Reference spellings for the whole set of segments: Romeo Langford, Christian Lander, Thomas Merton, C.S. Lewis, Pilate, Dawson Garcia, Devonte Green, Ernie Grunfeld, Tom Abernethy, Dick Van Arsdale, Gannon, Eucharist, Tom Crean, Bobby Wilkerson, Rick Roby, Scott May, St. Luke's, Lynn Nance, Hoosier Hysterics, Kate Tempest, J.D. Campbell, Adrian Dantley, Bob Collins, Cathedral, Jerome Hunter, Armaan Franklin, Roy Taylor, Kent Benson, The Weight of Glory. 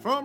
From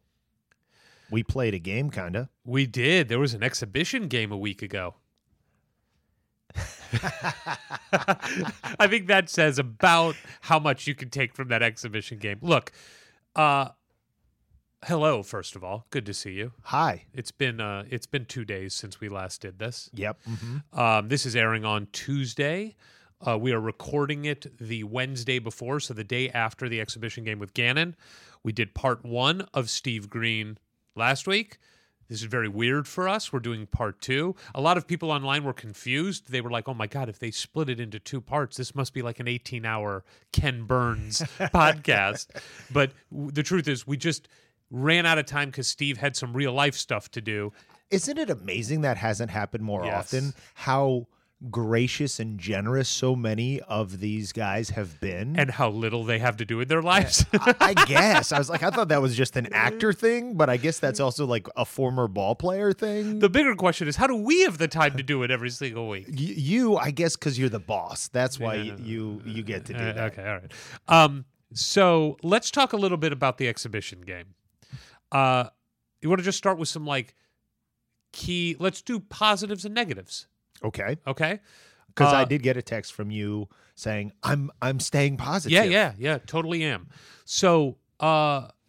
we played a game, kind of. We did. There was an exhibition game a week ago. I think that says about how much you can take from that exhibition game. Look, hello, first of all. Good to see you. Hi. It's been 2 days since we last did this. Yep. Mm-hmm. This is airing on Tuesday. We are recording it the Wednesday before, so the day after the exhibition game with Gannon. We did part one of Steve Green last week. This is very weird for us. We're doing part two. A lot of people online were confused. They were like, oh my God, if they split it into two parts, this must be like an 18-hour Ken Burns podcast. But the truth is we just ran out of time because Steve had some real-life stuff to do. Isn't it amazing that hasn't happened more often? How gracious and generous so many of these guys have been. And how little they have to do in their lives. I guess. I was like, I thought that was just an actor thing, but I guess that's also like a former ball player thing. The bigger question is, how do we have the time to do it every single week? You I guess, because you're the boss. That's why you get to do that. Okay, all right. So let's talk a little bit about the exhibition game. You want to just start with some like key, let's do positives and negatives. Okay. Because I did get a text from you saying I'm staying positive. Yeah. Totally am. So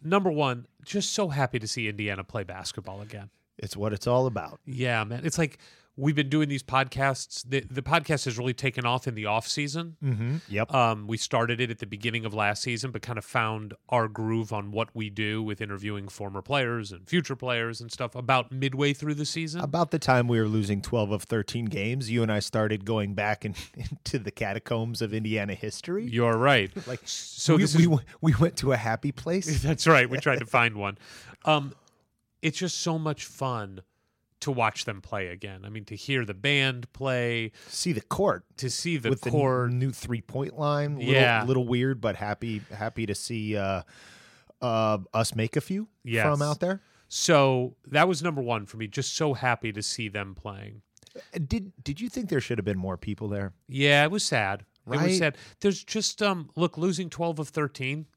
number one, just so happy to see Indiana play basketball again. It's what it's all about. Yeah, man. It's like we've been doing these podcasts. The podcast has really taken off in the off season. Mm-hmm. Yep. We started it at the beginning of last season, but kind of found our groove on what we do with interviewing former players and future players and stuff about midway through the season. About the time we were losing 12 of 13 games, you and I started going back into the catacombs of Indiana history. You're right. Like, so we went to a happy place. That's right. We tried to find one. It's just so much fun to watch them play again. I mean, to hear the band play. See the court. To see the court. New three-point line. Little weird, but happy to see us make a few from out there. So that was number one for me. Just so happy to see them playing. Did you think there should have been more people there? Yeah, it was sad. Right? It was sad. There's just, look, losing 12 of 13,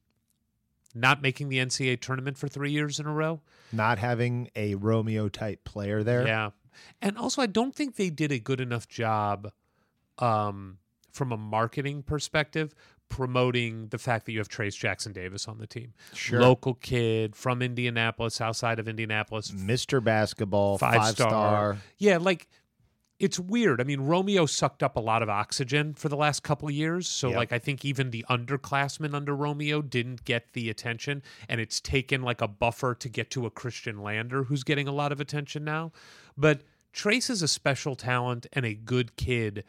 not making the NCAA tournament for 3 years in a row. Not having a Romeo-type player there. Yeah. And also, I don't think they did a good enough job from a marketing perspective promoting the fact that you have Trayce Jackson-Davis on the team. Sure. Local kid from Indianapolis, south side of Indianapolis. Mr. Basketball, five-star. Yeah, like, it's weird. I mean, Romeo sucked up a lot of oxygen for the last couple of years. So, yep. Like, I think even the underclassmen under Romeo didn't get the attention. And it's taken, like, a buffer to get to a Christian Lander who's getting a lot of attention now. But Trayce is a special talent and a good kid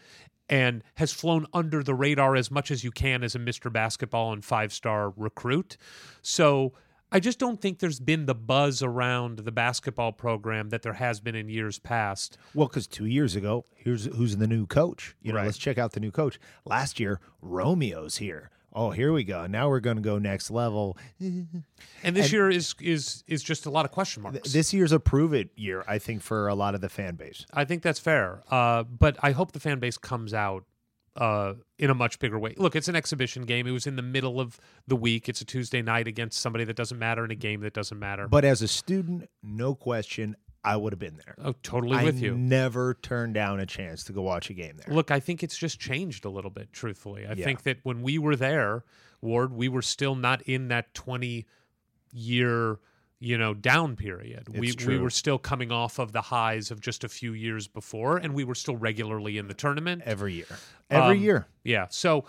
and has flown under the radar as much as you can as a Mr. Basketball and five-star recruit. So I just don't think there's been the buzz around the basketball program that there has been in years past. Well, because 2 years ago, who's the new coach. Right. Let's check out the new coach. Last year, Romeo's here. Oh, here we go. Now we're going to go next level. And this year is just a lot of question marks. This year's a prove-it year, I think, for a lot of the fan base. I think that's fair. But I hope the fan base comes out in a much bigger way. Look, it's an exhibition game. It was in the middle of the week. It's a Tuesday night against somebody that doesn't matter in a game that doesn't matter. But as a student, no question, I would have been there. Oh, totally with you. I never turned down a chance to go watch a game there. Look, I think it's just changed a little bit, truthfully. I think that when we were there, Ward, we were still not in that 20-year, down period. We were still coming off of the highs of just a few years before, and we were still regularly in the tournament. Every year. Yeah. So,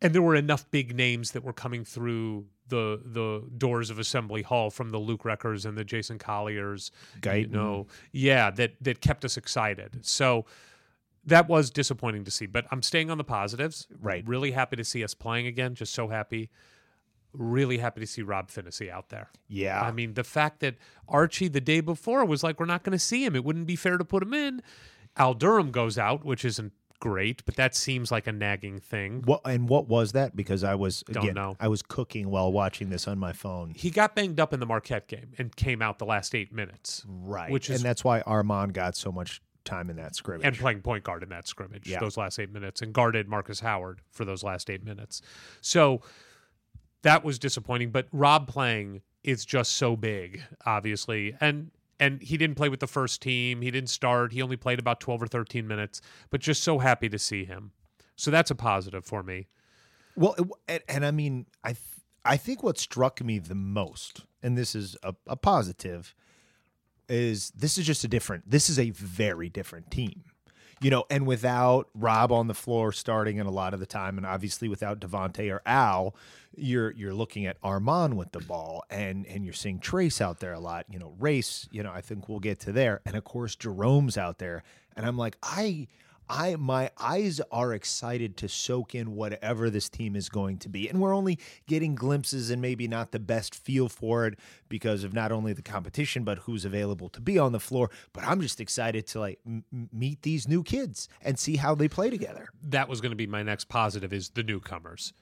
and there were enough big names that were coming through the doors of Assembly Hall from the Luke Reckers and the Jason Colliers, that kept us excited. So that was disappointing to see, but I'm staying on the positives. Right. Really happy to see us playing again. Just so happy. Really happy to see Rob Finnessy out there. Yeah. I mean, the fact that Archie the day before was like, we're not going to see him. It wouldn't be fair to put him in. Al Durham goes out, which isn't great, but that seems like a nagging thing. What was that? Because I was cooking while watching this on my phone. He got banged up in the Marquette game and came out the last 8 minutes. Right. And that's why Armaan got so much time in that scrimmage. And playing point guard in that scrimmage, those last 8 minutes, and guarded Marcus Howard for those last 8 minutes. So that was disappointing, but Rob playing is just so big, obviously. And he didn't play with the first team. He didn't start. He only played about 12 or 13 minutes, but just so happy to see him. So that's a positive for me. Well, and I mean, I think what struck me the most, and this is a positive, is this is a very different team. And without Rob on the floor starting in a lot of the time, and obviously without Devonte or Al, you're looking at Armaan with the ball, and you're seeing Trayce out there a lot. Race, I think we'll get to there, and of course Jerome's out there, and I'm like, I my eyes are excited to soak in whatever this team is going to be, and we're only getting glimpses and maybe not the best feel for it because of not only the competition but who's available to be on the floor. But I'm just excited to meet these new kids and see how they play together. That was going to be my next positive, is the newcomers: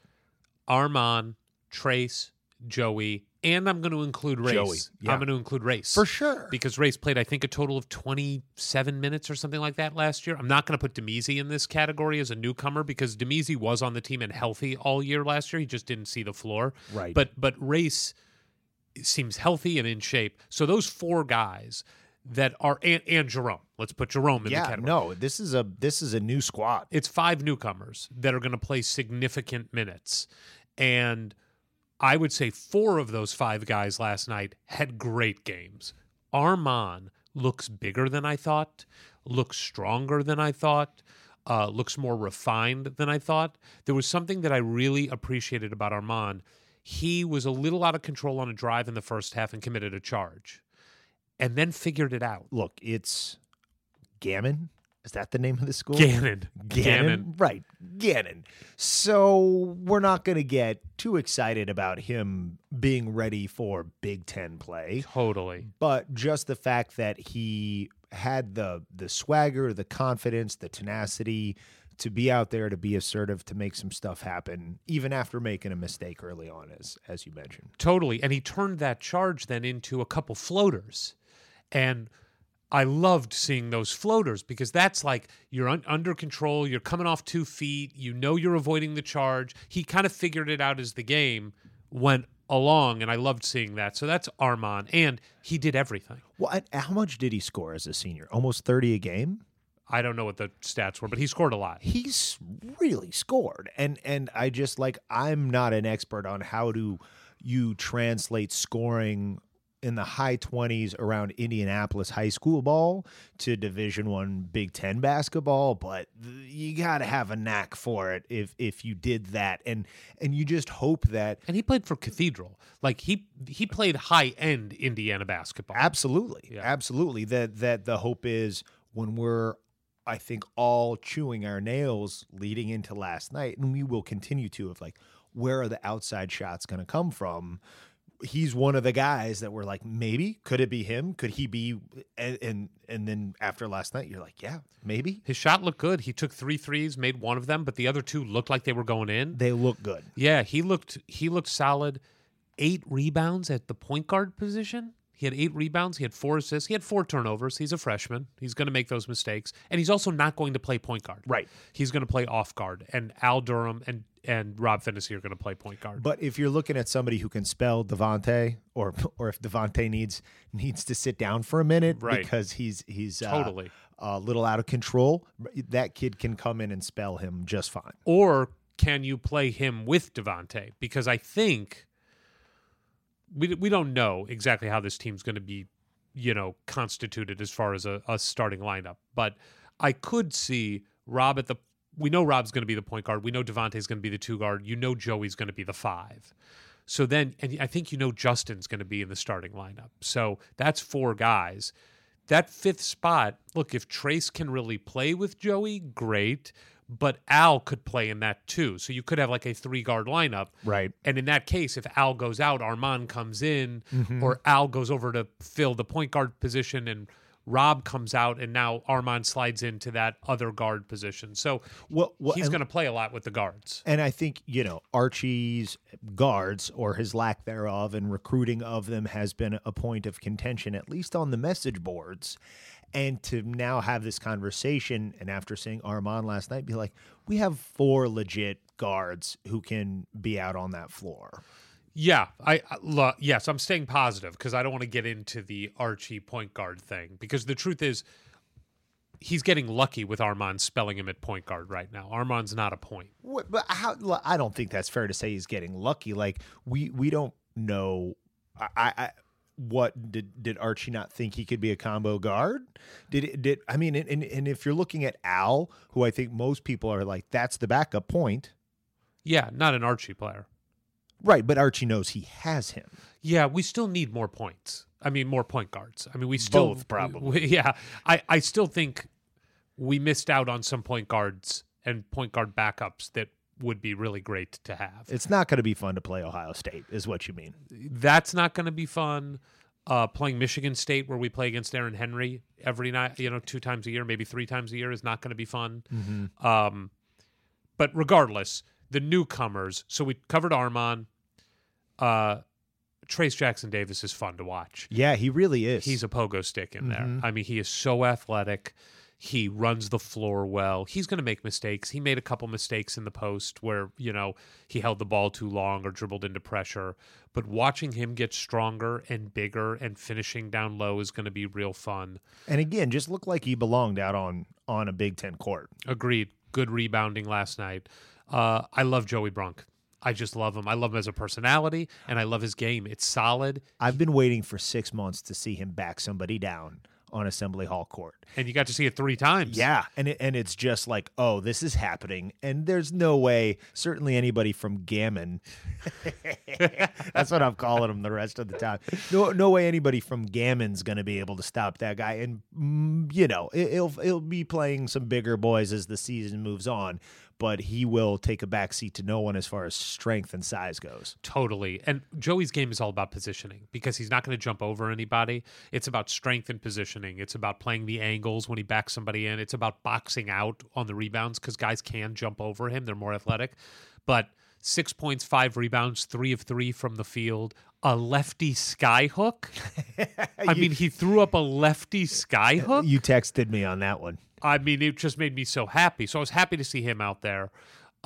Armaan, Trayce, Joey, and I'm going to include Race. Joey, yeah. I'm going to include Race. For sure. Because Race played, I think, a total of 27 minutes or something like that last year. I'm not going to put Demezi in this category as a newcomer because Demezi was on the team and healthy all year last year. He just didn't see the floor. Right. But Race seems healthy and in shape. So those four guys that are – and Jerome. Let's put Jerome in the category. No, this is a new squad. It's five newcomers that are going to play significant minutes. And – I would say four of those five guys last night had great games. Armaan looks bigger than I thought, looks stronger than I thought, looks more refined than I thought. There was something that I really appreciated about Armaan. He was a little out of control on a drive in the first half and committed a charge, and then figured it out. Look, it's Gannon. Is that the name of the school? Gannon. Right, Gannon. So we're not going to get too excited about him being ready for Big Ten play. Totally. But just the fact that he had the swagger, the confidence, the tenacity to be out there, to be assertive, to make some stuff happen, even after making a mistake early on, as you mentioned. Totally. And he turned that charge then into a couple floaters. And I loved seeing those floaters because that's like you're under control, you're coming off 2 feet, you're avoiding the charge. He kind of figured it out as the game went along, and I loved seeing that. So that's Armaan, and he did everything. Well, how much did he score as a senior? Almost 30 a game? I don't know what the stats were, but he scored a lot. He's really scored, and I just I'm not an expert on how do you translate scoring in the high 20s around Indianapolis high school ball to Division I Big Ten basketball, but you got to have a knack for it if you did that. And you just hope that... And he played for Cathedral. He played high-end Indiana basketball. Absolutely. Yeah. Absolutely. That the hope is when we're, I think, all chewing our nails leading into last night, and we will continue to, where are the outside shots going to come from? he's one of the guys that we're like, maybe could it be him? Could he be? And then after last night, you're like, yeah, maybe. His shot looked good. He took 3 threes, made one of them, but the other two looked like they were going in. They looked good. Yeah, he looked solid. 8 rebounds at the point guard position. He had 8 rebounds. He had 4 assists. He had 4 turnovers. He's a freshman. He's going to make those mistakes. And he's also not going to play point guard. Right. He's going to play off guard. And Al Durham and Rob Fennessy are going to play point guard. But if you're looking at somebody who can spell Devonte, or if Devonte needs to sit down for a minute, right, because he's totally a little out of control, that kid can come in and spell him just fine. Or can you play him with Devonte? Because I think... We don't know exactly how this team's going to be, constituted as far as a starting lineup. But I could see Rob at the... We know Rob's going to be the point guard. We know Devontae's going to be the 2 guard. Joey's going to be the 5. So then... And I think Justin's going to be in the starting lineup. So that's 4 guys. That 5th spot... Look, if Trayce can really play with Joey, great. But Al could play in that too. So you could have like a 3-guard lineup. Right. And in that case, if Al goes out, Armaan comes in, mm-hmm, or Al goes over to fill the point guard position and Rob comes out, and now Armaan slides into that other guard position. So he's going to play a lot with the guards. And I think, Archie's guards, or his lack thereof, and recruiting of them has been a point of contention, at least on the message boards. And to now have this conversation, and after seeing Armaan last night, be like, we have 4 legit guards who can be out on that floor. Yeah, yes, I'm staying positive because I don't want to get into the Archie point guard thing, because the truth is he's getting lucky with Armaan spelling him at point guard right now. Armaan's not a point. But I don't think that's fair to say he's getting lucky. Like, we don't know. What did Archie not think he could be a combo guard? And if you're looking at Al, who I think most people are like, that's the backup point. Yeah, not an Archie player. Right, but Archie knows he has him. Yeah, we still need more points. I mean, more point guards. I mean, we still... Both, probably. Yeah, I still think we missed out on some point guards and point guard backups that would be really great to have. It's not going to be fun to play Ohio State, is what you mean. That's not going to be fun. Playing Michigan State, where we play against Aaron Henry every night, 2 times a year, maybe 3 times a year, is not going to be fun. Mm-hmm. But regardless, the newcomers, so we covered Armaan. Trayce Jackson-Davis is fun to watch. Yeah, he really is. He's a pogo stick in mm-hmm. there. I mean, he is so athletic. He runs the floor well. He's going to make mistakes. He made a couple mistakes in the post where, he held the ball too long or dribbled into pressure. But watching him get stronger and bigger and finishing down low is going to be real fun. And again, just looked like he belonged out on a Big Ten court. Agreed. Good rebounding last night. I love Joey Brunk. I just love him. I love him as a personality, and I love his game. It's solid. I've been waiting for 6 months to see him back somebody down on Assembly Hall court. And you got to see it 3 times. Yeah, and it's just like, oh, this is happening. And there's no way, certainly anybody from Gammon, that's what I'm calling him the rest of the time, no way anybody from Gammon's going to be able to stop that guy. And, he'll be playing some bigger boys as the season moves on, but he will take a backseat to no one as far as strength and size goes. Totally. And Joey's game is all about positioning, because he's not going to jump over anybody. It's about strength and positioning. It's about playing the angles when he backs somebody in. It's about boxing out on the rebounds, because guys can jump over him. They're more athletic. But 6 points, 5 rebounds, 3 of 3 from the field, a lefty skyhook. I mean, he threw up a lefty skyhook. You texted me on that one. I mean, it just made me so happy. So I was happy to see him out there.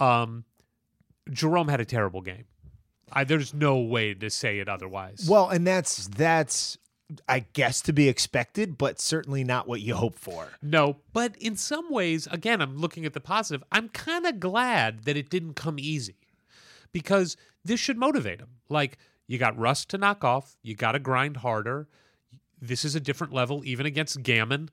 Jerome had a terrible game. There's no way to say it otherwise. Well, and that's I guess, to be expected, but certainly not what you hope for. No, but in some ways, again, I'm looking at the positive. I'm kind of glad that it didn't come easy, because this should motivate him. Like, you got rust to knock off. You got to grind harder. This is a different level, even against Gammon.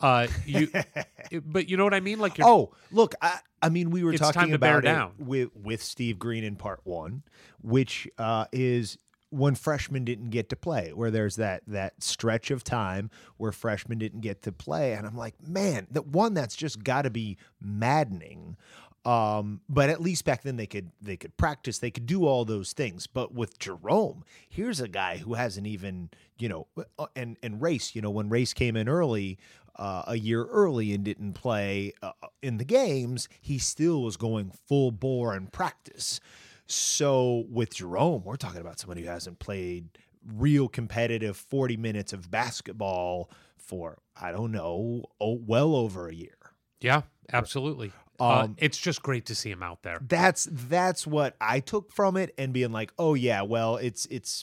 But you know what I mean? Like, look, I mean, we were talking about it with Steve Green in part 1, which is when freshmen didn't get to play, where there's that stretch of time where freshmen didn't get to play. And I'm like, man, that's just got to be maddening. But at least back then they could practice, they could do all those things. But with Jerome, here's a guy who hasn't even, and Race, when Race came in early, a year early and didn't play in the games, he still was going full bore in practice. So with Jerome, we're talking about somebody who hasn't played real competitive 40 minutes of basketball for, well over a year. Yeah, absolutely. It's just great to see him out there. That's what I took from it, and being like, oh yeah, well, it's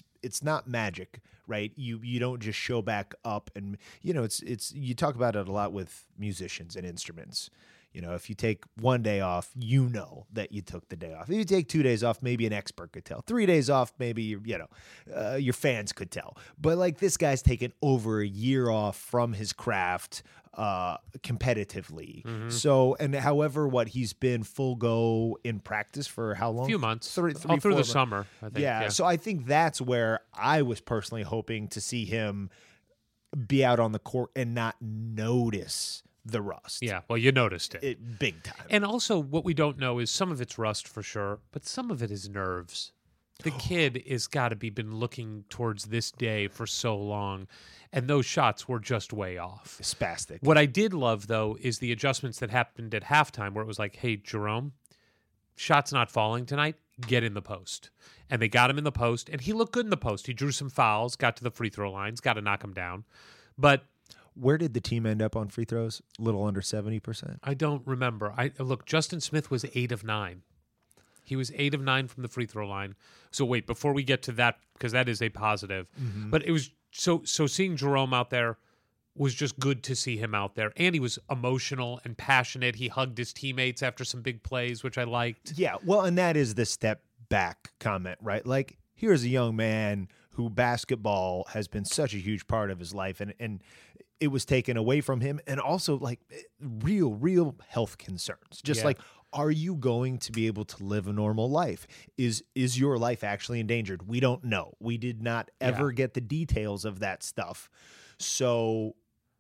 not magic, right? You don't just show back up, and it's you talk about it a lot with musicians and instruments. If you take one day off, that you took the day off. If you take 2 days off, maybe an expert could tell. 3 days off, maybe your fans could tell. But like this guy's taken over a year off from his craft competitively. Mm-hmm. So, and however, what he's been full go in practice for how long? A few months. All through the summer, I think. Yeah. So I think that's where I was personally hoping to see him be out on the court and not notice the rust. Yeah, well, you noticed it. Big time. And also what we don't know is some of it's rust for sure, but some of it is nerves. The kid has got to been looking towards this day for so long, and those shots were just way off. Spastic. What I did love, though, is the adjustments that happened at halftime where it was like, hey, Jerome, shot's not falling tonight. Get in the post. And they got him in the post, and he looked good in the post. He drew some fouls, got to the free throw lines, got to knock him down. But where did the team end up on free throws? A little under 70%. I don't remember. Look, Justin Smith was 8 of 9. He was 8 of 9 from the free throw line. So wait, before we get to that, because that is a positive. Mm-hmm. But it was so seeing Jerome out there was just good to see him out there. And he was emotional and passionate. He hugged his teammates after some big plays, which I liked. Yeah, well, and that is the step back comment, right? Like, here's a young man who basketball has been such a huge part of his life, and it was taken away from him, and also like real health concerns. Just like, are you going to be able to live a normal life? Is your life actually endangered? We don't know. We did not ever get the details of that stuff. So,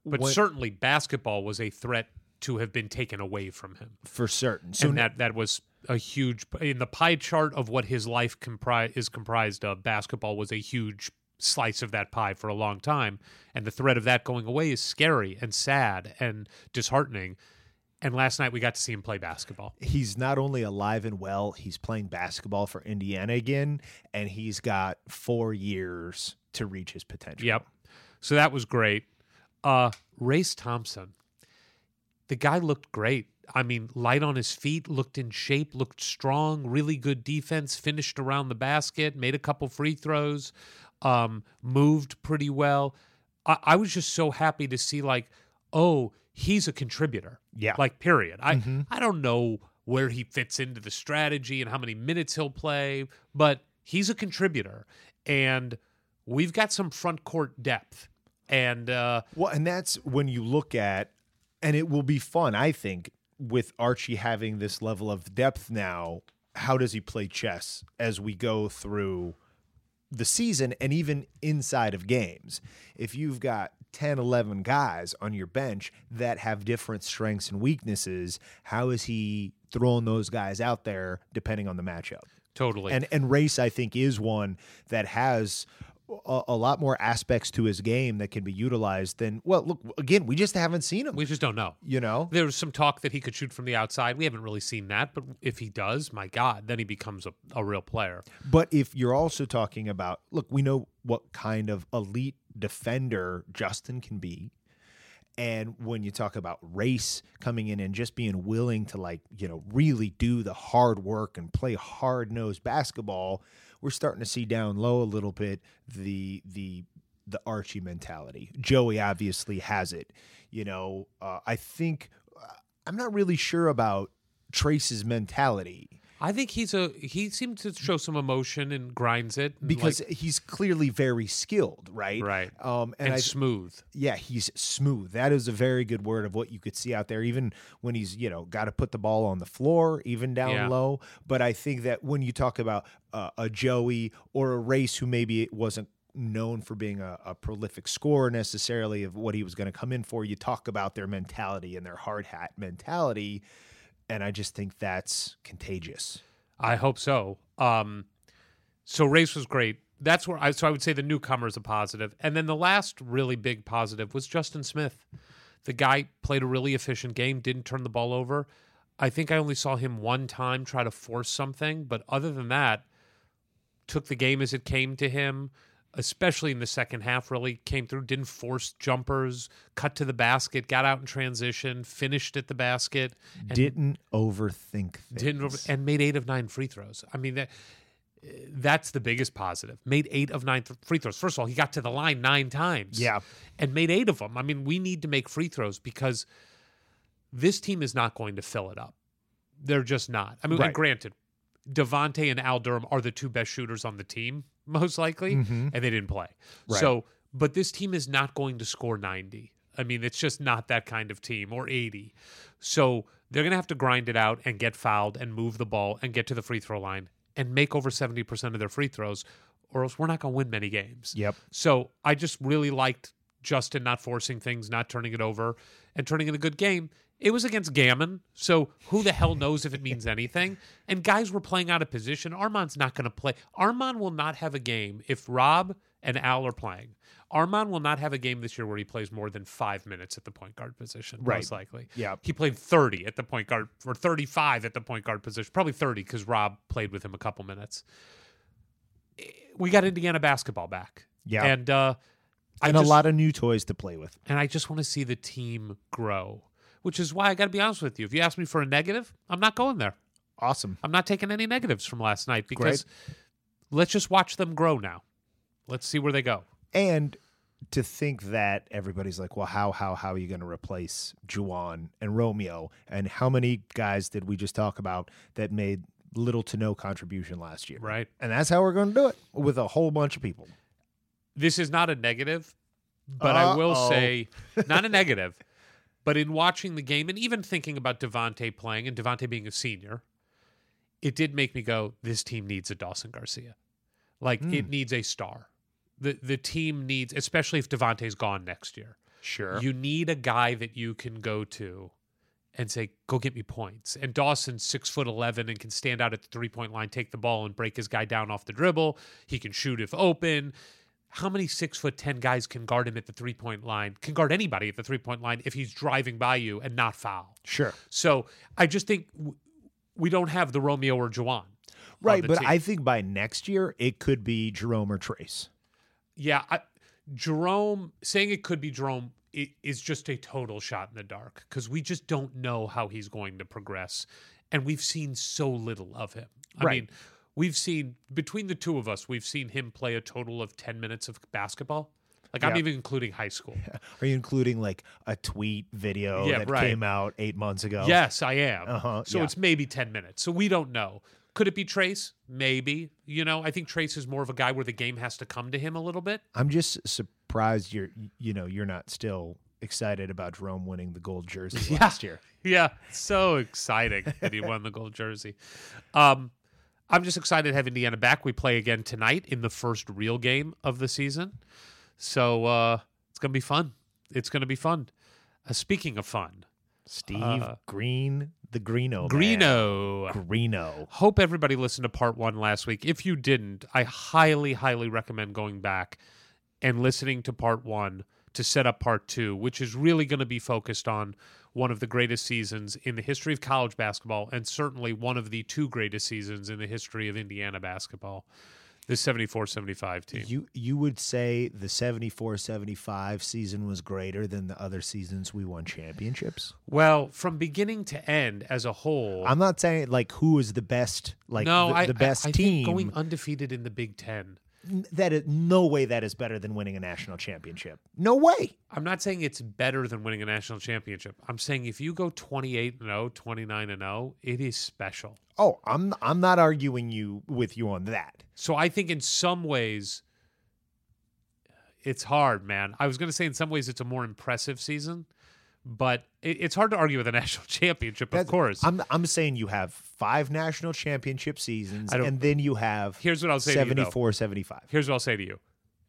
but certainly basketball was a threat to have been taken away from him for certain. So and that was a huge in the pie chart of what his life is comprised of. Basketball was a huge slice of that pie for a long time, and the threat of that going away is scary and sad and disheartening. And last night we got to see him play basketball. He's not only alive and well, he's playing basketball for Indiana again, and he's got 4 years to reach his potential. Yep. So that was great. Race Thompson, the guy looked great. I mean, light on his feet, looked in shape, looked strong, really good defense, finished around the basket, made a couple free throws. Moved pretty well. I was just so happy to see, like, oh, he's a contributor. Yeah. Like, period. I don't know where he fits into the strategy and how many minutes he'll play, but he's a contributor. And we've got some front court depth. And well, and that's when you look at, and it will be fun, I think, with Archie having this level of depth now, how does he play chess as we go through the season and even inside of games? If you've got 10, 11 guys on your bench that have different strengths and weaknesses, how is he throwing those guys out there depending on the matchup? Totally. And Race, I think, is one that has a lot more aspects to his game that can be utilized than, well, look, again, we just haven't seen him. We just don't know. There was some talk that he could shoot from the outside. We haven't really seen that, but if he does, my God, then he becomes a real player. But if you're also talking about, look, we know what kind of elite defender Justin can be. And when you talk about Race coming in and just being willing to, like, really do the hard work and play hard-nosed basketball, we're starting to see down low a little bit the Archie mentality. Joey obviously has it. I think I'm not really sure about Trayce's mentality. I think he seems to show some emotion and grinds it. Because he's clearly very skilled, right? Right. And smooth. Yeah, he's smooth. That is a very good word of what you could see out there, even when he's, got to put the ball on the floor, even down low. But I think that when you talk about a Joey or a Race who maybe wasn't known for being a prolific scorer necessarily of what he was going to come in for, you talk about their mentality and their hard hat mentality. And I just think that's contagious. I hope so. So race was great. That's where I would say the newcomer is a positive. And then the last really big positive was Justin Smith. The guy played a really efficient game, didn't turn the ball over. I think I only saw him one time try to force something, but other than that, took the game as it came to him, especially in the second half, really came through, didn't force jumpers, cut to the basket, got out in transition, finished at the basket. Didn't overthink things. And made 8 of 9 free throws. I mean, that's the biggest positive. Made 8 of 9 free throws. First of all, he got to the line 9 times. Yeah. And made 8 of them. I mean, we need to make free throws because this team is not going to fill it up. They're just not. I mean, right. And granted, Devonte and Al Durham are the 2 best shooters on the team, most likely, and they didn't play. Right. So, but this team is not going to score 90. I mean, it's just not that kind of team, or 80. So they're going to have to grind it out and get fouled and move the ball and get to the free throw line and make over 70% of their free throws, or else we're not going to win many games. Yep. So I just really liked Justin not forcing things, not turning it over, and turning in a good game. It was against Gannon, so who the hell knows if it means anything? And guys were playing out of position. Armaan's not going to play. Armaan will not have a game if Rob and Al are playing. Armaan will not have a game this year where he plays more than 5 minutes at the point guard position, right. Most likely. Yeah. He played 30 at the point guard, or 35 at the point guard position, probably 30 because Rob played with him a couple minutes. We got Indiana basketball back. Yeah. And a lot of new toys to play with. And I just want to see the team grow. Which is why I got to be honest with you. If you ask me for a negative, I'm not going there. Awesome. I'm not taking any negatives from last night because Great. Let's just watch them grow now. Let's see where they go. And to think that everybody's like, well, how are you going to replace Juwan and Romeo? And how many guys did we just talk about that made little to no contribution last year? Right. And that's how we're going to do it with a whole bunch of people. This is not a negative, but I will say, not a negative. But in watching the game and even thinking about Devonte playing and Devonte being a senior, it did make me go, this team needs a Dawson Garcia. Like, it needs a star. The team needs, especially if Devontae's gone next year. Sure. You need a guy that you can go to and say, go get me points. And Dawson's 6'11" and can stand out at the three-point line, take the ball, and break his guy down off the dribble. He can shoot if open. How many 6'10" guys can guard him at the three-point line, can guard anybody at the three-point line if he's driving by you and not foul? Sure. So I just think we don't have the Romeo or Juwan. Right, but team. I think by next year, it could be Jerome or Trayce. Yeah, saying it could be Jerome is just a total shot in the dark because we just don't know how he's going to progress, and we've seen so little of him. I mean, we've seen, between the two of us, we've seen him play a total of 10 minutes of basketball. Like, yeah. I'm even including high school. Are you including, like, a tweet video came out 8 months ago? Yes, I am. It's maybe 10 minutes. So we don't know. Could it be Trayce? Maybe. You know, I think Trayce is more of a guy where the game has to come to him a little bit. I'm just surprised you're not still excited about Jerome winning the gold jersey last year. Yeah, so exciting that he won the gold jersey. I'm just excited to have Indiana back. We play again tonight in the first real game of the season. So it's going to be fun. It's going to be fun. Speaking of fun. Steve Green, the Greeno. Greeno. Hope everybody listened to part 1 last week. If you didn't, I highly, highly recommend going back and listening to part 1 to set up part 2, which is really going to be focused on one of the greatest seasons in the history of college basketball, and certainly one of the 2 greatest seasons in the history of Indiana basketball, the 74-75 team. You would say the 74-75 season was greater than the other seasons we won championships? Well, from beginning to end as a whole. I'm not saying, like, who is the best, like, the best team. I think going undefeated in the Big Ten. That is no way that is better than winning a national championship. No way. I'm not saying it's better than winning a national championship. I'm saying if you go 28-0, 29-0, it is special. Oh, I'm not arguing with you on that. So I think in some ways it's hard, man. I was going to say in some ways it's a more impressive season, but it's hard to argue with a national championship, of course. I'm saying you have 5 national championship seasons, and then you have 74-75. Here's what I'll say to you.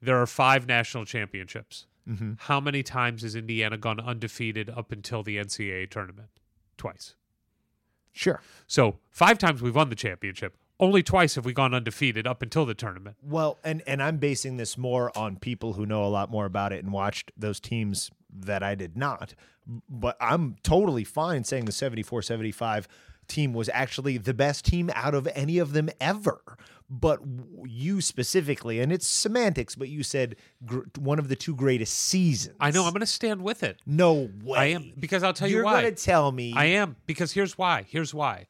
There are 5 national championships. Mm-hmm. How many times has Indiana gone undefeated up until the NCAA tournament? Twice. Sure. So 5 times we've won the championship. Only twice have we gone undefeated up until the tournament. Well, and I'm basing this more on people who know a lot more about it and watched those teams that I did not. But I'm totally fine saying the 74-75 team was actually the best team out of any of them ever. But you specifically, and it's semantics, but you said one of the 2 greatest seasons. I know. I'm going to stand with it. No way. I am, because I'll tell you why. You're going to tell me. I am, because here's why. Here's why.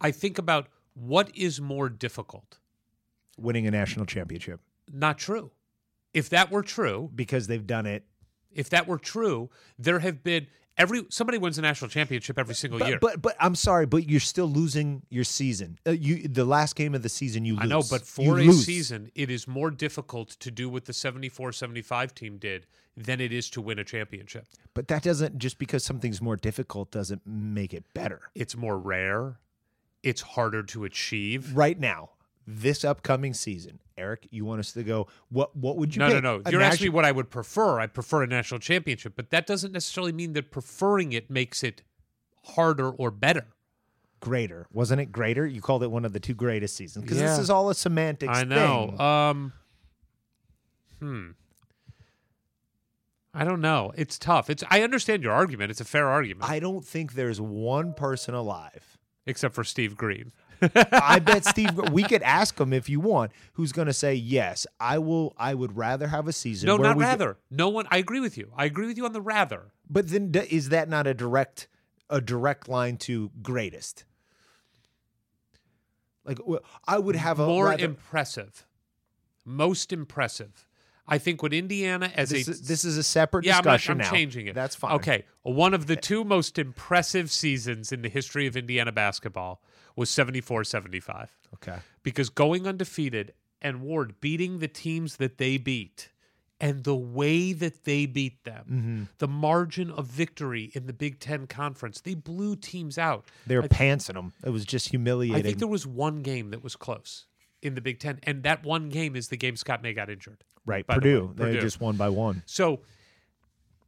I think about... what is more difficult? Winning a national championship. Not true. If that were true... because they've done it. If that were true, there have been... somebody wins a national championship every single year. But I'm sorry, but you're still losing your season. The last game of the season, you lose. I know, but for a season, it is more difficult to do what the 74-75 team did than it is to win a championship. But that doesn't... just because something's more difficult doesn't make it better. It's more rare. It's harder to achieve. Right now, this upcoming season, Eric, you want us to go, what would you pick? No. You're asking me what I would prefer. I prefer a national championship, but that doesn't necessarily mean that preferring it makes it harder or better. Greater. Wasn't it greater? You called it one of the 2 greatest seasons. Because this is all a semantics thing. I know. Thing. I don't know. It's tough. I understand your argument. It's a fair argument. I don't think there's one person alive... except for Steve Green. I bet Steve, we could ask him if you want, who's going to say, yes, I would rather have a season. No, not rather. No one, I agree with you. I agree with you on the rather. But then is that not a direct line to greatest? Like, I would have a more impressive, most impressive. I think what Indiana as this is a separate discussion now. I'm changing it. That's fine. Okay. One of the 2 most impressive seasons in the history of Indiana basketball was 74-75. Okay. Because going undefeated and Ward beating the teams that they beat and the way that they beat them, the margin of victory in the Big Ten Conference, they blew teams out. They were pantsing them. It was just humiliating. I think there was one game that was close in the Big Ten, and that one game is the game Scott May got injured. Right, Purdue. They just won by 1. So,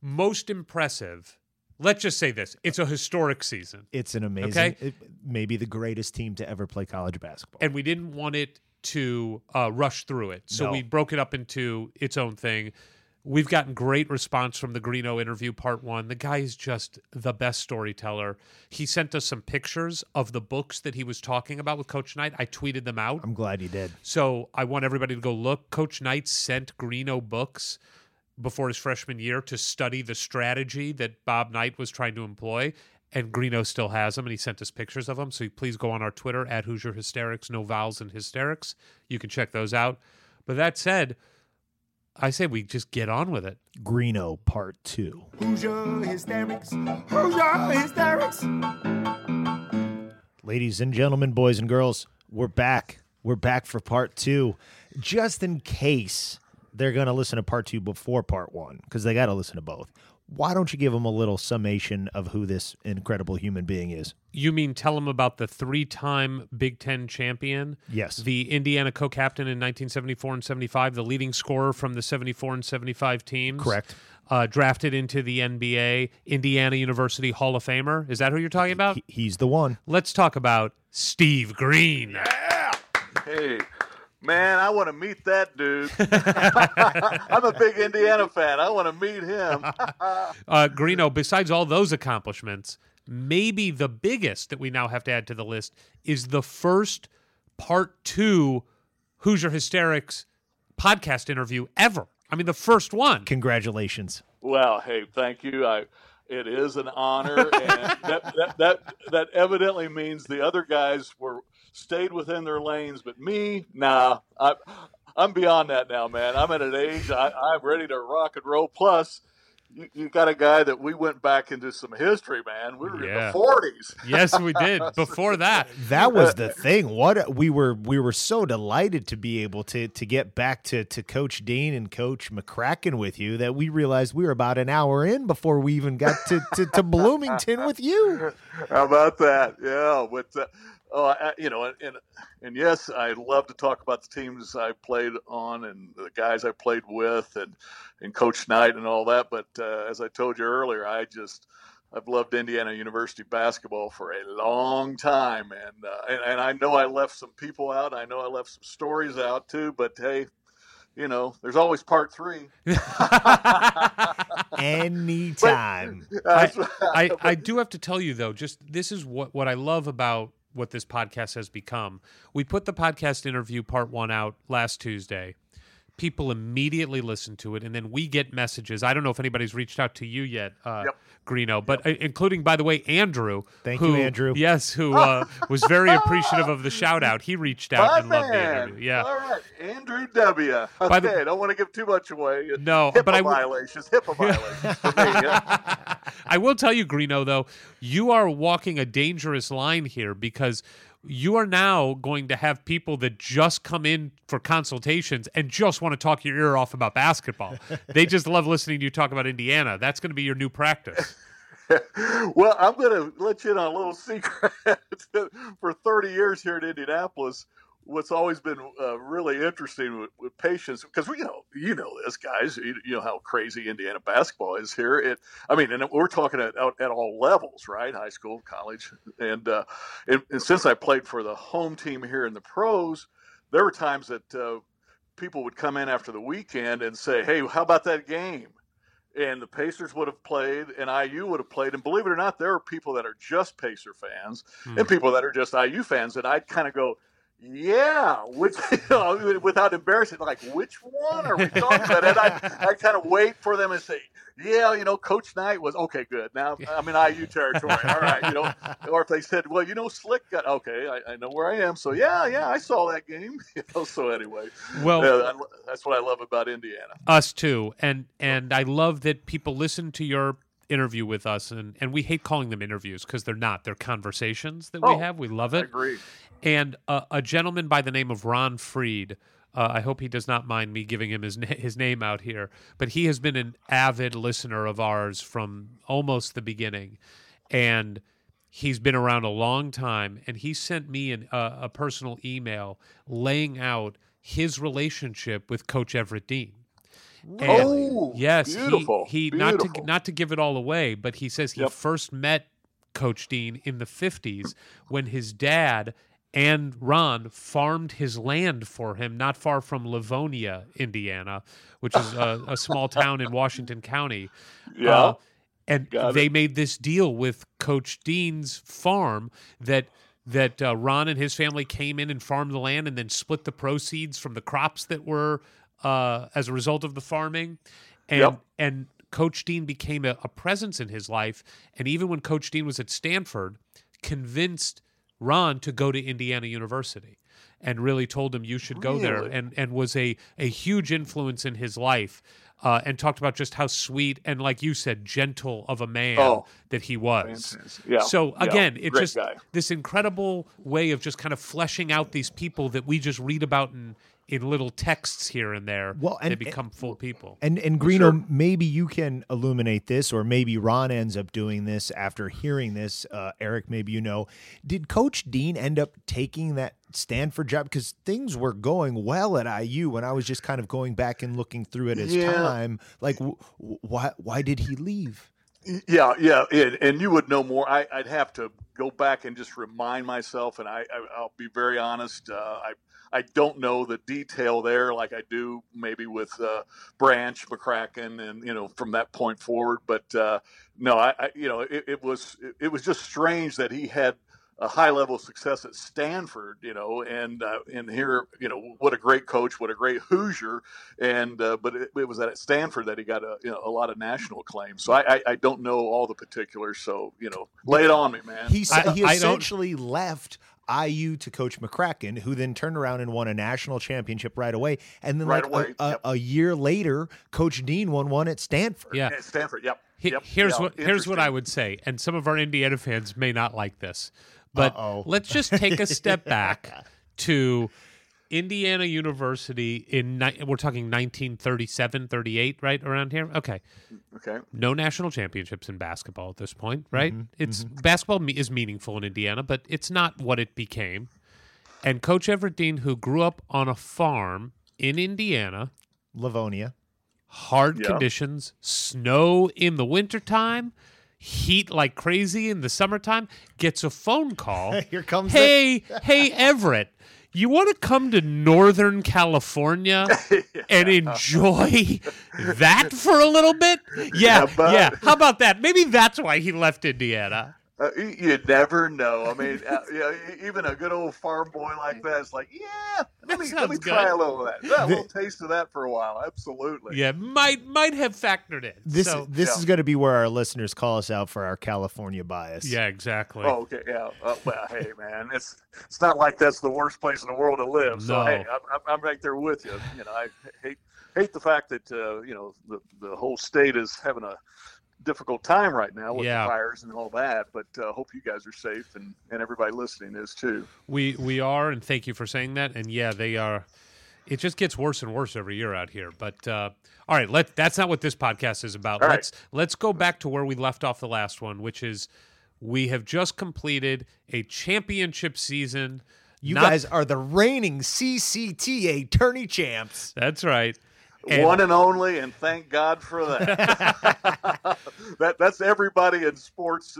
most impressive, let's just say this, it's a historic season. It's an amazing, maybe the greatest team to ever play college basketball. And we didn't want it to rush through it, so we broke it up into its own thing. We've gotten great response from the Greeno interview, part 1. The guy is just the best storyteller. He sent us some pictures of the books that he was talking about with Coach Knight. I tweeted them out. I'm glad he did. So I want everybody to go look. Coach Knight sent Greeno books before his freshman year to study the strategy that Bob Knight was trying to employ, and Greeno still has them, and he sent us pictures of them. So please go on our Twitter, at Hoosier Hysterics, no vowels in hysterics. You can check those out. But that said... I say we just get on with it. Greeno, part 2. Hoosier Hysterics. Hoosier Hysterics. Ladies and gentlemen, boys and girls, we're back. We're back for part 2. Just in case they're going to listen to part 2 before part 1, because they got to listen to both. Why don't you give them a little summation of who this incredible human being is? You mean tell them about the 3-time Big Ten champion? Yes. The Indiana co-captain in 1974 and 75, the leading scorer from the 74 and 75 teams. Correct. Drafted into the NBA, Indiana University Hall of Famer. Is that who you're talking about? He's the one. Let's talk about Steve Green. Yeah! Hey. Man, I want to meet that dude. I'm a big Indiana fan. I want to meet him. Greeno, besides all those accomplishments, maybe the biggest that we now have to add to the list is the first part 2 Hoosier Hysterics podcast interview ever. I mean, the first one. Congratulations. Well, hey, thank you. It is an honor, and that evidently means the other guys stayed within their lanes, but me, nah. I'm beyond that now, man. I'm at an age I'm ready to rock and roll. Plus, you got a guy that we went back into some history, man. We were in the 40s. Yes, we did. Before that, that was the thing. What we were so delighted to be able to get back to Coach Dean and Coach McCracken with you that we realized we were about an hour in before we even got to Bloomington with you. How about that? Yeah, with. And yes, I love to talk about the teams I played on and the guys I played with and Coach Knight and all that. But as I told you earlier, I've loved Indiana University basketball for a long time, and I know I left some people out. I know I left some stories out too, but hey, you know, there's always part three. Anytime. I do have to tell you, though, just this is what I love about what this podcast has become. We put the podcast interview part one out last Tuesday. People immediately listen to it, and then we get messages. I don't know if anybody's reached out to you yet, Greeno, but including, by the way, Andrew. Thank you, Andrew. Yes, who was very appreciative of the shout-out. He reached out loved the interview. Yeah. All right, Andrew W. Okay, I don't want to give too much away. No, HIPAA violations for me. Yeah. I will tell you, Greeno, though, you are walking a dangerous line here because you are now going to have people that just come in for consultations and just want to talk your ear off about basketball. They just love listening to you talk about Indiana. That's going to be your new practice. Well, I'm going to let you in on a little secret. For 30 years here in Indianapolis, what's always been really interesting with patients, because you know this, guys, you know how crazy Indiana basketball is here. And we're talking at all levels, right? High school, college, and since I played for the home team here in the pros, there were times that people would come in after the weekend and say, "Hey, how about that game?" And the Pacers would have played, and IU would have played. And believe it or not, there are people that are just Pacer fans and people that are just IU fans, and I'd kind of go, yeah, which, without embarrassing, like, which one are we talking about? And I kind of wait for them and say, yeah, Coach Knight was, okay, good. Now I'm in IU territory. All right, Or if they said, well, Slick got, okay, I know where I am. So, yeah, I saw that game. So anyway, well, that's what I love about Indiana. Us too. And I love that people listen to your interview with us, and we hate calling them interviews because they're not. They're conversations that we have. We love it. I agree. And a gentleman by the name of Ron Fried, I hope he does not mind me giving him his name out here, but he has been an avid listener of ours from almost the beginning, and he's been around a long time, and he sent me a personal email laying out his relationship with Coach Everett Dean. Yes, beautiful. He not to give it all away, but he says he first met Coach Dean in the 50s when his dad and Ron farmed his land for him not far from Livonia, Indiana, which is a small town in Washington County. Yeah. They made this deal with Coach Dean's farm that Ron and his family came in and farmed the land and then split the proceeds from the crops that were as a result of the farming. And Coach Dean became a presence in his life, and even when Coach Dean was at Stanford, convinced Ron to go to Indiana University and really told him you should go there, and was a huge influence in his life, and talked about just how sweet and, like you said, gentle of a man that he was. Yeah. So, again, it's just guy. This incredible way of just kind of fleshing out these people that we just read about in little texts here and there, they become full people. And Greeno, maybe you can illuminate this, or maybe Ron ends up doing this after hearing this. Eric, maybe did Coach Dean end up taking that Stanford job? Because things were going well at IU when I was just kind of going back and looking through it as time. Like, why did he leave? Yeah, and you would know more. I'd have to go back and just remind myself, and I'll be very honest, I don't know the detail there like I do maybe with Branch, McCracken, and from that point forward. But no, it was just strange that he had a high level of success at Stanford, and here, what a great coach, what a great Hoosier, but it was at Stanford that he got a lot of national acclaim. So I don't know all the particulars. So lay it on me, man. He essentially left IU to coach McCracken, who then turned around and won a national championship right away. And then a year later, Coach Dean won one at Stanford. Yeah, at Stanford. Here's what I would say, and some of our Indiana fans may not like this, but let's just take a step back to Indiana University we're talking 1937, 38, right around here? Okay. No national championships in basketball at this point, right? Mm-hmm. Basketball is meaningful in Indiana, but it's not what it became. And Coach Everett Dean, who grew up on a farm in Indiana. Livonia. Hard conditions, snow in the wintertime. heat like crazy in the summertime, gets a phone call. Here comes hey, Everett, you want to come to Northern California and enjoy that for a little bit? Yeah. How about that? Maybe that's why he left Indiana. You never know. I mean, even a good old farm boy like that is like, yeah, let me try a little of that. A little taste of that for a while. Absolutely. Yeah, might have factored in. This is going to be where our listeners call us out for our California bias. Yeah, exactly. Oh, okay. Yeah. Well, hey, man, it's not like that's the worst place in the world to live. No. So, hey, I'm right there with you. You know, I hate the fact that the whole state is having a difficult time right now with the fires and all that, but hope you guys are safe and everybody listening is too. We are, and thank you for saying that. And yeah, they are. It just gets worse and worse every year out here. But all right, that's not what this podcast is about. All right. Let's go back to where we left off the last one, which is we have just completed a championship season. You guys are the reigning CCTA tourney champs. That's right. One and only, and thank God for that. That's everybody in sports,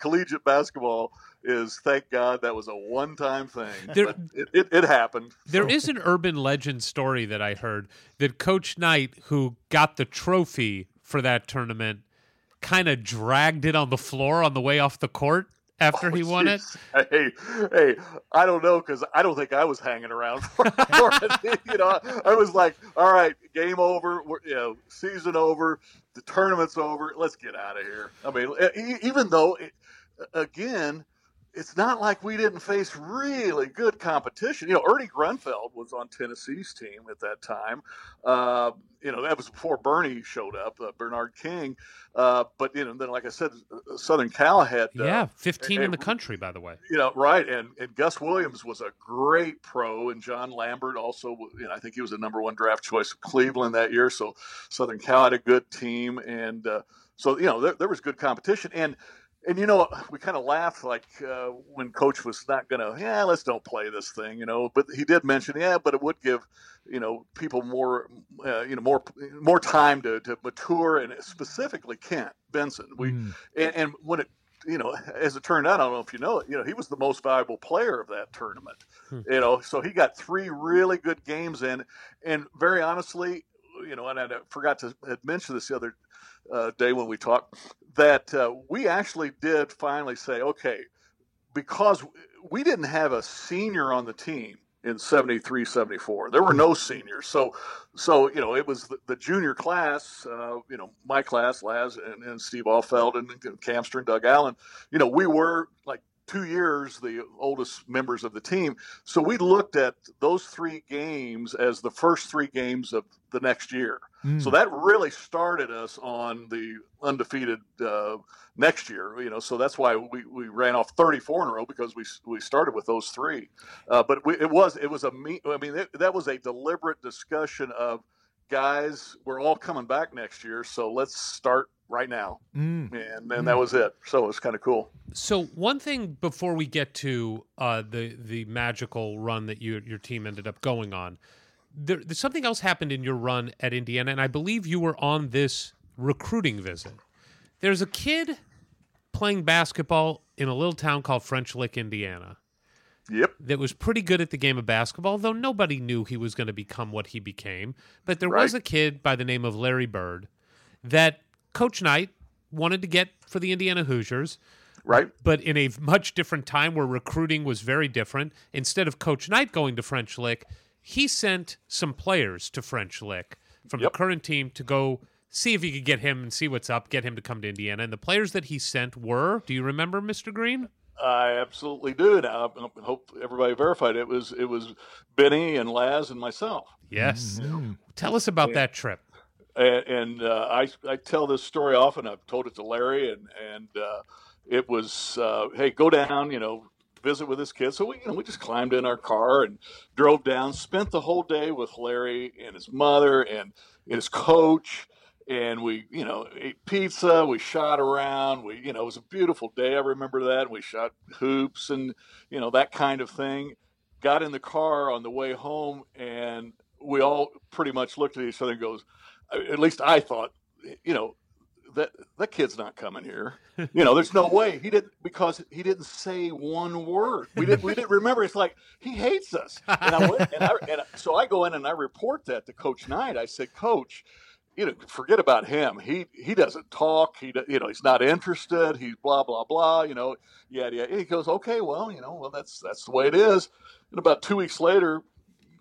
collegiate basketball, is thank God that was a one-time thing. It happened. There is an urban legend story that I heard that Coach Knight, who got the trophy for that tournament, kind of dragged it on the floor on the way off the court. After he won it? Hey, I don't know, because I don't think I was hanging around for it. You know, I was like, all right, game over, season over, the tournament's over, let's get out of here. I mean, even though, again, it's not like we didn't face really good competition. You know, Ernie Grunfeld was on Tennessee's team at that time. That was before Bernie showed up, Bernard King. But, then, like I said, Southern Cal had... 15 in the country, by the way. You know, right. And Gus Williams was a great pro, and John Lambert also, I think he was the number one draft choice of Cleveland that year. So Southern Cal had a good team. And there was good competition. And, we kind of laughed like when Coach was not going to, let's don't play this thing, But he did mention, but it would give, people more, more time to mature, and specifically Kent Benson. And when it, as it turned out, I don't know if you know it, he was the most valuable player of that tournament, so he got three really good games in. And very honestly, and I forgot to mention this the other day when we talked, that we actually did finally say, okay, because we didn't have a senior on the team in 73, 74. There were no seniors. So it was the junior class, my class, Laz and Steve Alfeld and Camster and Doug Allen. We were like 2 years the oldest members of the team. So we looked at those three games as the first three games of the next year. So that really started us on the undefeated next year, so that's why we ran off 34 in a row, because we started with those three. But that was a deliberate discussion of, guys, we're all coming back next year, so let's start right now. And that was it. So it was kind of cool. So one thing before we get to the magical run that your team ended up going on, There's something else happened in your run at Indiana, and I believe you were on this recruiting visit. There's a kid playing basketball in a little town called French Lick, Indiana. Yep. That was pretty good at the game of basketball, though nobody knew he was going to become what he became. But there was a kid by the name of Larry Bird that Coach Knight wanted to get for the Indiana Hoosiers. Right. But in a much different time where recruiting was very different, instead of Coach Knight going to French Lick, he sent some players to French Lick from the current team to go see if he could get him and see what's up, get him to come to Indiana. And the players that he sent were, do you remember, Mr. Green? I absolutely do. Now, I hope everybody verified it. It was Benny and Laz and myself. Yes. Mm-hmm. Tell us about that trip. And I tell this story often. I've told it to Larry, and it was, hey, go down, visit with his kids. So we just climbed in our car and drove down, spent the whole day with Larry and his mother and his coach. And we, ate pizza, we shot around, it was a beautiful day. I remember that. We shot hoops and, that kind of thing. Got in the car on the way home, and we all pretty much looked at each other and goes, at least I thought, that kid's not coming here. You know, there's no way he didn't, because he didn't say one word. We didn't remember. It's like, he hates us. And so I go in and I report that to Coach Knight. I said, Coach, you know, forget about him. He doesn't talk. He's not interested. He's blah, blah, blah, you know, yada, yada. He goes, okay, well, that's the way it is. And about 2 weeks later,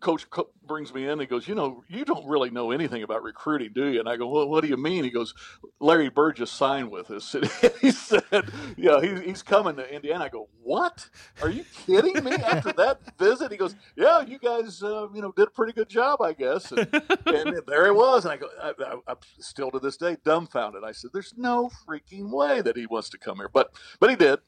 Coach brings me in and he goes, you know, you don't really know anything about recruiting, do you? And I go, well, what do you mean? He goes, Larry Bird just signed with us. And he said, yeah, he's coming to Indiana. I go, what? Are you kidding me? After that visit? He goes, yeah, you guys, did a pretty good job, I guess. And there he was. And I go, I'm still to this day dumbfounded. I said, there's no freaking way that he wants to come here. But he did.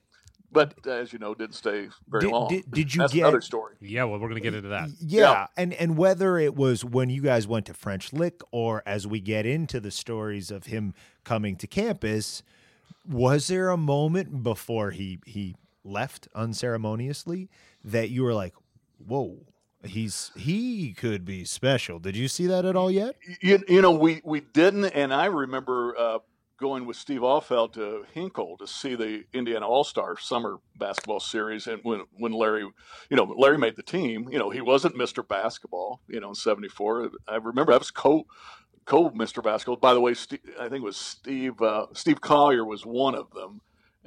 But as you know, didn't stay very long. That's another story. Yeah, well, we're going to get into that. Yeah. And whether it was when you guys went to French Lick or as we get into the stories of him coming to campus, was there a moment before he left unceremoniously that you were like, whoa, he could be special? Did you see that at all yet? We didn't, and I remember going with Steve Alfeld to Hinkle to see the Indiana All-Star Summer Basketball Series. And when Larry made the team, he wasn't Mr. Basketball, in 74. I remember I was co Mr. Basketball. By the way, I think it was Steve Collier was one of them.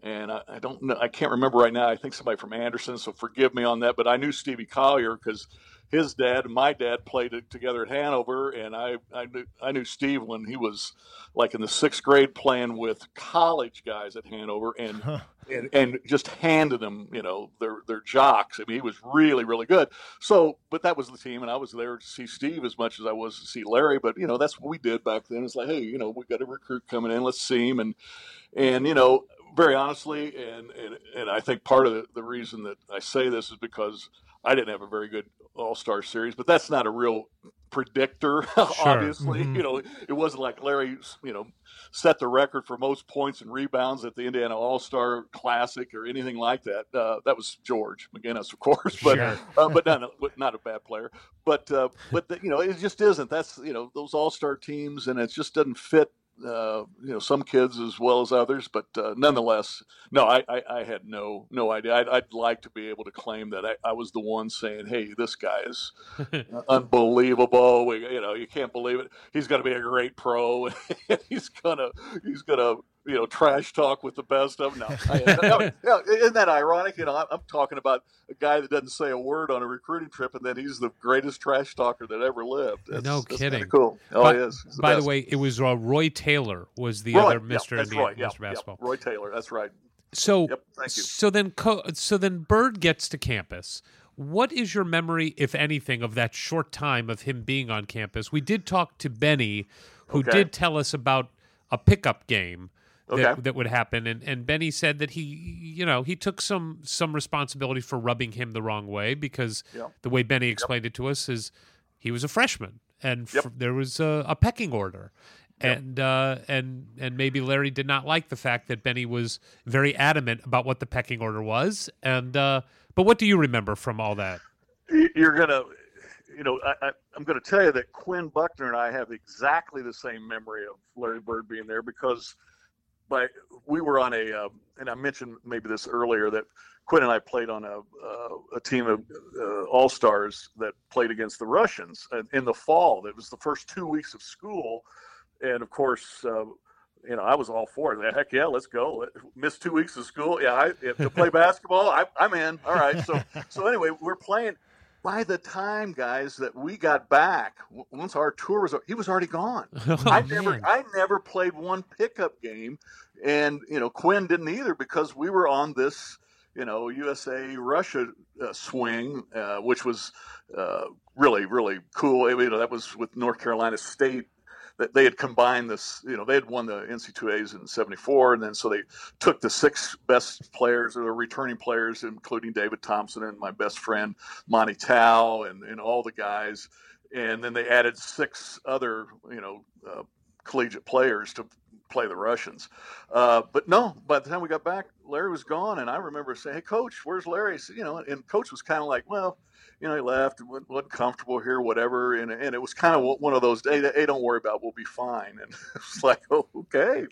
And I don't know, I can't remember right now. I think somebody from Anderson, so forgive me on that. But I knew Stevie Collier because his dad and my dad played together at Hanover, and I knew Steve when he was like in the sixth grade playing with college guys at Hanover, and just handed them, their jocks. I mean, he was really, really good. So, but that was the team, and I was there to see Steve as much as I was to see Larry. But that's what we did back then. It's like, hey, we got a recruit coming in, let's see him, and very honestly, and I think part of the reason that I say this is because I didn't have a very good All-Star Series, but that's not a real predictor, sure. Obviously. Mm-hmm. It wasn't like Larry, set the record for most points and rebounds at the Indiana All-Star Classic or anything like that. That was George McGinnis, of course, but sure. But not a bad player. But it just isn't. That's those All-Star teams, and it just doesn't fit. Some kids as well as others, but nonetheless, no, I had no idea. I'd like to be able to claim that I was the one saying, hey, this guy is unbelievable. You can't believe it. He's going to be a great pro. He's going to trash talk with the best of them. No, isn't that ironic? I'm talking about a guy that doesn't say a word on a recruiting trip, and then he's the greatest trash talker that ever lived. That's kidding. That's cool. He is. He's the best. The way, it was Roy Taylor was the other Mr. Indiana, right. Mr. Basketball. Roy Taylor, that's right. So, yep, thank you. So then Bird gets to campus. What is your memory, if anything, of that short time of him being on campus? We did talk to Benny, who did tell us about a pickup game. Okay. That would happen, and Benny said that he took some responsibility for rubbing him the wrong way because the way Benny explained it to us is he was a freshman and there was a pecking order, and maybe Larry did not like the fact that Benny was very adamant about what the pecking order was, but what do you remember from all that? You're gonna. I'm going to tell you that Quinn Buckner and I have exactly the same memory of Larry Bird being there because we were on a and I mentioned maybe this earlier that Quinn and I played on a team of all-stars that played against the Russians in the fall. It was the first 2 weeks of school, and of course, I was all for it. Heck yeah, let's go. Missed 2 weeks of school. Yeah, to play basketball, I'm in. All right. So anyway, we're playing. By the time, guys, that we got back, once our tour was over, he was already gone. Oh, I never played one pickup game, and Quinn didn't either because we were on this, USA-Russia swing, which was really, really cool. That was with North Carolina State. That they had combined this, they had won the NC2As in 74, and then so they took the six best players or the returning players, including David Thompson and my best friend Monty Tao and all the guys, and then they added six other, collegiate players to play the Russians. But no, by the time we got back, Larry was gone, and I remember saying, hey, Coach, where's Larry? And Coach was kind of like, well, you know, he left and wasn't comfortable here, whatever. And it was kind of one of those, hey, don't worry about it, we'll be fine. And it's like, oh, okay,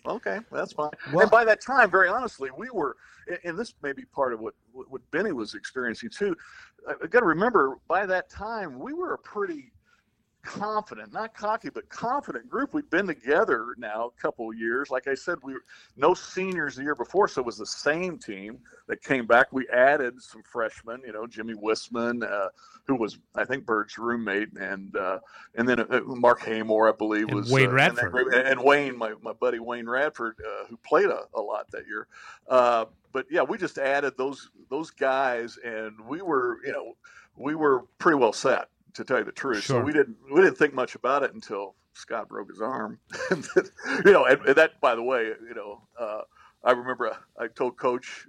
that's fine. Well, and by that time, very honestly, we were, and this may be part of what Benny was experiencing too. I got to remember, by that time, we were a pretty confident, not cocky, but confident group. We've been together now a couple of years. Like I said, we were no seniors the year before, so it was the same team that came back. We added some freshmen, you know, Jimmy Wissman, who was, I think, Bird's roommate, and then Mark Haymore, I believe, was Wayne Radford, and Wayne, my buddy Wayne Radford, who played a lot that year. But yeah, we just added those guys, and we were pretty well set, to tell you the truth. Sure. So we didn't think much about it until Scott broke his arm. and that, by the way, I remember I told Coach,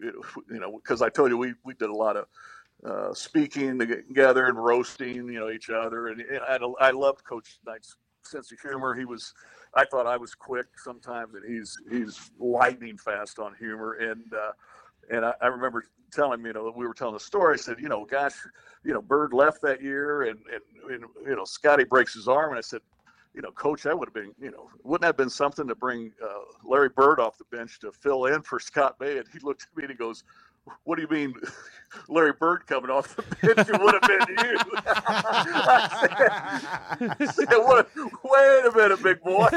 because I told you we did a lot of speaking together and roasting, each other. And I loved Coach Knight's sense of humor. I thought I was quick sometimes, and he's lightning fast on humor. And I remember telling him, we were telling the story. I said, gosh, Bird left that year and Scotty breaks his arm. And I said, Coach, that would have been, wouldn't that have been something to bring Larry Bird off the bench to fill in for Scott May? And he looked at me and he goes, what do you mean Larry Bird coming off the bench? It would have been you. I said, wait a minute, big boy.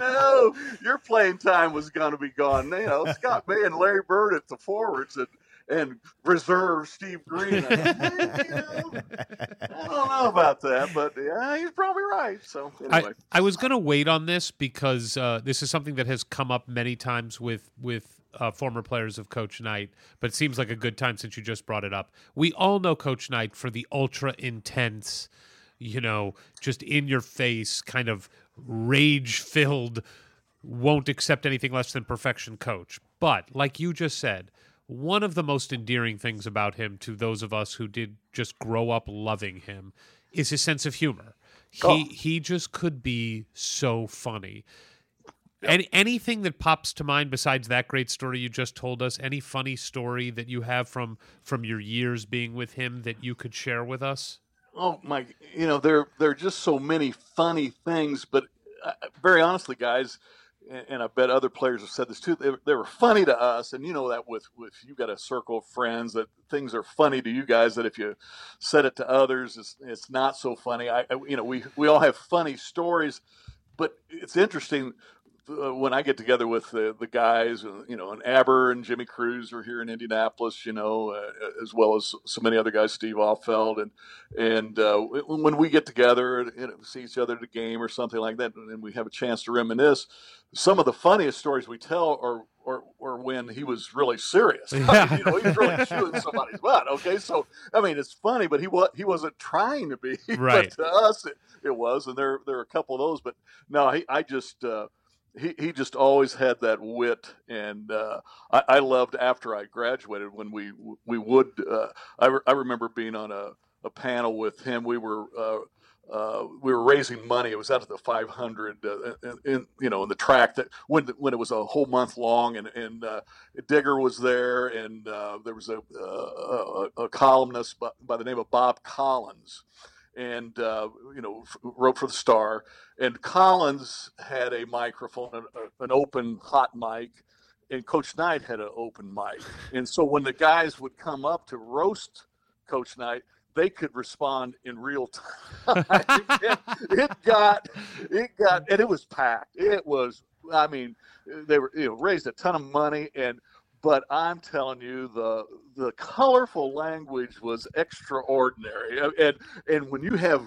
No, your playing time was going to be gone. Scott May and Larry Bird at the forwards and reserve Steve Green. I don't know about that, but yeah, he's probably right. So anyway. I was going to wait on this because this is something that has come up many times with former players of Coach Knight, but it seems like a good time since you just brought it up. We all know Coach Knight for the ultra intense, just in your face, kind of rage filled, won't accept anything less than perfection coach. But like you just said, one of the most endearing things about him to those of us who did just grow up loving him is his sense of humor. He just could be so funny. And anything that pops to mind besides that great story you just told us, any funny story that you have from your years being with him that you could share with us? Oh, my, there are just so many funny things, but very honestly, guys, and I bet other players have said this too, they were funny to us, and that with you got a circle of friends that things are funny to you guys, that if you said it to others, it's not so funny. We all have funny stories, but it's interesting when I get together with the guys, and Aber and Jimmy Cruz are here in Indianapolis, as well as so many other guys, Steve Offeld. And when we get together and see each other at a game or something like that, and we have a chance to reminisce, some of the funniest stories we tell are when he was really serious. Yeah. He was really chewing somebody's butt. Okay. So, it's funny, but he wasn't trying to be. Right. But to us, it was. And there are a couple of those, but no, he just always had that wit, and I loved after I graduated when we would. I remember being on a panel with him. We were raising money. It was out at the 500, in the track that when it was a whole month long, and Digger was there, and there was a columnist by the name of Bob Collins. And, wrote for the Star. And Collins had a microphone, an open hot mic, and Coach Knight had an open mic. And so when the guys would come up to roast Coach Knight, they could respond in real time. It got, and it was packed. It was, they were, raised a ton of money, but I'm telling you, the colorful language was extraordinary. And when you have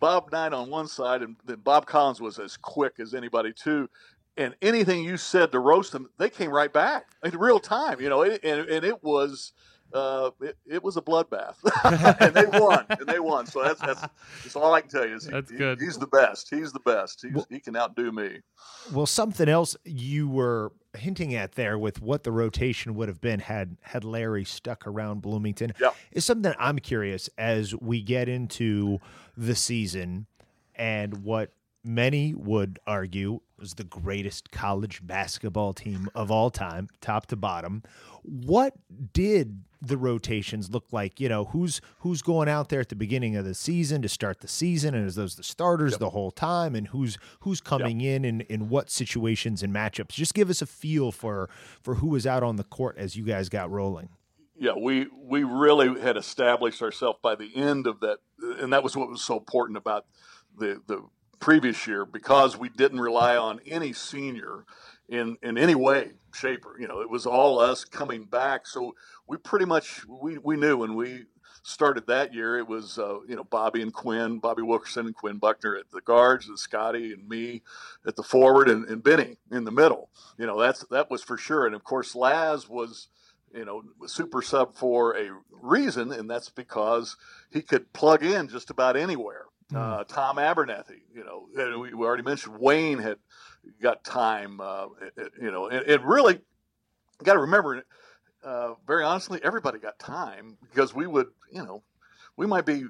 Bob Knight on one side, and then Bob Collins was as quick as anybody too, and anything you said to roast them, they came right back in real time. It was it was a bloodbath, and they won. So that's all I can tell you. That's good. He's the best. He can outdo me. Well, something else you were hinting at there with what the rotation would have been had Larry stuck around Bloomington is something I'm curious as we get into the season and what many would argue was the greatest college basketball team of all time, top to bottom. What did the rotations look like? You know, who's going out there at the beginning of the season to start the season, and is those the starters the whole time, and who's coming in and in what situations and matchups? Just give us a feel for who was out on the court as you guys got rolling. Yeah, we really had established ourselves by the end of that, and that was what was so important about the previous year, because we didn't rely on any senior in any way, shape, or, you know, it was all us coming back. So we pretty much, we knew when we started that year, it was, you know, Bobby Wilkerson and Quinn Buckner at the guards, and Scotty and me at the forward, and Benny in the middle. You know, that was for sure. And of course, Laz was, you know, super sub for a reason, and that's because he could plug in just about anywhere. Tom Abernethy, you know, we already mentioned Wayne had got time, you know, and really got to remember, very honestly, everybody got time, because we would, you know, we might be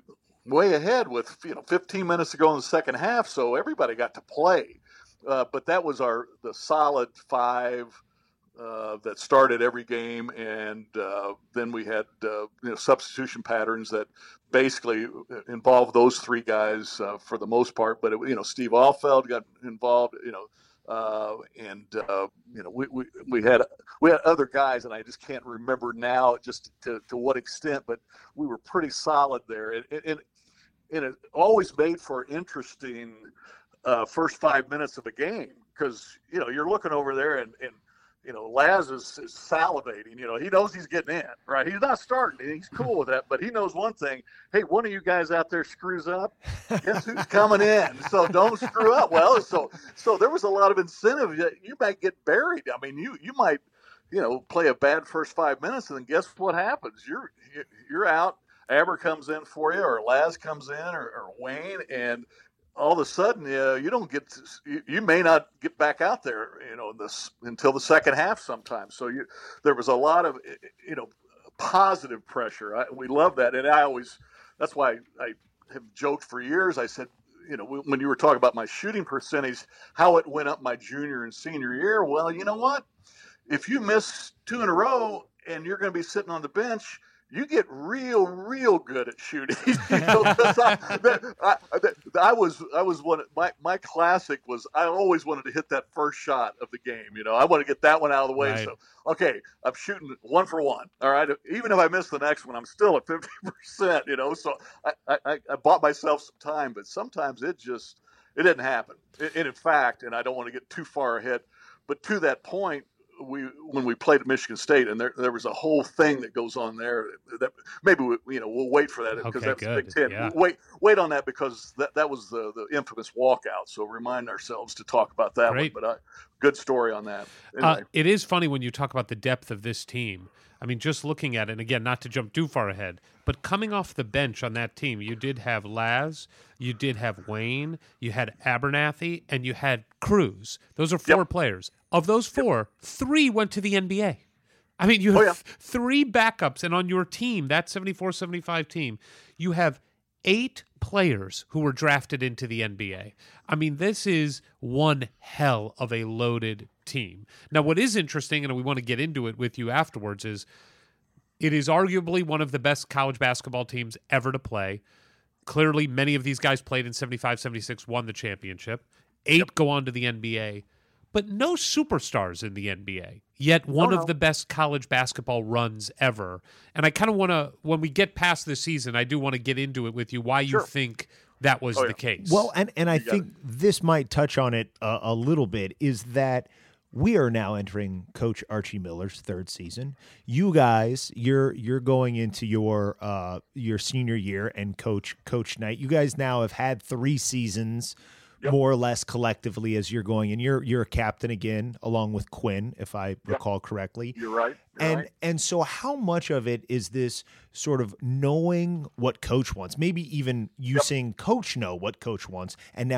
way ahead with, you know, 15 minutes to go in the second half. So everybody got to play. But that was the solid five that started every game, and then we had you know, substitution patterns that basically involved those three guys for the most part. But you know, Steve Alfeld got involved, you know, and you know, we had other guys, and I just can't remember now just to what extent, but we were pretty solid there, and it always made for interesting first 5 minutes of a game, because you know, you're looking over there and you know, Laz is salivating. You know, he knows he's getting in, right? He's not starting. He's cool with that, but he knows one thing. Hey, one of you guys out there screws up, guess who's coming in? So don't screw up. Well, so there was a lot of incentive. You might get buried. I mean, you might, you know, play a bad first 5 minutes, and then guess what happens? You're out. Aber comes in for you, or Laz comes in, or Wayne, and all of a sudden, you don't get. You may not get back out there, you know, until the second half sometimes. So there was a lot of, you know, positive pressure. We love that, and that's why I have joked for years. I said, you know, when you were talking about my shooting percentage, how it went up my junior and senior year. Well, you know what? If you miss two in a row and you're going to be sitting on the bench, you get real, real good at shooting. You know, I was one. My classic was I always wanted to hit that first shot of the game. You know, I want to get that one out of the way. Right. So, okay, I'm shooting 1 for 1. All right, even if I miss the next one, I'm still at 50%. You know, so I bought myself some time, but sometimes it didn't happen. And in fact, and I don't want to get too far ahead, but to that point, when we played at Michigan State, and there was a whole thing that goes on there that maybe we'll wait for that, because that was Big Ten. Yeah. Wait on that, because that was the infamous walkout. So remind ourselves to talk about that. Great. One. But good story on that. Anyway. It is funny when you talk about the depth of this team. I mean, just looking at it, and again, not to jump too far ahead, but coming off the bench on that team, you did have Laz, you did have Wayne, you had Abernathy, and you had Cruz. Those are four players. Of those four, three went to the NBA. I mean, you have three backups, and on your team, that 74-75 team, you have 8 players who were drafted into the NBA. I mean, this is one hell of a loaded team. Now, what is interesting, and we want to get into it with you afterwards, is it is arguably one of the best college basketball teams ever to play. Clearly, many of these guys played in 75-76, won the championship. 8 go on to the NBA, but no superstars in the NBA. Yet one of the best college basketball runs ever. And I kind of want to, when we get past this season, I do want to get into it with you, why you think that was the case. Well, and I think this might touch on it a little bit, is that we are now entering Coach Archie Miller's third season. You guys, you're going into your senior year, and Coach Knight, you guys now have had 3 seasons more or less collectively as you're going, and you're a captain again, along with Quinn, if I recall correctly. You're right. And so how much of it is this sort of knowing what coach wants, maybe even you saying coach know what coach wants, and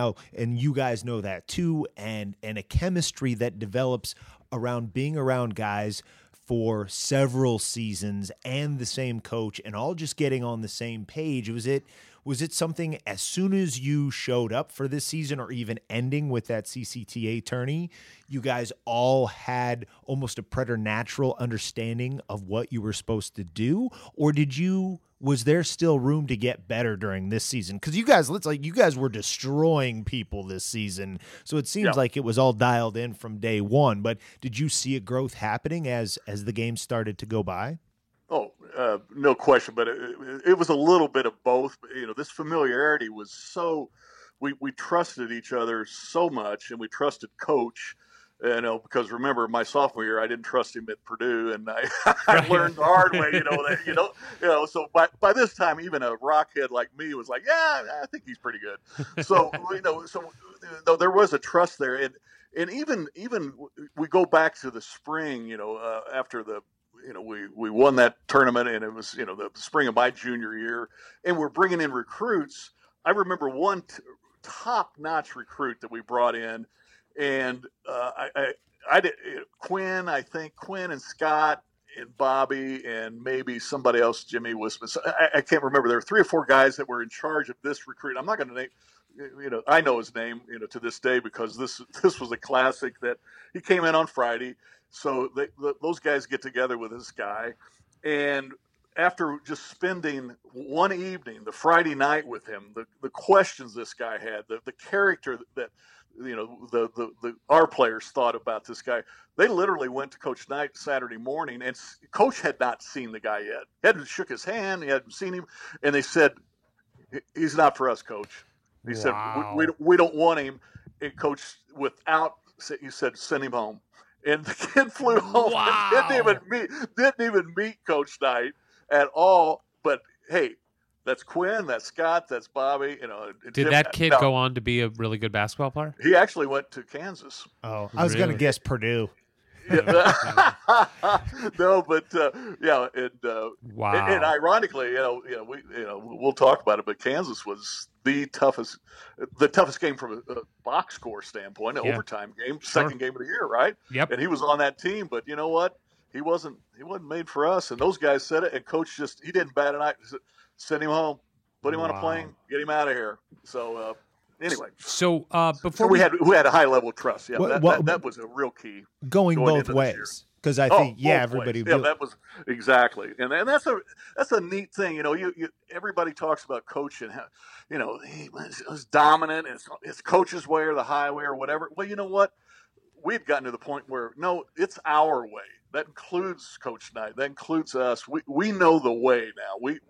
you guys know that too, and a chemistry that develops around being around guys for several seasons and the same coach and all just getting on the same page. Was it Was it something as soon as you showed up for this season or even ending with that CCTA tourney, you guys all had almost a preternatural understanding of what you were supposed to do? Or did you, was there still room to get better during this season? Because you guys, let's like, you guys were destroying people this season. So it seems like it was all dialed in from day one. But did you see a growth happening as the game started to go by? No question, but it was a little bit of both. You know, this familiarity was so we trusted each other so much, and we trusted Coach. You know, because remember, my sophomore year, I didn't trust him at Purdue, and I learned the hard way. You know, that, you know. So by this time, even a rockhead like me was like, yeah, I think he's pretty good. So so there was a trust there, and even we go back to the spring. You know, after the. You know, we won that tournament, and it was, you know, the spring of my junior year, and we're bringing in recruits. I remember one top-notch recruit that we brought in, and I did Quinn. I think Quinn and Scott and Bobby and maybe somebody else, Jimmy Wisman. I can't remember. There were 3 or 4 guys that were in charge of this recruit. I'm not going to name. You know, I know his name, you know, to this day, because this was a classic that he came in on Friday. So those guys get together with this guy, and after just spending one evening, the Friday night with him, the questions this guy had, the character that, you know, our players thought about this guy, they literally went to Coach Knight Saturday morning, and Coach had not seen the guy yet. He hadn't shook his hand, he hadn't seen him, and they said, he's not for us, Coach. He said, we don't want him. And Coach, he said, send him home. And the kid flew home. Wow. Didn't even meet Coach Knight at all. But hey, that's Quinn, that's Scott, that's Bobby. You know, did that kid go on to be a really good basketball player? He actually went to Kansas. Oh, I was going to guess Purdue. And ironically, we'll talk about it, but Kansas was the toughest game from a box score standpoint, overtime game, second game of the year, right? Yep. And he was on that team, but you know what? He wasn't made for us. And those guys said it, and Coach he didn't bat an eye. He said, send him home, put him on a plane, get him out of here. So, anyway, so before we had a high level of trust. Yeah, that was a real key going both ways, because I think everybody. Ways. Yeah, that was exactly, and that's a neat thing. You know, you everybody talks about Coach and how, you know, he was dominant. And it's Coach's way or the highway or whatever. Well, you know what? We've gotten to the point where no, it's our way. That includes Coach Knight. That includes us. We know the way now. We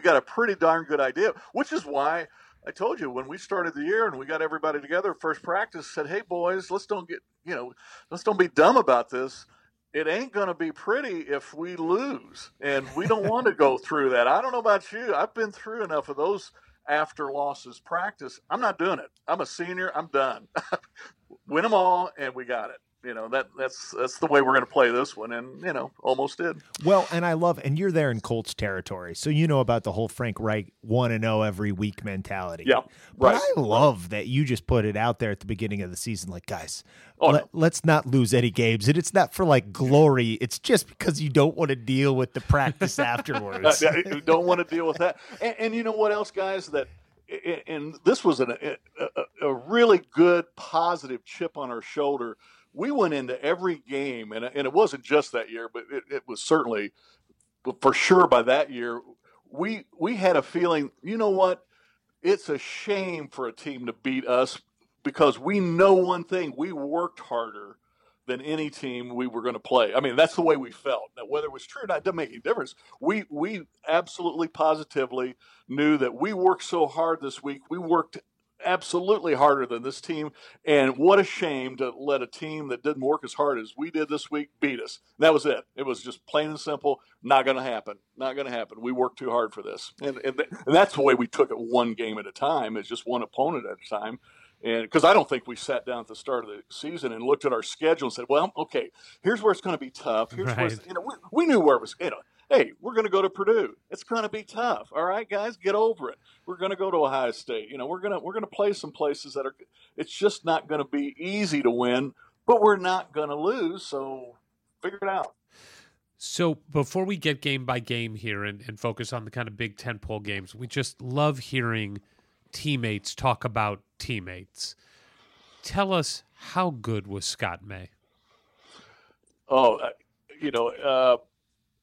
got a pretty darn good idea, which is why. I told you when we started the year and we got everybody together first practice, said, "Hey boys, let's don't be dumb about this. It ain't going to be pretty if we lose, and we don't want to go through that. I don't know about you. I've been through enough of those after losses practice. I'm not doing it. I'm a senior. I'm done. Win them all, and we got it." You know, that's the way we're going to play this one, and, you know, almost did. Well, and I love, and you're there in Colts territory, so you know about the whole Frank Reich 1-0 every week mentality. Yeah, right. But I love that you just put it out there at the beginning of the season, like, guys, let's not lose any games, and it's not for, like, glory. It's just because you don't want to deal with the practice afterwards. You don't want to deal with that. And you know what else, guys, that – and this was a really good, positive chip on our shoulder. We went into every game, and it wasn't just that year, but it was certainly, for sure, by that year, we had a feeling, you know what, it's a shame for a team to beat us, because we know one thing, we worked harder than any team we were going to play. I mean, that's the way we felt. Now, whether it was true or not, it doesn't make any difference. We absolutely, positively knew that we worked so hard this week, we worked absolutely harder than this team, and what a shame to let a team that didn't work as hard as we did this week beat us. That was it. It was just plain and simple. Not going to happen. We worked too hard for this, and that's the way we took it, one game at a time, is just one opponent at a time. And because I don't think we sat down at the start of the season and looked at our schedule and said, well, okay, here's where it's going to be tough. Here's where it's, you know, we knew where it was. You know, hey, we're going to go to Purdue. It's going to be tough. All right, guys, get over it. We're going to go to Ohio State. You know, we're going to play some places that are. It's just not going to be easy to win, but we're not going to lose. So figure it out. So before we get game by game here and focus on the kind of big tentpole games, we just love hearing teammates talk about teammates. Tell us, how good was Scott May? Oh,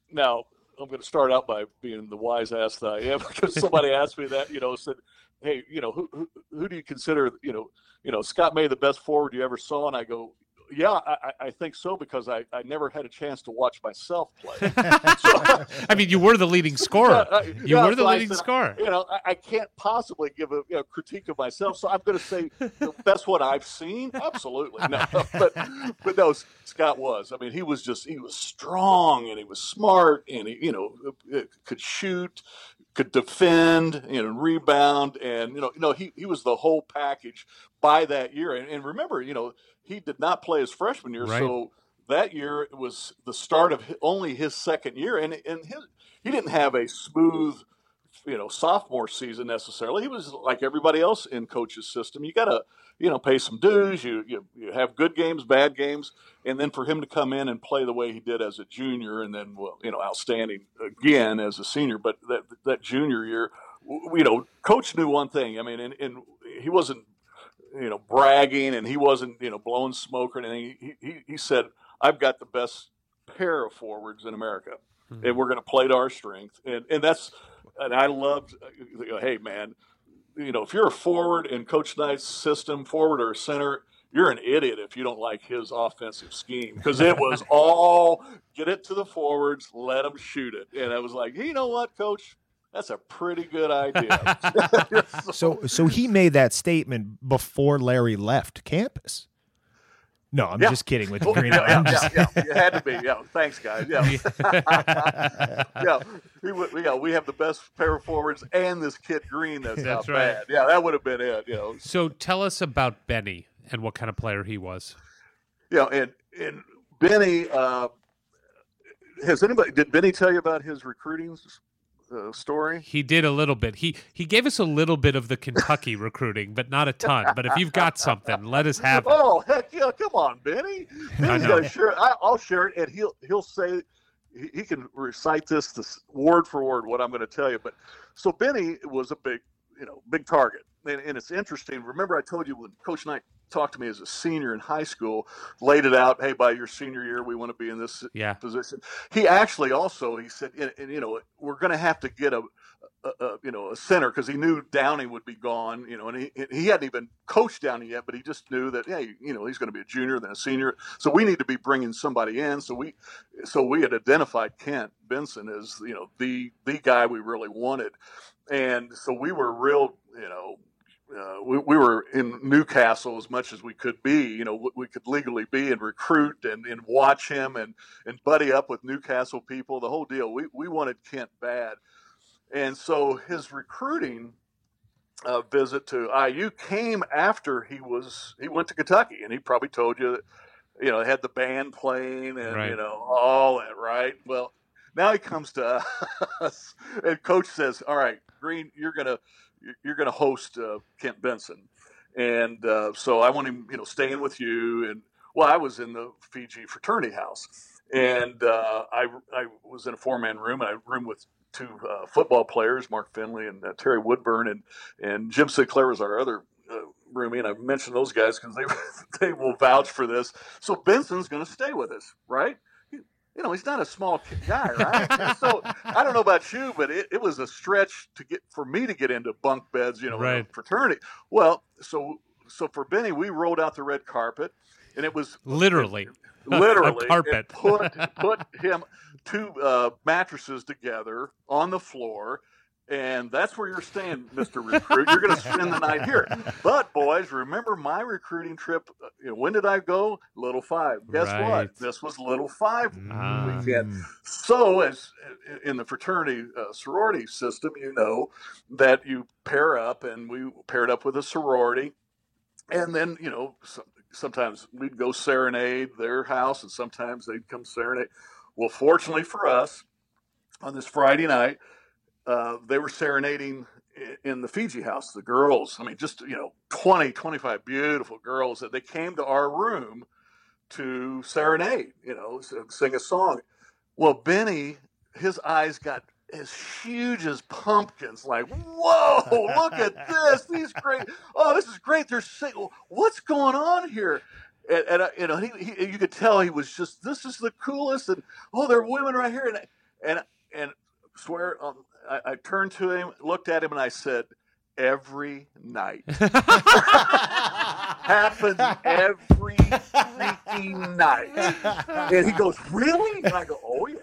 now I'm going to start out by being the wise ass that I am, because somebody asked me that, said, hey, who do you consider, Scott May the best forward you ever saw? And I go, yeah, I think so, because I never had a chance to watch myself play. So, I mean, you were the leading scorer. You were the leading scorer. I can't possibly give a critique of myself, so I'm going to say the best one I've seen. Absolutely. No, but no, Scott was. I mean, he was strong, and he was smart, and he could shoot, could defend, rebound, and he was the whole package by that year. And remember, he did not play his freshman year, right. So that year it was the start of only his second year, and he didn't have a smooth, sophomore season necessarily. He was like everybody else in coach's system. You got to, pay some dues. You have good games, bad games, and then for him to come in and play the way he did as a junior, and then outstanding again as a senior. But that junior year, coach knew one thing. I mean, and he wasn't bragging, and he wasn't, blowing smoke or anything. He said, I've got the best pair of forwards in America, mm-hmm. and we're going to play to our strength. And I loved, hey, man, if you're a forward in Coach Knight's system, forward or center, you're an idiot if you don't like his offensive scheme, because it was all get it to the forwards, let them shoot it. And I was like, you know what, Coach? That's a pretty good idea. So he made that statement before Larry left campus. No, I'm just kidding with Green. It had to be. Yeah, thanks, guys. Yeah, we have the best pair of forwards and this kid Green. That's not right. Bad. Yeah, that would have been it. So tell us about Benny and what kind of player he was. Yeah, and Benny. Did Benny tell you about his recruiting story? He did a little bit. He gave us a little bit of the Kentucky recruiting, but not a ton. But if you've got something, let us have it. Oh, heck yeah! Come on, Benny. Benny's gonna share it. I'll share it, and he'll say he can recite this word for word what I'm going to tell you. But so Benny was a big target, and it's interesting. Remember, I told you when Coach Knight talked to me as a senior in high school, laid it out, hey, by your senior year, we want to be in this position. He actually also, he said, we're going to have to get a center, because he knew Downey would be gone, and he hadn't even coached Downey yet, but he just knew that, hey, he's going to be a junior, then a senior. So we need to be bringing somebody in. So we had identified Kent Benson as, the guy we really wanted. And so we were real, we were in Newcastle as much as we could be, we could legally be, and recruit and watch him and buddy up with Newcastle people, the whole deal. We wanted Kent bad. And so his recruiting visit to IU came after he went to Kentucky, and he probably told you that, had the band playing and, right. All that, right? Well, now he comes to us, and coach says, all right, Green, you're going to host Kent Benson. And so I want him, staying with you. And, well, I was in the Fiji fraternity house. And I was in a four-man room, and I roomed with two football players, Mark Finley and Terry Woodburn. And Jim Sinclair was our other roomie. And I've mentioned those guys because they will vouch for this. So Benson's going to stay with us, right? He's not a small guy, right? So I don't know about you, but it was a stretch for me to get into bunk beds, right. In a fraternity. Well, so for Benny, we rolled out the red carpet, and it was literally a carpet. Put him two mattresses together on the floor, and that's where you're staying, Mr. Recruit. You're going to spend the night here. But, boys, remember my recruiting trip. When did I go? Little Five. Guess what? This was Little Five weekend. So, as in the fraternity sorority system, that you pair up, and we paired up with a sorority. And then, sometimes we'd go serenade their house, and sometimes they'd come serenade. Well, fortunately for us, on this Friday night, they were serenading in the Fiji house, the girls. I mean, just, 20, 25 beautiful girls that they came to our room to serenade, sing a song. Well, Benny, his eyes got as huge as pumpkins. Like, whoa, look at this. These great. Oh, this is great. They're saying, what's going on here? And you know, he, you could tell he was just, this is the coolest. And, oh, there are women right here. And swear, I turned to him, looked at him, and I said, every night. Happens every freaking night. And he goes, really? And I go, oh, yeah.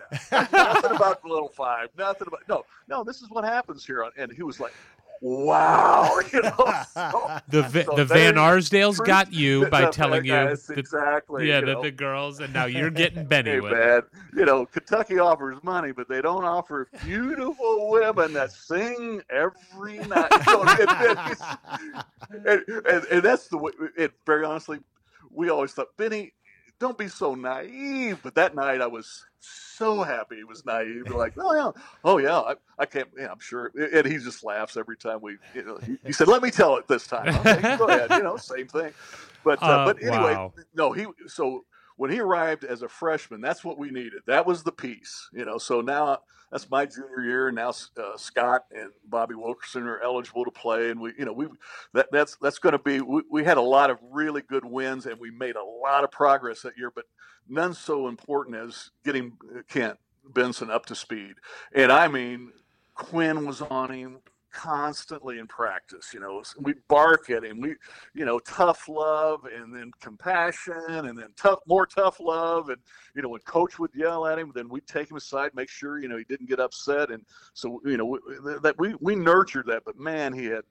Nothing about the Little Five. Nothing about, no, this is what happens here. And he was like, wow. You know, so the Van Arsdales got you by telling you. Guys, exactly. Yeah, the girls, and now you're getting Benny. Hey, man, you know, Kentucky offers money, but they don't offer beautiful women that sing every night. and that's the way, very honestly, we always thought, Benny, don't be so naive. But that night I was so happy he was naive. Like, oh yeah, I can't. Yeah, I'm sure. And he just laughs every time we. You know, he said, "Let me tell it this time." Okay, go ahead. You know, same thing. But anyway, wow. No. He so when he arrived as a freshman, that's what we needed. That was the piece. You know. So now that's my junior year. Now Scott and Bobby Wilkerson are eligible to play, and that's going to be. We had a lot of really good wins, and we made a lot of progress that year, but none so important as getting Kent Benson up to speed. And I mean, Quinn was on him constantly in practice. You know, we bark at him. We, you know, tough love and then compassion and then more tough love. And, you know, when coach would yell at him, then we'd take him aside, make sure, you know, he didn't get upset. And so, you know, we nurtured that, but man, he had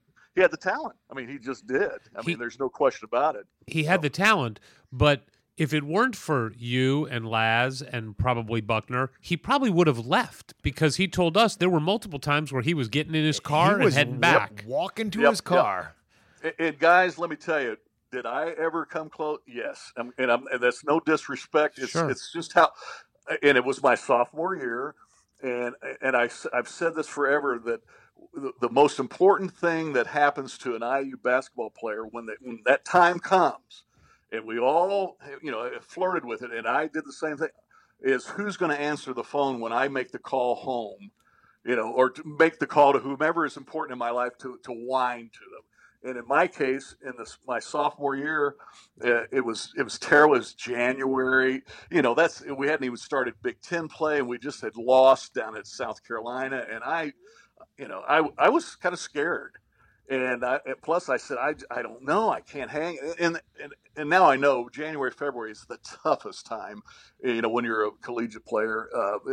the talent. I mean, he just did. I mean, there's no question about it. He had the talent, but if it weren't for you and Laz and probably Buckner, he probably would have left, because he told us there were multiple times where he was getting in his car and heading back. Walking to his car. Yep. And guys, let me tell you, did I ever come close? Yes. And that's no disrespect. It's just how – and it was my sophomore year, and I've said this forever, that the most important thing that happens to an IU basketball player when that time comes, and we all, you know, flirted with it, and I did the same thing, is who's going to answer the phone when I make the call home, you know, or to make the call to whomever is important in my life to whine to them. And in my case, my sophomore year, it was terrible. It was January. You know, we hadn't even started Big Ten play, and we just had lost down at South Carolina. And I was kind of scared. And plus I said, I don't know. I can't hang. And now I know January, February is the toughest time, you know, when you're a collegiate player.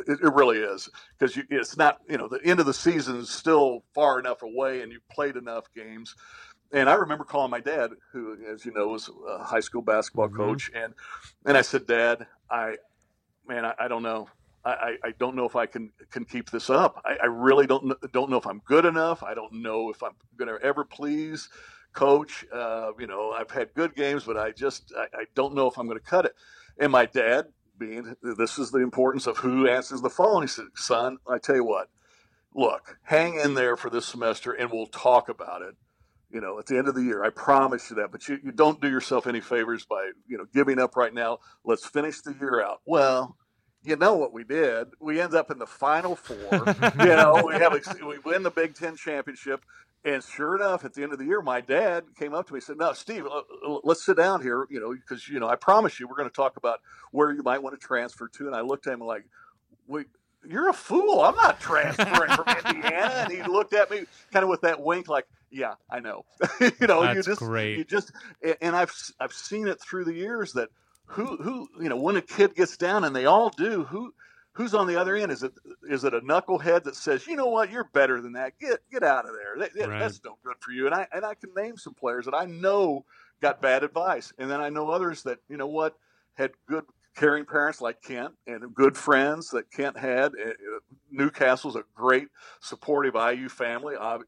It really is, because it's not, you know, the end of the season is still far enough away and you've played enough games. And I remember calling my dad, who, as you know, was a high school basketball coach. And I said, Dad, I don't know. I don't know if I can keep this up. I really don't know if I'm good enough. I don't know if I'm going to ever please coach. You know, I've had good games, but I don't know if I'm going to cut it. And my dad, being, this is the importance of who answers the phone. He said, son, I tell you what, look, hang in there for this semester and we'll talk about it, you know, at the end of the year. I promise you that, but you don't do yourself any favors by, you know, giving up right now. Let's finish the year out. Well, you know what we did? We end up in the Final Four. You know, we win the Big Ten championship, and sure enough, at the end of the year, my dad came up to me and said, "No, Steve, let's sit down here. You know, because you know, I promise you, we're going to talk about where you might want to transfer to." And I looked at him like, "Wait, you're a fool. I'm not transferring from Indiana." And he looked at me kind of with that wink, like, "Yeah, I know." You know, that's great. You just, and I've seen it through the years that. Who you know, when a kid gets down, and they all do, who's on the other end? Is it a knucklehead that says, you know what, you're better than that, get out of there, right. That's no good for you. And I can name some players that I know got bad advice, and then I know others that, you know what, had good caring parents like Kent, and good friends that Kent had. Newcastle's a great supportive IU family, and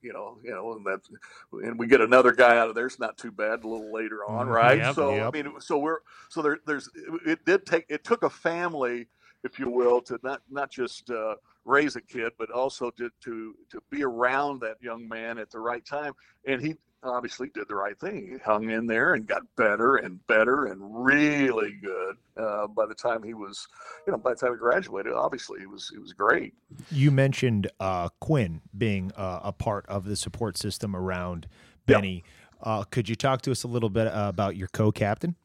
we get another guy out of there. It's not too bad a little later on, right? Yep, so yep. I mean, so we're so there. There's it took a family, if you will, to not just raise a kid, but also to be around that young man at the right time. And he, obviously did the right thing. He hung in there and got better and better and really good. By the time he was, by the time he graduated, obviously he was great. You mentioned Quinn being a part of the support system around Benny. Yep. Could you talk to us a little bit about your co-captain?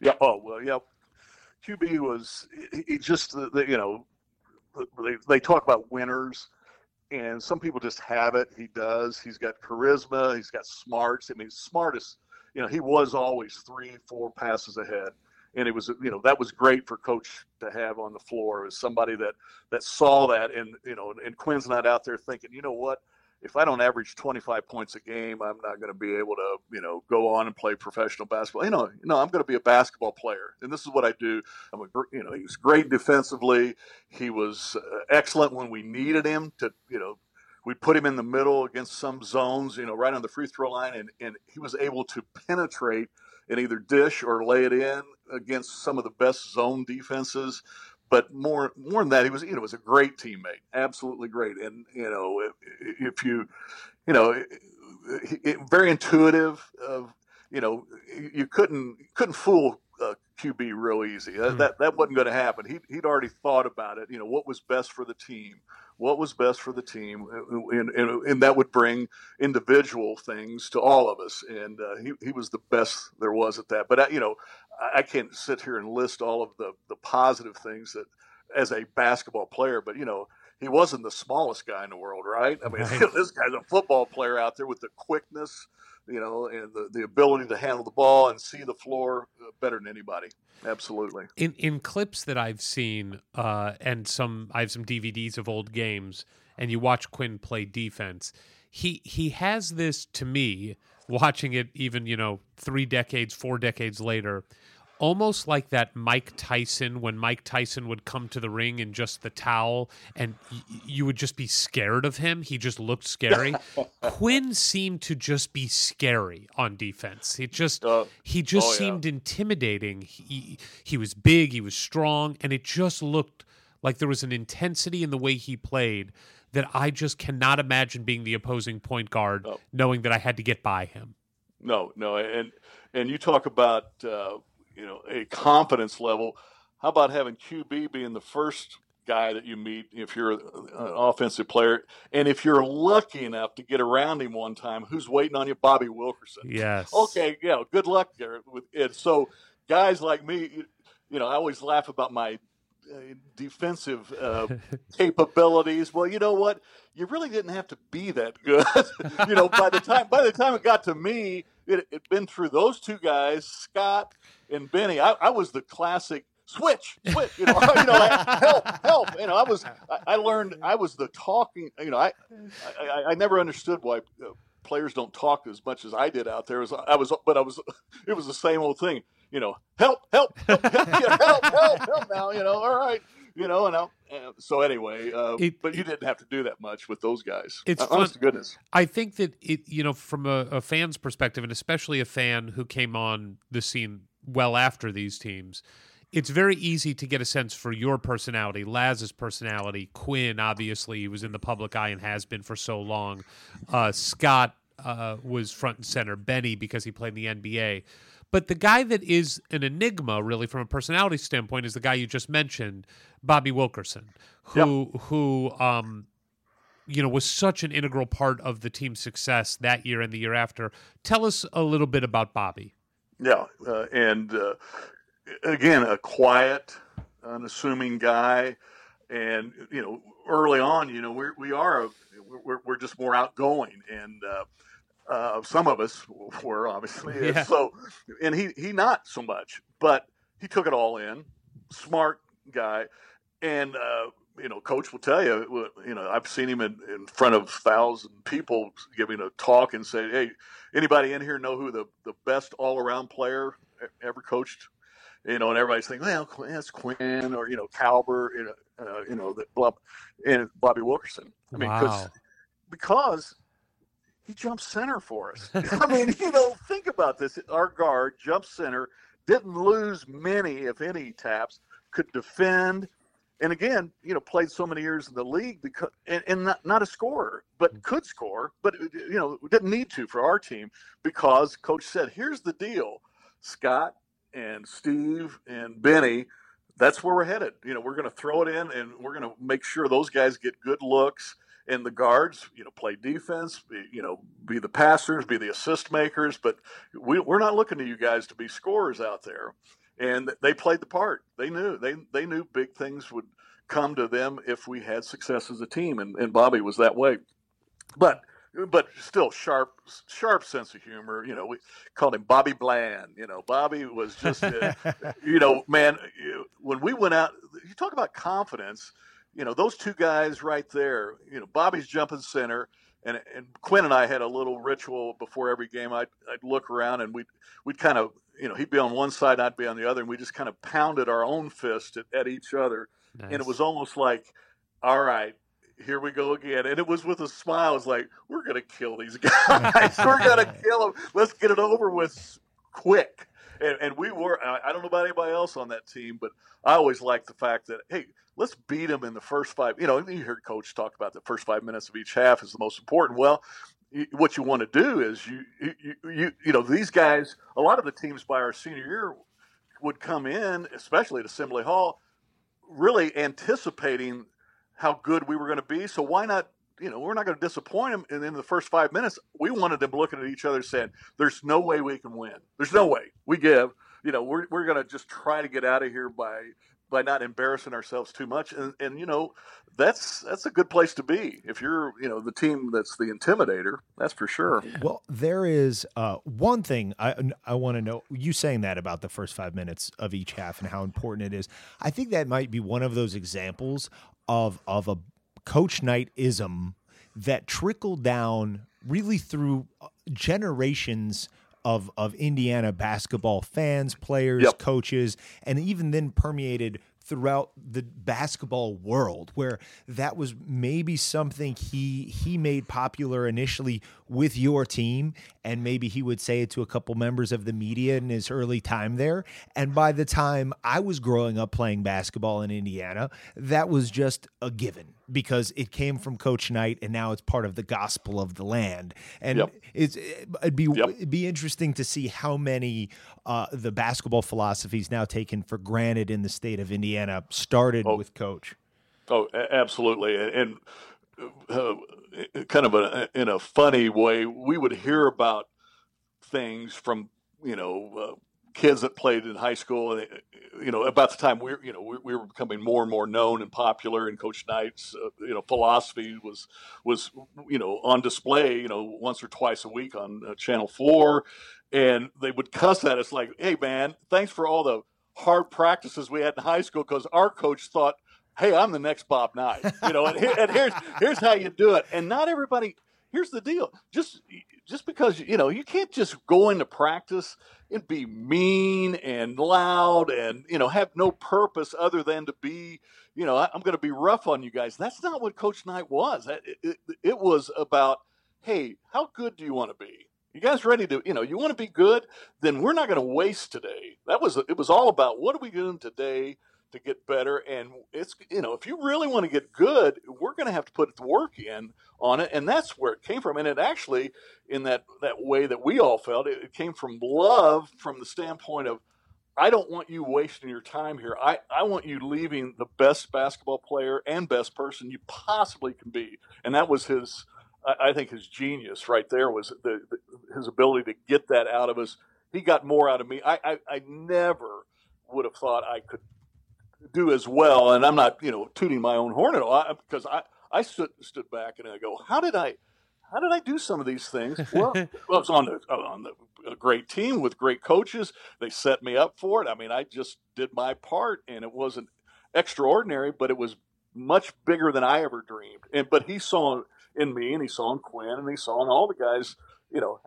Yeah. Oh, well, yeah. QB was they talk about winners. And some people just have it. He does. He's got charisma. He's got smarts. I mean, smartest. He was always 3-4 passes ahead, and it was that was great for Coach to have on the floor. It was somebody that saw that, and and Quinn's not out there thinking, what? If I don't average 25 points a game, I'm not going to be able to, go on and play professional basketball. I'm going to be a basketball player, and this is what I do. He was great defensively. He was excellent when we needed him to. We put him in the middle against some zones, right on the free throw line, and he was able to penetrate and either dish or lay it in against some of the best zone defenses. But more than that, he was, was a great teammate, absolutely great. And, if you, very intuitive of, you couldn't fool QB real easy. That wasn't going to happen. He'd already thought about it, what was best for the team. And that would bring individual things to all of us. And he was the best there was at that. But, I can't sit here and list all of the positive things that as a basketball player. But, he wasn't the smallest guy in the world, right? I mean, this guy's a football player out there with the quickness, and the ability to handle the ball and see the floor better than anybody. Absolutely. In clips that I've seen, and I have some DVDs of old games, and you watch Quinn play defense. He has this, to me, watching it even, 4 decades later, almost like that Mike Tyson, when Mike Tyson would come to the ring in just the towel and you would just be scared of him. He just looked scary. Quinn seemed to just be scary on defense. He seemed intimidating. He was big, he was strong, and it just looked like there was an intensity in the way he played that I just cannot imagine being the opposing point guard, knowing that I had to get by him. No. And you talk about, a confidence level. How about having QB being the first guy that you meet if you're an offensive player? And if you're lucky enough to get around him one time, who's waiting on you? Bobby Wilkerson. Yes. Okay. Good luck there with it. So guys like me, I always laugh about my defensive capabilities. Well, you know what? You really didn't have to be that good. By the time it got to me, it'd been through those two guys, Scott and Benny. I was the classic switch. Help. I learned I was the talking. I never understood why players don't talk as much as I did out there. It was the same old thing. Help now, all right. So anyway, but you didn't have to do that much with those guys. It's honest to goodness. I think that it, from a fan's perspective, and especially a fan who came on the scene well after these teams, it's very easy to get a sense for your personality, Laz's personality, Quinn, obviously, he was in the public eye and has been for so long. Scott was front and center. Benny, because he played in the NBA. But the guy that is an enigma, really, from a personality standpoint, is the guy you just mentioned, Bobby Wilkerson, who was such an integral part of the team's success that year and the year after. Tell us a little bit about Bobby. Yeah, again, a quiet, unassuming guy, and early on, we're just more outgoing and. Some of us were obviously, so, and he not so much, but he took it all in. Smart guy, and coach will tell you, I've seen him in front of 1,000 people giving a talk and say, "Hey, anybody in here know who the best all around player ever coached?" And everybody's thinking, "Well, that's Quinn or Calber, and Bobby Wilkerson." I mean, because. He jumped center for us. I mean, think about this. Our guard jumped center, didn't lose many, if any, taps, could defend, And again, you know, played so many years in the league because, and not a scorer, but could score, but, you know, didn't need to for our team because Coach said, here's the deal, Scott and Steve and Benny, that's where we're headed. You know, we're going to throw it in and we're going to make sure those guys get good looks. And the guards, you know, play defense, you know, be the passers, be the assist makers. But we're not looking to you guys to be scorers out there. And they played the part. They knew. They knew big things would come to them if we had success as a team. And Bobby was that way. But still sharp sense of humor. You know, we called him Bobby Bland. You know, Bobby was just, you know, man, when we went out, you talk about confidence. You know, those two guys right there, you know, Bobby's jumping center. And Quinn and I had a little ritual before every game. I'd look around and we'd kind of, you know, he'd be on one side, I'd be on the other. And we just kind of pounded our own fist at each other. Nice. And it was almost like, all right, here we go again. And it was with a smile. It's like, we're going to kill these guys. We're going to kill them. Let's get it over with quick. And we were, I don't know about anybody else on that team, but I always liked the fact that, hey, let's beat them in the first 5. You know, you heard Coach talk about the first 5 minutes of each half is the most important. Well, what you want to do is you know, these guys, a lot of the teams by our senior year would come in, especially at Assembly Hall, really anticipating how good we were going to be. So why not, you know, we're not going to disappoint them. And in the first 5 minutes, we wanted them looking at each other saying, there's no way we can win. There's no way we give. You know, we're going to just try to get out of here by not embarrassing ourselves too much. And you know, that's a good place to be. If you're, you know, the team that's the intimidator, that's for sure. Well, there is one thing I want to know, you saying that about the first 5 minutes of each half and how important it is. I think that might be one of those examples of a Coach Knight-ism that trickled down really through generations of Indiana basketball fans, players, yep, coaches, and even then permeated throughout the basketball world, where that was maybe something he made popular initially with your team, and maybe he would say it to a couple members of the media in his early time there. And by the time I was growing up playing basketball in Indiana, that was just a given because it came from Coach Knight, and now it's part of the gospel of the land. And yep, it'd be interesting to see how many the basketball philosophies now taken for granted in the state of Indiana started with Coach. Oh, absolutely. And kind of in a funny way, we would hear about things from, you know, kids that played in high school, and, you know, about the time we were becoming more and more known and popular, and Coach Knight's, you know, philosophy was, you know, on display, you know, once or twice a week on Channel 4. And they would cuss at us like, hey man, thanks for all the hard practices we had in high school because our coach thought, hey, I'm the next Bob Knight, you know, and here's how you do it. And not everybody, here's the deal. Just because, you know, you can't just go into practice and be mean and loud and, you know, have no purpose other than to be, you know, I'm going to be rough on you guys. That's not what Coach Knight was. It was about, hey, how good do you want to be? You guys ready to, you know, you want to be good? Then we're not going to waste today. It was all about what are we doing today to get better? And it's, you know, if you really want to get good, we're going to have to put the work in on it. And that's where it came from. And it actually, in that way that we all felt, it came from love, from the standpoint of, I don't want you wasting your time here. I want you leaving the best basketball player and best person you possibly can be. And that was his, I think his genius right there was his ability to get that out of us. He got more out of me. I never would have thought I could do as well. And I'm not, you know, tooting my own horn at all, because I stood back and I go, how did I do some of these things? Well, I was on a great team with great coaches. They set me up for it. I mean, I just did my part, and it wasn't extraordinary, but it was much bigger than I ever dreamed. But he saw in me, and he saw in Quinn, and he saw in all the guys, you know,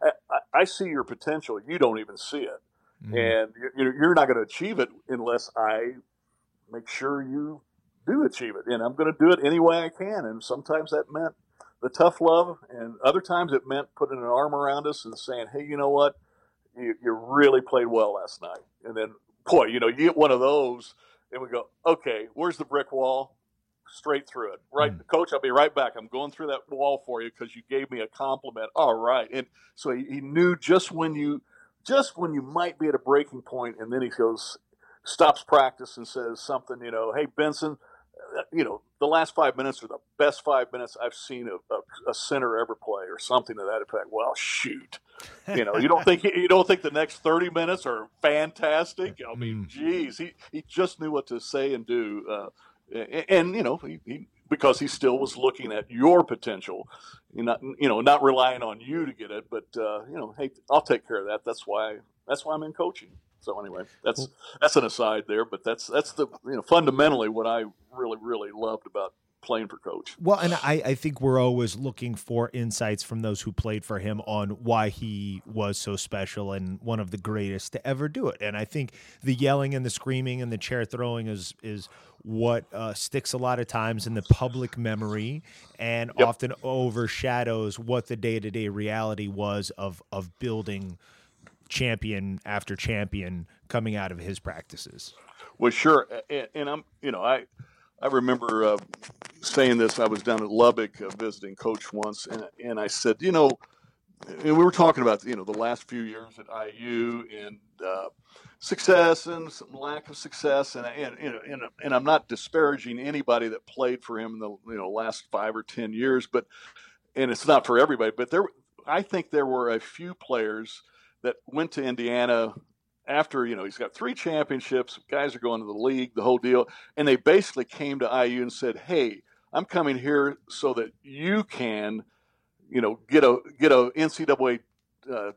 I see your potential. You don't even see it. Mm-hmm. And you're not going to achieve it unless I make sure you do achieve it. And I'm going to do it any way I can. And sometimes that meant the tough love, and other times it meant putting an arm around us and saying, hey, you know what? You really played well last night. And then, boy, you know, you get one of those, Then we go, okay, where's the brick wall? Straight through it. Right, Coach, I'll be right back. I'm going through that wall for you because you gave me a compliment. All right. And so he knew just when you might be at a breaking point, and then he goes, stops practice and says something, you know, hey, Benson, you know, the last 5 minutes are the best 5 minutes I've seen a center ever play, or something to that effect. Well, shoot, you know, you don't think the next 30 minutes are fantastic? I mean, geez, he just knew what to say and do, and you know, he because he still was looking at your potential, not relying on you to get it, but you know, hey, I'll take care of that. That's why I'm in coaching. So anyway, that's an aside there, but that's the, you know, fundamentally what I really, really loved about playing for Coach. Well, and I think we're always looking for insights from those who played for him on why he was so special and one of the greatest to ever do it. And I think the yelling and the screaming and the chair throwing is what sticks a lot of times in the public memory and often overshadows what the day-to-day reality was of building champion after champion coming out of his practices. Well, sure. And I'm, you know, I remember saying this. I was down at Lubbock visiting Coach once, and I said, you know, and we were talking about, you know, the last few years at IU and success and some lack of success, and I'm not disparaging anybody that played for him in the, you know, last 5 or 10 years, but, and it's not for everybody, but I think there were a few players that went to Indiana after, you know, he's got 3 championships, guys are going to the league, the whole deal, and they basically came to IU and said, hey, I'm coming here so that you can, you know, get a NCAA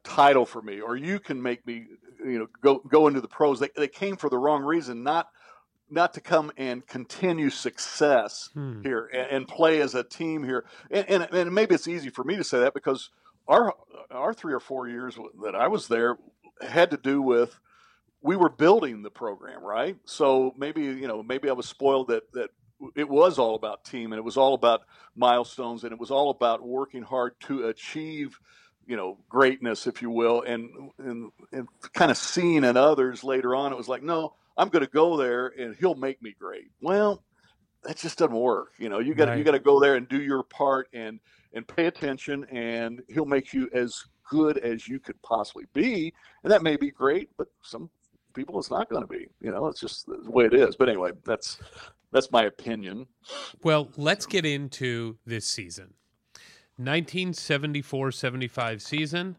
title for me, or you can make me, you know, go into the pros. They came for the wrong reason, not to come and continue success here and play as a team here. And maybe it's easy for me to say that because our 3 or 4 years that I was there had to do with, we were building the program, right? So maybe I was spoiled that it was all about team, and it was all about milestones, and it was all about working hard to achieve, you know, greatness, if you will, and kind of seeing in others later on. It was like, no, I'm going to go there and he'll make me great. Well, that just doesn't work. You know, you got to go there and do your part and pay attention, and he'll make you as good as you could possibly be. And that may be great, but some people it's not going to be, you know, it's just the way it is. But anyway, that's my opinion. Well, let's get into this season. 1974-75 season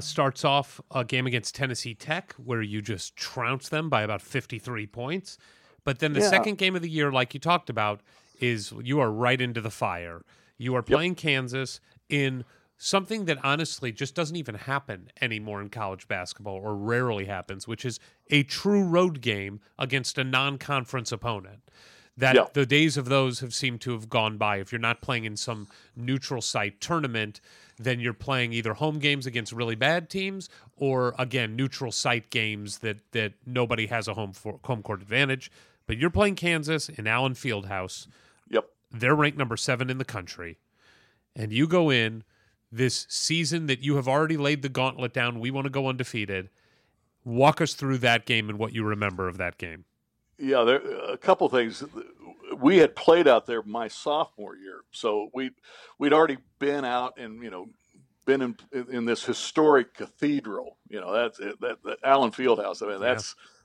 starts off a game against Tennessee Tech where you just trounce them by about 53 points. But then the second game of the year, like you talked about, is you are right into the fire. You are playing Kansas in something that honestly just doesn't even happen anymore in college basketball, or rarely happens, which is a true road game against a non-conference opponent. That the days of those have seemed to have gone by. If you're not playing in some neutral site tournament, then you're playing either home games against really bad teams or, again, neutral site games that nobody has a home court advantage. But you're playing Kansas in Allen Fieldhouse. They're ranked number 7 in the country. And you go in this season that you have already laid the gauntlet down. We want to go undefeated. Walk us through that game and what you remember of that game. Yeah, there a couple things. We had played out there my sophomore year. So we'd already been out and, you know, been in this historic cathedral. You know, that's it, that Allen Fieldhouse. I mean,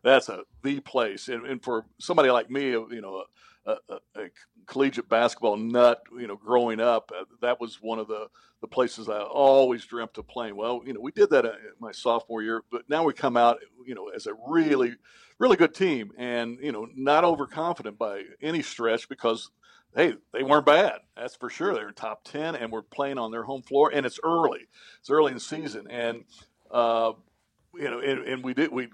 that's the place. And for somebody like me, you know, a collegiate basketball nut, you know, growing up, that was one of the places I always dreamt of playing. Well, you know, we did that my sophomore year, but now we come out, you know, as a really, really good team and, you know, not overconfident by any stretch because, hey, they weren't bad. That's for sure. They were top 10 and we're playing on their home floor, and it's early. It's early in the season. And, you know, and we you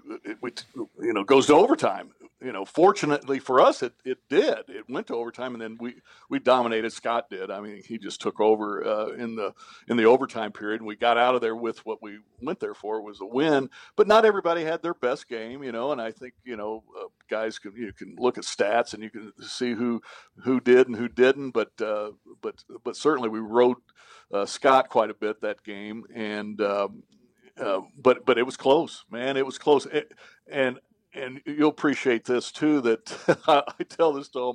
know, goes to overtime. You know, fortunately for us, it did. It went to overtime, and then we dominated. Scott did. I mean, he just took over in the overtime period, and we got out of there with what we went there for, was a win. But not everybody had their best game, you know. And I think, you know, guys can look at stats and you can see who did and who didn't. But certainly we rode Scott quite a bit that game, and but it was close, man. It was close, and and you'll appreciate this too, that I tell this to all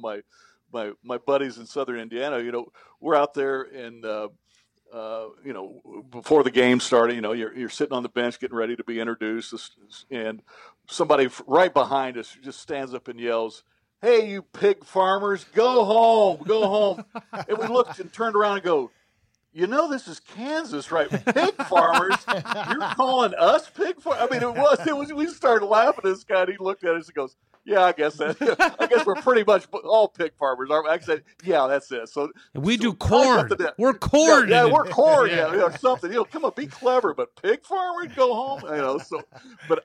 my buddies in Southern Indiana. You know, we're out there and, you know, before the game started, you know, you're sitting on the bench getting ready to be introduced, and somebody right behind us just stands up and yells, "Hey, you pig farmers, go home, go home." And we looked and turned around and go, "You know, this is Kansas, right? Pig farmers? You're calling us pig farmers?" I mean, it was. We started laughing at this guy, and he looked at us and goes, "Yeah, I guess we're pretty much all pig farmers, aren't we?" I said, "Yeah, that's it." So we do corn. We're corn. Yeah, we're corn. Yeah, you know, something. You know, come on, be clever, but pig farmer, go home. You know, so, but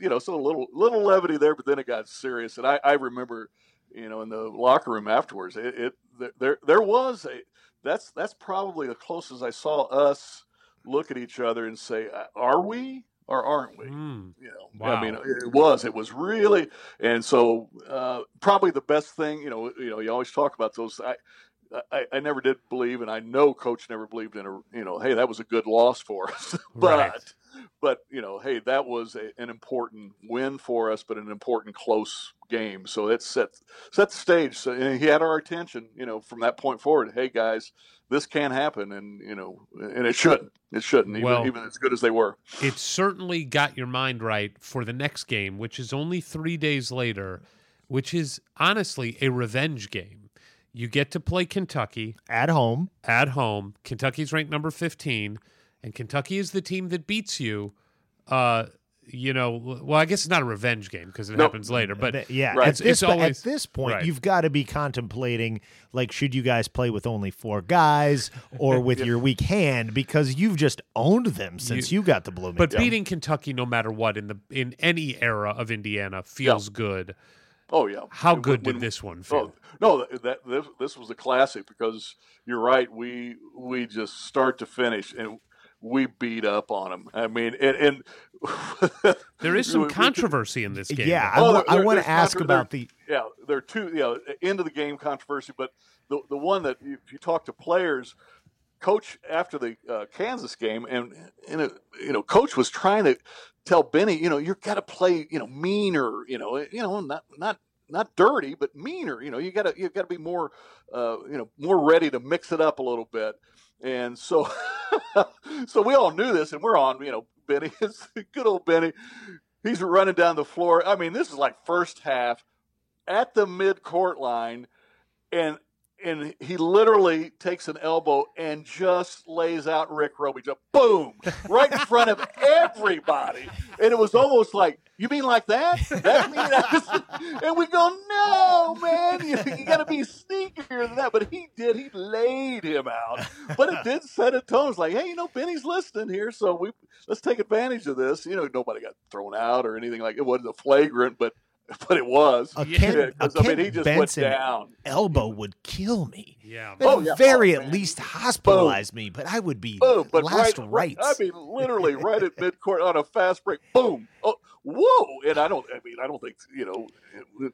you know, so a little levity there, but then it got serious, and I remember, you know, in the locker room afterwards, there was a. That's probably the closest I saw us look at each other and say, "Are we or aren't we?" Mm. You know, wow. I mean, it was really, and so probably the best thing. You know, you always talk about those. I never did believe, and I know Coach never believed in a. You know, hey, that was a good loss for us, but you know, hey, that was an important win for us, but an important close game. So it set the stage. So, and he had our attention, you know, from that point forward. Hey guys, this can happen, and you know, and it shouldn't, even as good as they were. It certainly got your mind right for the next game, which is only 3 days later, which is honestly a revenge game. You get to play Kentucky at home. Kentucky's ranked number 15, and Kentucky is the team that beats you. You know, well, I guess it's not a revenge game because it happens later, but yeah, right. At this point, right. You've got to be contemplating, like, should you guys play with only four guys or with your weak hand, because you've just owned them since you got the Bloomington. But beating Kentucky, no matter what, in any era of Indiana feels good. Oh yeah, how good did this one feel? Oh, no, this was a classic because you're right. We just start to finish and. We beat up on them. I mean, and there is some controversy in this game. Yeah, I want to ask about the... Yeah, there are two, you know, end-of-the-game controversy, but the one that if you talk to players, Coach, after the Kansas game, and you know, Coach was trying to tell Benny, you know, you've got to play, you know, meaner, you know, not dirty, but meaner. You know, you got to be more, you know, more ready to mix it up a little bit. And so, so we all knew this, and we're on, you know, Benny, good old Benny. He's running down the floor. I mean, this is like first half at the mid-court line, and he literally takes an elbow and just lays out Rick Roby. Just boom, right in front of everybody. And it was almost like, you mean like that? That mean that? And we go, no, man, you got to be sneakier than that. But he did. He laid him out. But it did set a tone. It's like, hey, you know, Benny's listening here, so let's take advantage of this. You know, nobody got thrown out or anything like it. It wasn't a flagrant, but it was. He just Benson went down. Elbow would kill me. Yeah. At least hospitalized me, but I would be last rites. I mean, literally right at midcourt on a fast break. Boom. Oh, whoa. And I don't think, you know,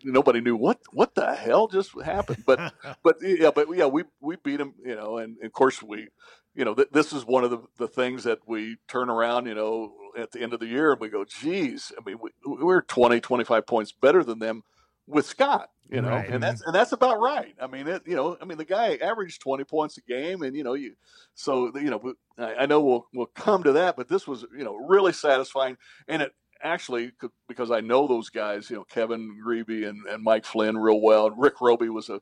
nobody knew what the hell just happened. But but yeah, we beat him, you know, and of course we, you know, this is one of the things that we turn around, you know, at the end of the year, and we go, geez, I mean, we're 20, 25 points better than them with Scott, you know, right. and that's about right. I mean, the guy averaged 20 points a game, and, you know, I know we'll come to that, but this was, you know, really satisfying. And it actually, because I know those guys, you know, Kevin Grebe and Mike Flynn real well. And Rick Roby was a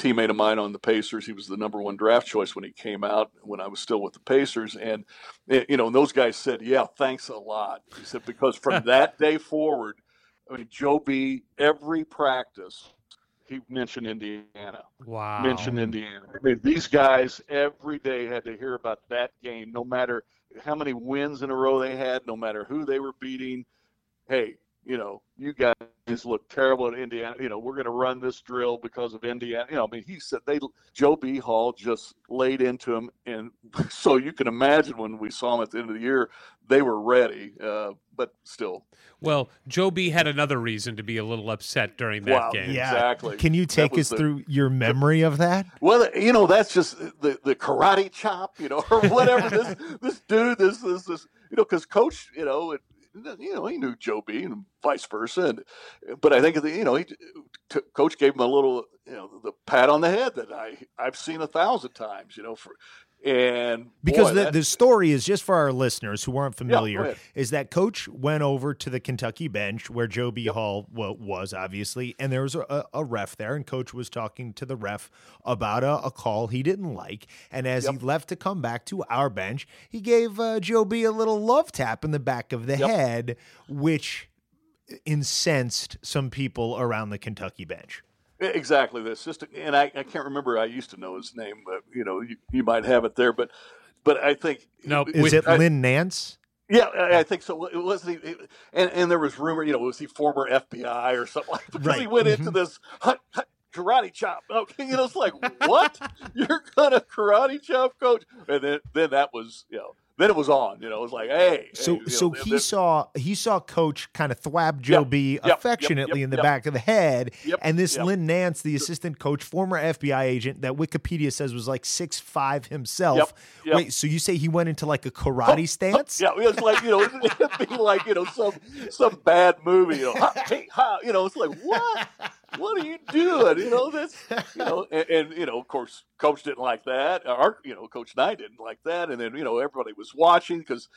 teammate of mine on the Pacers. He was the number one draft choice when he came out when I was still with the Pacers. And, you know, and those guys said, yeah, thanks a lot. He said, because from that day forward, I mean, Joe B., every practice, he mentioned Indiana. Wow. Mentioned Indiana. I mean, these guys every day had to hear about that game, no matter how many wins in a row they had, no matter who they were beating. Hey, you know, you guys look terrible at Indiana. You know, we're going to run this drill because of Indiana. You know, I mean, he said Joe B. Hall just laid into him. And so you can imagine when we saw him at the end of the year, they were ready, but still. Well, Joe B. had another reason to be a little upset during that game. Yeah, exactly. Can you take us through your memory of that? Well, you know, that's just the karate chop, you know, or whatever. this dude, you know, because Coach, you know, you know, he knew Joe B. and vice versa. And, but I think, you know, Coach gave him a little, you know, the pat on the head that I've seen 1,000 times, you know, for – And because the story is, just for our listeners who aren't familiar, is that Coach went over to the Kentucky bench where Joe B. Hall was, obviously, and there was a ref there, and Coach was talking to the ref about a call he didn't like. And as he left to come back to our bench, he gave Joe B. a little love tap in the back of the head, which incensed some people around the Kentucky bench. Exactly. The assistant, and I can't remember. I used to know his name, but you know, you might have it there. But I think is it Lynn Nance? Yeah, I think so. It wasn't. And there was rumor. You know, was he former FBI or something? Like that? Because he went into this karate chop. Okay, you know, it's like what? You're gonna karate chop, Coach? And then that was, you know. Then it was on, you know, it was like, hey. So he saw Coach kind of thwab Joe B affectionately in the back of the head. And this Lynn Nance, the assistant coach, former FBI agent that Wikipedia says was like 6'5" himself. Wait, so you say he went into like a karate stance? Yeah, it's like, you know, it'd be like, you know, some bad movie. You know, you know, it's like, what? What are you doing? You know, that's, you know, and you know, of course, Coach didn't like that. Our, you know, Coach Knight didn't like that. And then, you know, everybody was watching because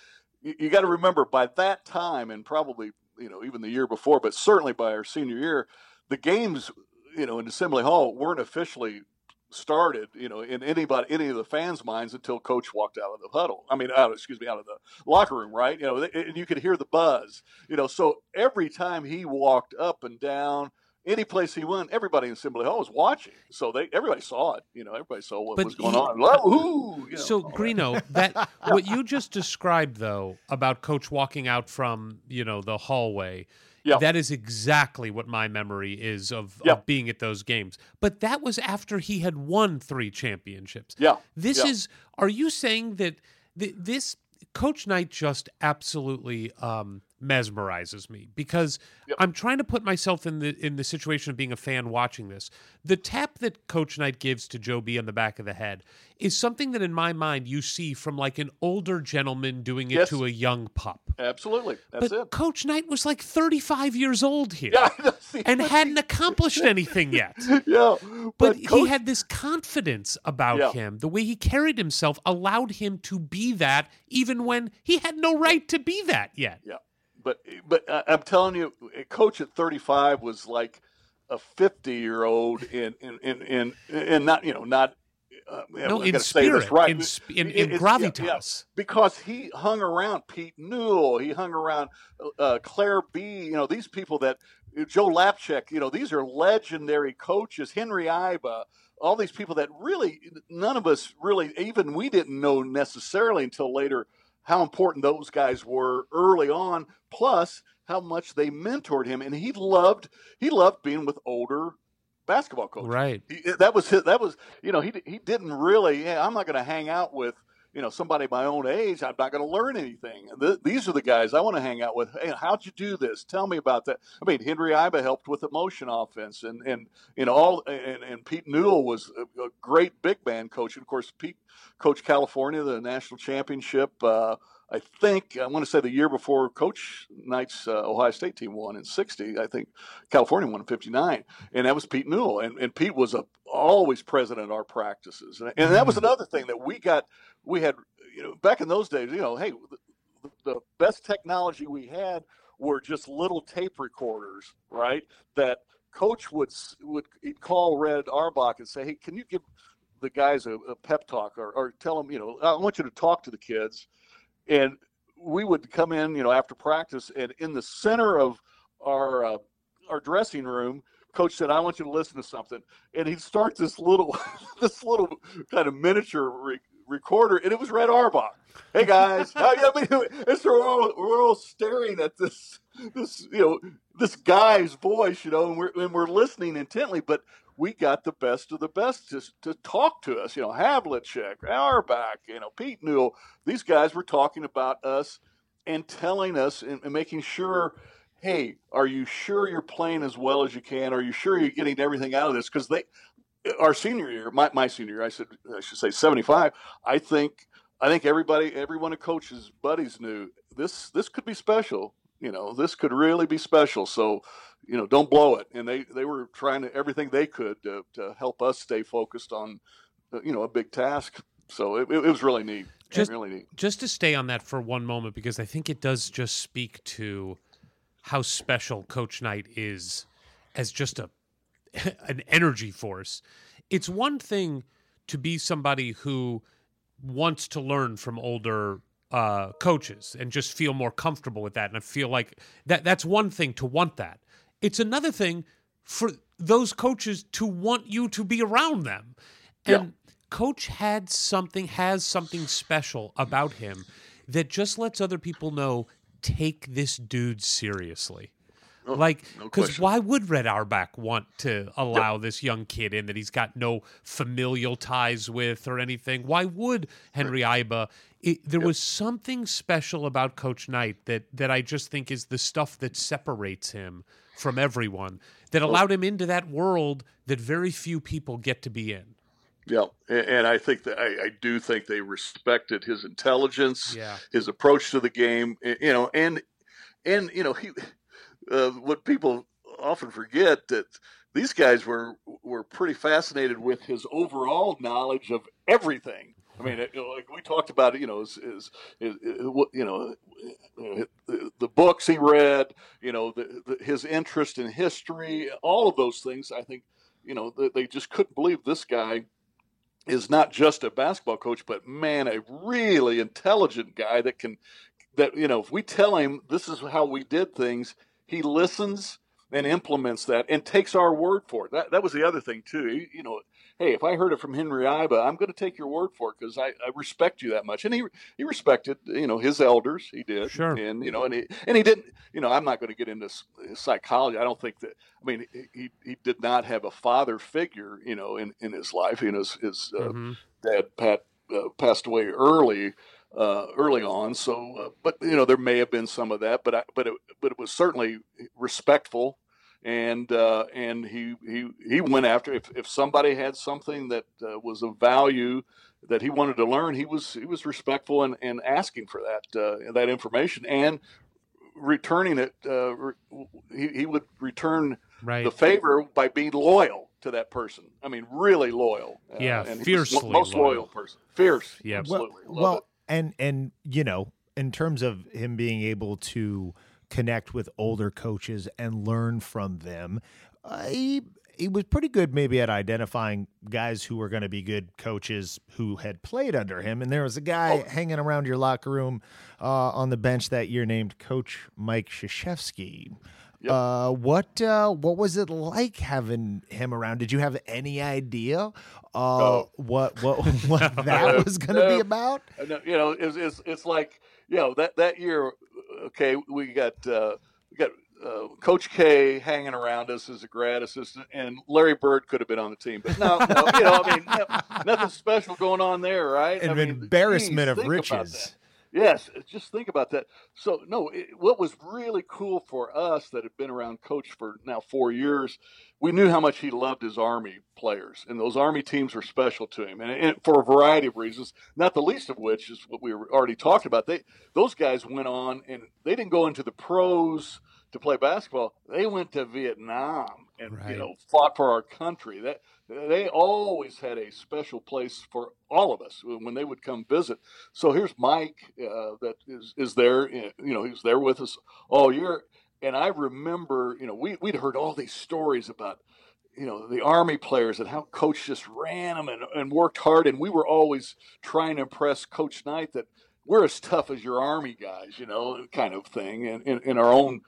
you got to remember by that time, and probably, you know, even the year before, but certainly by our senior year, the games, you know, in Assembly Hall weren't officially started, you know, in any of the fans' minds until Coach walked out of the huddle. I mean, out of the locker room, right? You know, and you could hear the buzz, you know, so every time he walked up and down, any place he went, everybody in Assembly Hall was watching. So everybody saw it. You know, everybody saw what was going on. Ooh, you know, so, Greeno, that what you just described, though, about Coach walking out from, you know, the hallway, that is exactly what my memory is of being at those games. But that was after he had won 3 championships. Yeah. This is – are you saying that this – Coach Knight just absolutely mesmerizes me because I'm trying to put myself in the situation of being a fan watching this. The tap that Coach Knight gives to Joe B on the back of the head is something that in my mind you see from like an older gentleman doing it to a young pup. Absolutely. But Coach Knight was like 35 years old here and hadn't accomplished anything yet. But he had this confidence about him. The way he carried himself allowed him to be that even when he had no right to be that yet. Yeah. But I'm telling you, a coach at 35 was like a 50-year-old in not, you know, not in spirit, right? in gravitas. Because he hung around Pete Newell. He hung around Claire B. You know, these people that Joe Lapchick, you know, these are legendary coaches. Henry Iba. All these people that really none of us really, even we didn't know necessarily until later how important those guys were early on, plus how much they mentored him. And he loved being with older basketball coaches. Right. That was, you know, he didn't really, I'm not going to hang out with, you know, somebody my own age. I'm not going to learn anything. These are the guys I want to hang out with. Hey, how'd you do this? Tell me about that. I mean, Henry Iba helped with the motion offense and you know, and Pete Newell was a great big man coach. And of course, Pete coached California, the national championship. I think I want to say the year before Coach Knight's Ohio State team won in 60, I think California won in 59, and that was Pete Newell. And Pete was always present at our practices, and that was another thing that we had, you know, back in those days. You know, hey, the best technology we had were just little tape recorders, right? That Coach would call Red Auerbach and say, hey, can you give the guys a pep talk or tell them, you know, I want you to talk to the kids. And we would come in, you know, after practice, and in the center of our dressing room, Coach said, "I want you to listen to something," and he'd start this little kind of miniature recorder, and it was Red Auerbach. Hey guys, we're all staring at this you know this guy's voice, you know, and we're listening intently, but we got the best of the best to talk to us. You know, Havlicek, Auerbach, you know, Pete Newell. These guys were talking about us and telling us and making sure, hey, are you sure you're playing as well as you can? Are you sure you're getting everything out of this? Because our senior year, my senior year, I should say 75, I think everyone of Coach's buddies knew this could be special. you know, this could really be special. So, you know, don't blow it. And they were trying to, everything they could to help us stay focused on, you know, a big task. So it was really neat. Just to stay on that for one moment, because I think it does just speak to how special Coach Knight is as just an energy force. It's one thing to be somebody who wants to learn from older coaches and just feel more comfortable with that. And I feel like that's one thing to want that. It's another thing for those coaches to want you to be around them. And yeah. Coach has something special about him that just lets other people know, take this dude seriously. Oh, like, because no, why would Red Auerbach want to allow this young kid in that he's got no familial ties with or anything? Why would Henry Iba? There was something special about Coach Knight that I just think is the stuff that separates him from everyone, that allowed him into that world that very few people get to be in. Yeah, and I think that I do think they respected his intelligence, his approach to the game, you know, and you know, he. What people often forget, that these guys were pretty fascinated with his overall knowledge of everything. I mean, like we talked about, you know, the books he read, you know, his interest in history, all of those things. I think, you know, they just couldn't believe this guy is not just a basketball coach, but man, a really intelligent guy that you know, if we tell him this is how we did things, he listens and implements that and takes our word for it. That was the other thing, too. You know, hey, if I heard it from Henry Iba, I'm going to take your word for it because I respect you that much. And he respected, you know, his elders. He did. Sure. And, you know, and he didn't, you know, I'm not going to get into psychology. I don't think that, I mean, he did not have a father figure, you know, in his life. You know, his dad, Pat, passed away early on. So, but you know, there may have been some of that, but it was certainly respectful, and he went after, if somebody had something that was of value that he wanted to learn, he was respectful and asking for that information and returning it. He would return the favor by being loyal to that person. I mean, really loyal. And fiercely most loyal person. Fierce. Yeah, absolutely. Well, and you know, in terms of him being able to connect with older coaches and learn from them, he was pretty good maybe at identifying guys who were going to be good coaches who had played under him. And there was a guy hanging around your locker room on the bench that year named Coach Mike Krzyzewski. Yep. What was it like having him around? Did you have any idea what that was going to be about? No, you know, it's like, you know, that year, okay, we got Coach K hanging around us as a grad assistant, and Larry Bird could have been on the team, but no you know, I mean, nothing special going on there, right? And I mean, embarrassment of riches. Yes, just think about that. So, no, what was really cool for us that had been around Coach for now 4 years, we knew how much he loved his Army players, and those Army teams were special to him, and for a variety of reasons, not the least of which is what we already talked about. Those guys went on, and they didn't go into the pros to play basketball. They went to Vietnam and you know, fought for our country. That they always had a special place for all of us when they would come visit. So here's Mike that is there, you know, he's there with us all year. And I remember, you know, we'd heard all these stories about, you know, the Army players and how Coach just ran them and worked hard. And we were always trying to impress Coach Knight that we're as tough as your Army guys, you know, kind of thing, and in our own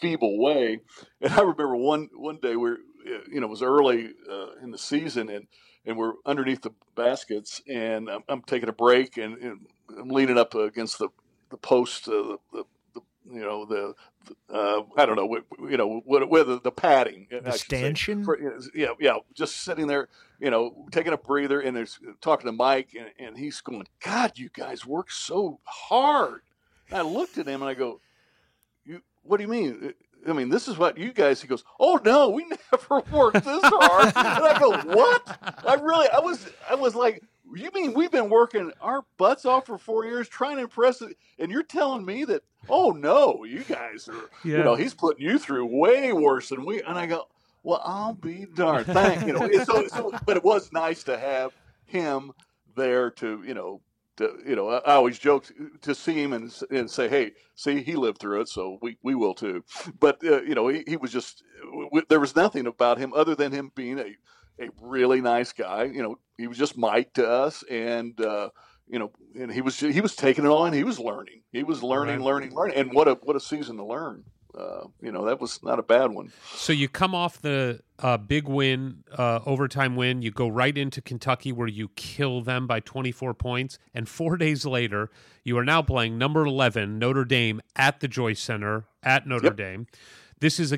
feeble way. And I remember one day we're, you know, it was early in the season, and we're underneath the baskets, and I'm taking a break, and I'm leaning up against the post, I don't know, whether the padding, the stanchion, just sitting there, you know, taking a breather, and there's talking to Mike, and he's going, "God, you guys work so hard." And I looked at him and I go, "What do you mean? I mean, this is what you guys," he goes, "Oh no, we never worked this hard." And I go, "What?" I was like, You mean we've been working our butts off for 4 years trying to impress it, and you're telling me that, oh, no, you guys are, you know, he's putting you through way worse than we. And I go, well, I'll be darned. Thank you. Know, but it was nice to have him there to, you know, I always joke to see him and say, hey, see, he lived through it, so we will too. But, you know, he was just, there was nothing about him other than him being a really nice guy. You know, he was just Mike to us, and, you know, and he was taking it on. He was learning. He was learning. And what a season to learn. You know, that was not a bad one. So you come off the big win, overtime win. You go right into Kentucky where you kill them by 24 points. And 4 days later, you are now playing number 11, Notre Dame, at the Joyce Center at Notre Dame. This is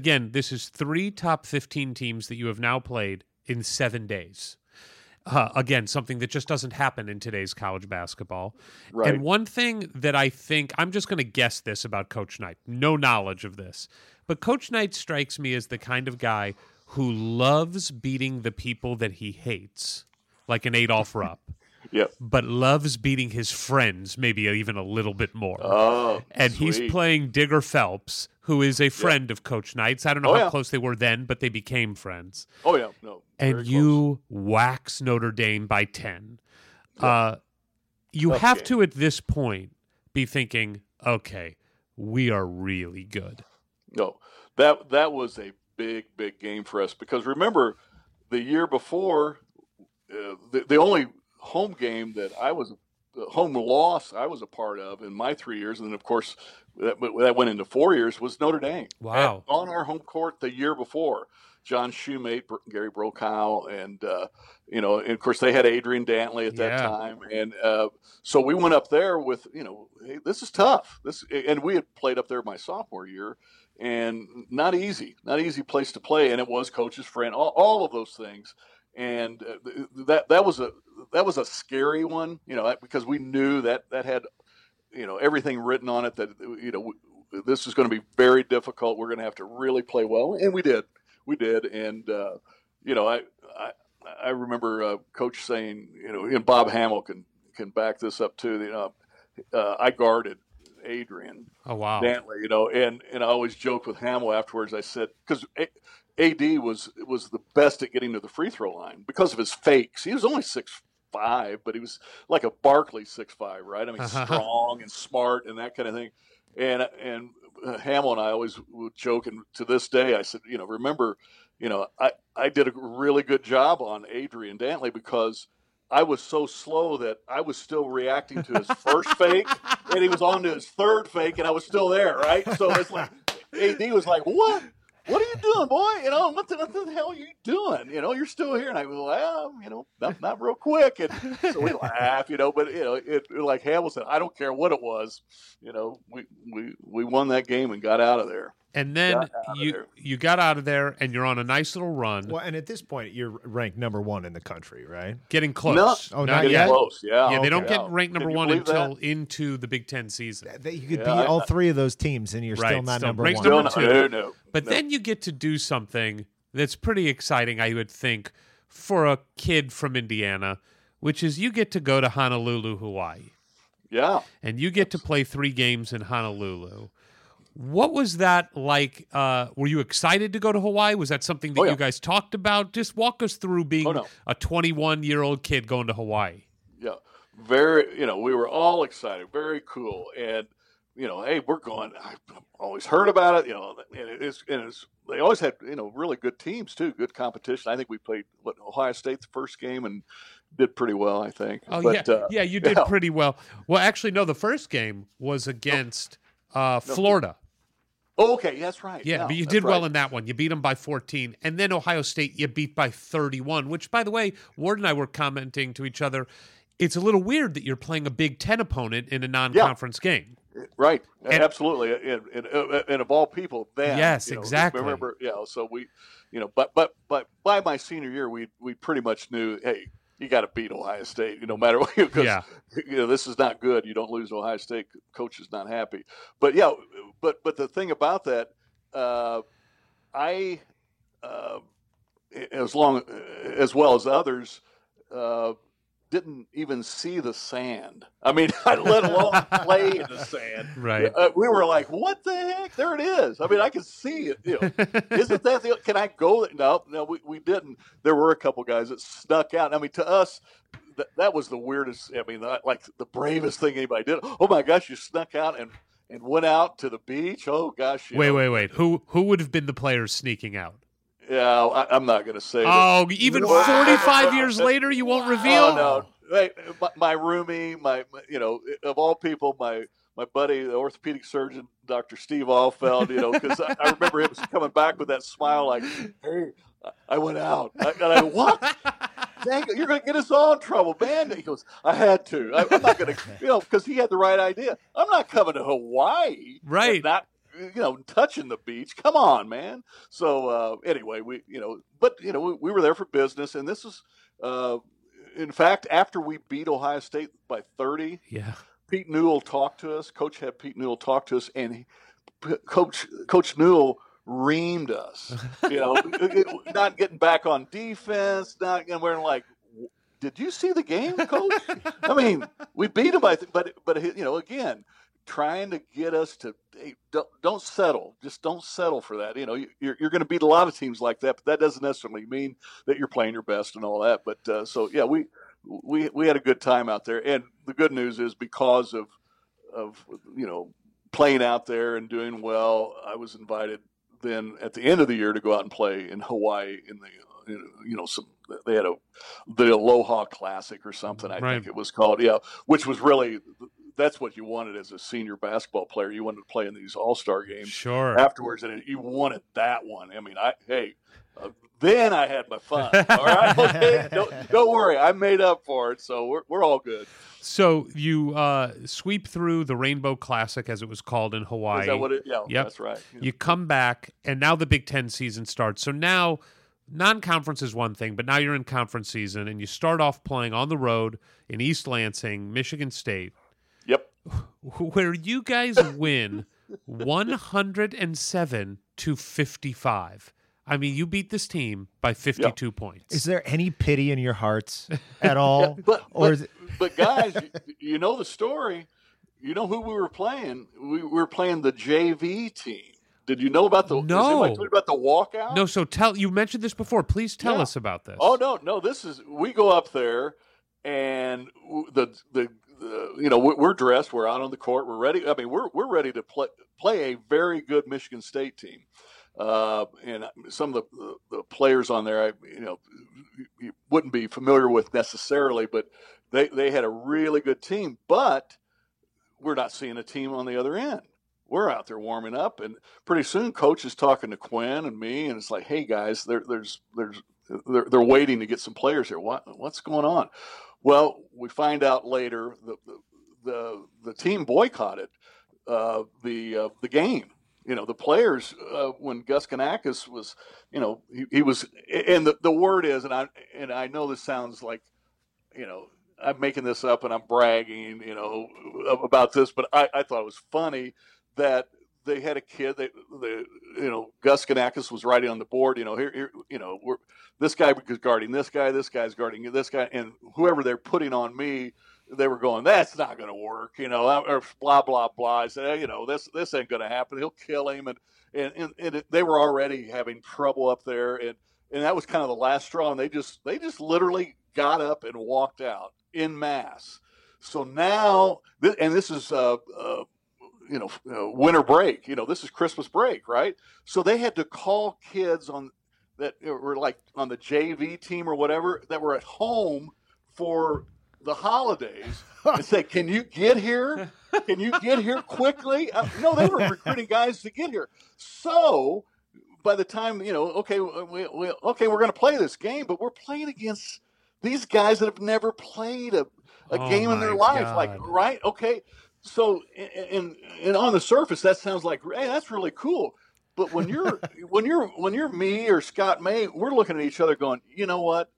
three top 15 teams that you have now played in 7 days. Again, something that just doesn't happen in today's college basketball. Right. And one thing that I think, I'm just going to guess this about Coach Knight, no knowledge of this, but Coach Knight strikes me as the kind of guy who loves beating the people that he hates, like an Adolph Rupp. Yep. But loves beating his friends maybe even a little bit more. Oh, and sweet. He's playing Digger Phelps, who is a friend of Coach Knight's. I don't know how close they were then, but they became friends. Oh, yeah. No, and you wax Notre Dame by 10. Yeah. You Tough have game. To, at this point, be thinking, okay, we are really good. No, that was a big, big game for us. Because remember, the year before, the only home game that I was home loss I was a part of in my 3 years, and then of course that went into 4 years, was Notre Dame. Wow. On our home court the year before, John Shoemate, Gary Brokow, and you know, and of course they had Adrian Dantley at that time, and so we went up there with, you know, hey, this is tough. And we had played up there my sophomore year, and not easy place to play, and it was coach's friend, all of those things. And that was a scary one, you know, because we knew that had, you know, everything written on it that, you know, this is going to be very difficult. We're going to have to really play well, and we did. And you know, I remember Coach saying, you know, and Bob Hamill can back this up too. You know, I guarded Adrian. Oh wow, Dantley, you know, and I always joked with Hamill afterwards. I said, because AD was the best at getting to the free throw line because of his fakes. He was only 6'5", but he was like a Barkley 6'5", right? I mean, strong and smart and that kind of thing. And Hamill and I always would joke, and to this day, I said, you know, remember, you know, I did a really good job on Adrian Dantley because I was so slow that I was still reacting to his first fake, and he was on to his third fake, and I was still there, right? So it's like, AD was like, what? What are you doing, boy? You know, what the hell are you doing? You know, you're still here. And I go, well, you know, not real quick. And so we laugh, you know, but, you know, like Hamill said, I don't care what it was. You know, we won that game and got out of there. And then you got out of there, and you're on a nice little run. Well, and at this point, you're ranked number one in the country, right? Getting close. Not yet. Close. Yeah, okay. They don't get ranked number one until into the Big Ten season. You could beat all three of those teams, and you're still not number one. No. But then you get to do something that's pretty exciting, I would think, for a kid from Indiana, which is you get to go to Honolulu, Hawaii. Yeah. And you get to play 3 games in Honolulu. What was that like? Were you excited to go to Hawaii? Was that something that you guys talked about? Just walk us through being a 21-year-old kid going to Hawaii. Yeah, very. You know, we were all excited. Very cool. And you know, hey, we're going. I've always heard about it. You know, and they always had, you know, really good teams too. Good competition. I think we played Ohio State the first game and did pretty well, I think. Oh, but, you did pretty well. Well, actually, no. The first game was against Florida. Oh, okay, that's right. Yeah, no, but you did well in that one. You beat them by 14. And then Ohio State, you beat by 31, which, by the way, Ward and I were commenting to each other, it's a little weird that you're playing a Big Ten opponent in a non-conference game. Right, and, absolutely. And of all people, then. Yes, you know, exactly. Remember, so we, you know, but by my senior year, we pretty much knew, hey, you got to beat Ohio State, no matter what, because you know, this is not good. You don't lose to Ohio State, coach is not happy. But but the thing about that, I, as well as others, didn't even see the sand. I mean, let alone play in the sand. Right. We were like, what the heck? There it is. I mean, I can see it. You know, isn't that the, can I go? No, we didn't. There were a couple guys that snuck out. I mean, to us, that was the weirdest. I mean, like the bravest thing anybody did. Oh my gosh, you snuck out and went out to the beach. Oh gosh. Wait. Who would have been the players sneaking out? Yeah, I'm not going to say. Oh, that. Even 45 years later, you won't reveal? Oh, no. Hey, my roomie, of all people, my buddy, the orthopedic surgeon, Dr. Steve Allfeld, because I remember him coming back with that smile like, hey, I went out. And I what? Dang, you're going to get us all in trouble, man. He goes, I had to. I'm not going to, because he had the right idea. I'm not coming to Hawaii. Right. Touching the beach. Come on, man. So anyway, we were there for business, and this is, in fact, after we beat Ohio State by 30. Yeah. Pete Newell talked to us. Coach had Pete Newell talk to us, and Coach Newell reamed us. Not getting back on defense. And we're like, did you see the game, Coach? I mean, we beat him by, but again. Trying to get us to don't settle. Just don't settle for that. You're going to beat a lot of teams like that, but that doesn't necessarily mean that you're playing your best and all that. But we had a good time out there, and the good news is because of playing out there and doing well, I was invited then at the end of the year to go out and play in Hawaii in the they had the Aloha Classic or something. I think it was called. Yeah, which was really. That's what you wanted as a senior basketball player. You wanted to play in these all-star games afterwards, and you wanted that one. I mean, then I had my fun. All right, okay? Don't worry. I made up for it, so we're all good. So you sweep through the Rainbow Classic, as it was called in Hawaii. Is that what it? Yeah, yep. That's right. Yeah. You come back, and now the Big Ten season starts. So now non-conference is one thing, but now you're in conference season, and you start off playing on the road in East Lansing, Michigan State. Yep. Where you guys win 107-55. I mean, you beat this team by 52 points. Is there any pity in your hearts at all? Yeah, but guys, you know the story. You know who we were playing. We were playing the JV team. Did you know about the? No. Is anybody talking about the walkout? No. So you mentioned this before. Please tell us about this. Oh no. We go up there, and we're dressed. We're out on the court. We're ready. I mean, we're ready to play a very good Michigan State team, and some of the players on there, you wouldn't be familiar with necessarily, but they had a really good team. But we're not seeing a team on the other end. We're out there warming up, and pretty soon, Coach is talking to Quinn and me, and it's like, hey guys, they're waiting to get some players here. What's going on? Well, we find out later the team boycotted the game. The players when Gus Kanakis was, he was, and the word is, and I know this sounds like, I'm making this up and I'm bragging, about this, but I thought it was funny that they had a kid. Gus Kanakis was writing on the board. This guy was guarding this guy. This guy's guarding this guy, and whoever they're putting on me, they were going, that's not going to work. Or blah blah blah. I said, this ain't going to happen. He'll kill him, and they were already having trouble up there, and that was kind of the last straw. And they just literally got up and walked out en masse. So now, and this is. Winter break, this is Christmas break, right? So they had to call kids on that were like on the JV team or whatever that were at home for the holidays and say, can you get here? Can you get here quickly? No, they were recruiting guys to get here. So by the time, we're going to play this game, but we're playing against these guys that have never played a game in their life. God. Like, right? Okay. So, and on the surface, that sounds like, hey, that's really cool. But when you're when you're me or Scott May, we're looking at each other going, you know what?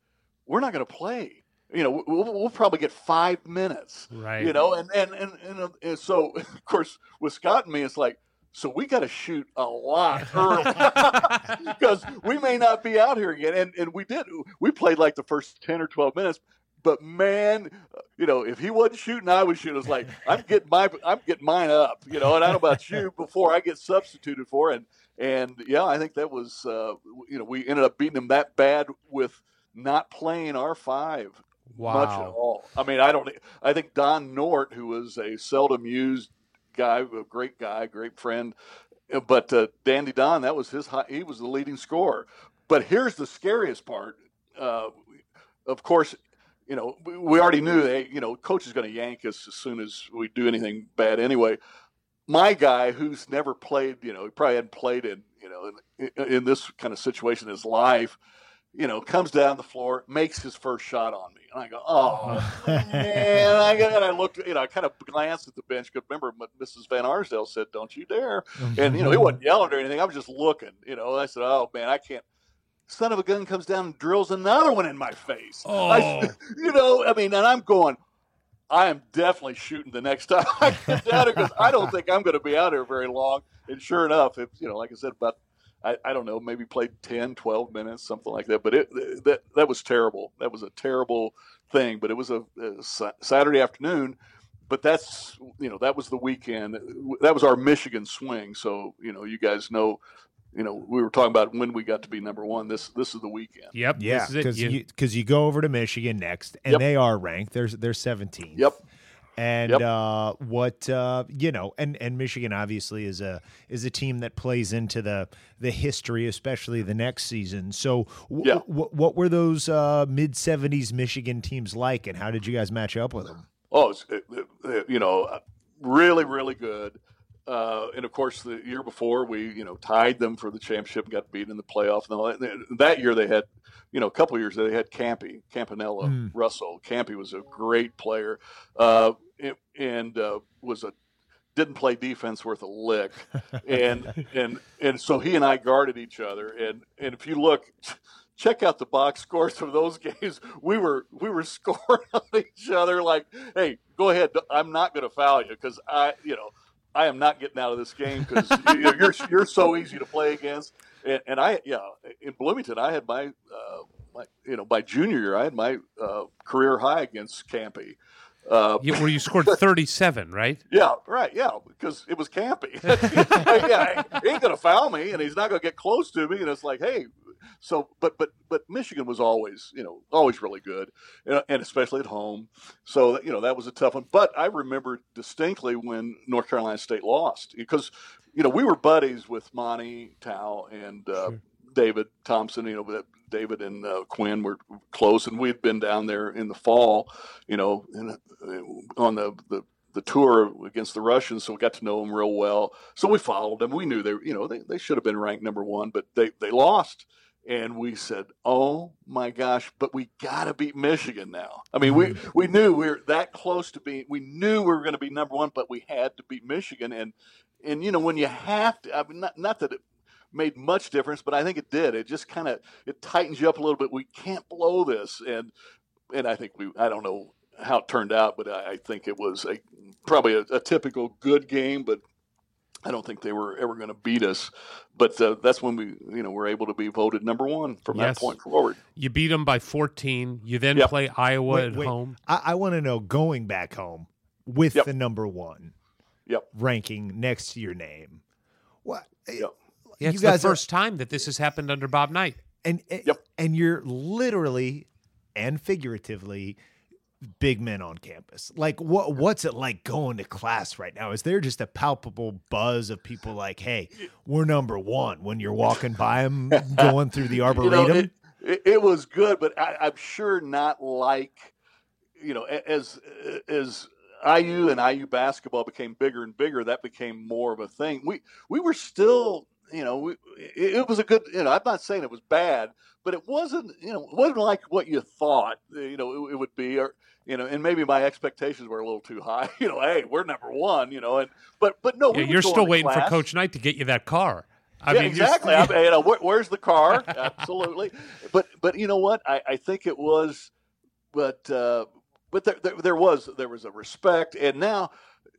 We're not going to play. We'll probably get 5 minutes, right? And so of course with Scott and me, it's like, so we got to shoot a lot early because we may not be out here again. And we played like the first 10 or 12 minutes. But man, you know, if he wasn't shooting, I was shooting. It's like I'm getting mine up, you know. And I don't know about you, before I get substituted for, and yeah, I think that was, you know, we ended up beating him that bad with not playing our five much at all. I mean, I think Don Nort, who was a seldom used guy, a great guy, great friend, but Dandy Don, that was his. He was the leading scorer. But here's the scariest part. Of course, you know, we already knew that, you know, coach is going to yank us as soon as we do anything bad anyway. My guy, who's never played, you know, he probably hadn't played in, you know, in this kind of situation in his life, you know, comes down the floor, makes his first shot on me. And I go, oh, man. And I looked, you know, I kind of glanced at the bench because remember what Mrs. Van Arsdale said, don't you dare. And, you know, he wasn't yelling or anything. I was just looking, you know. I said, oh, man, I can't. Son of a gun comes down and drills another one in my face. Oh. You know, I mean, and I'm going, I am definitely shooting the next time I get down here because I don't think I'm going to be out here very long. And sure enough, it, you know, like I said, about, I don't know, maybe played 10, 12 minutes, something like that. But that was terrible. That was a terrible thing. But it was a Saturday afternoon. But that's, you know, that was the weekend. That was our Michigan swing. So, you know, you guys know. You know, we were talking about when we got to be number one. This is the weekend. Yep. Yeah, because you go over to Michigan next, and they are ranked. They're 17th. Yep. And you know, and Michigan obviously is a team that plays into the history, especially the next season. So what were those mid-'70s Michigan teams like, and how did you guys match up with them? Oh, you know, really, really good. And of course, the year before we, you know, tied them for the championship and got beaten in the playoff. And all that year they had, you know, a couple of years they had Campy, Campanella, Russell. Campy was a great player, and didn't play defense worth a lick, and so he and I guarded each other. And if you look, check out the box scores from those games. We were scoring on each other like, hey, go ahead, I'm not going to foul you because I am not getting out of this game because you're so easy to play against. And in Bloomington, I had my, my junior year, I had my career high against Campy. Where you scored 37, right? Yeah, right, yeah, because it was Campy. He ain't going to foul me, and he's not going to get close to me. And it's like, hey, so but Michigan was always, you know, always really good, and especially at home. So, you know, that was a tough one. But I remember distinctly when North Carolina State lost because, you know, we were buddies with Monty, Tao, and David Thompson. You know, David and Quinn were close, and we had been down there in the fall, you know, on the tour against the Russians, so we got to know them real well. So we followed them. We knew they should have been ranked number one, but they lost. And we said, oh, my gosh, but we got to beat Michigan now. I mean, we knew we were that close to being – we knew we were going to be number one, but we had to beat Michigan. And you know, when you have to – I mean, not that it made much difference, but I think it did. It just kind of – it tightens you up a little bit. We can't blow this. And I think we – I don't know how it turned out, but I think it was probably a typical good game, but – I don't think they were ever going to beat us, but that's when we, you know, were able to be voted number one from that point forward. You beat them by 14. You then play Iowa at home. I want to know, going back home with the number one ranking next to your name. What? Yeah, it's the first time that this has happened under Bob Knight, and you're literally and figuratively big men on campus. Like, what's it like going to class right now? Is there just a palpable buzz of people like, hey, we're number one when you're walking by them going through the Arboretum? You know, it was good, but I'm sure not like, you know, as IU and IU basketball became bigger and bigger, that became more of a thing. We were still, you know, it was a good, you know, I'm not saying it was bad, but it wasn't, you know, it wasn't like what you thought, you know, it would be, or, you know, and maybe my expectations were a little too high. You know, hey, we're number one. You know, and but no, we you're still waiting for Coach Knight to get you that car. I mean, exactly. I mean, you know, where's the car? Absolutely. But you know what? I think it was, but there was a respect, and now.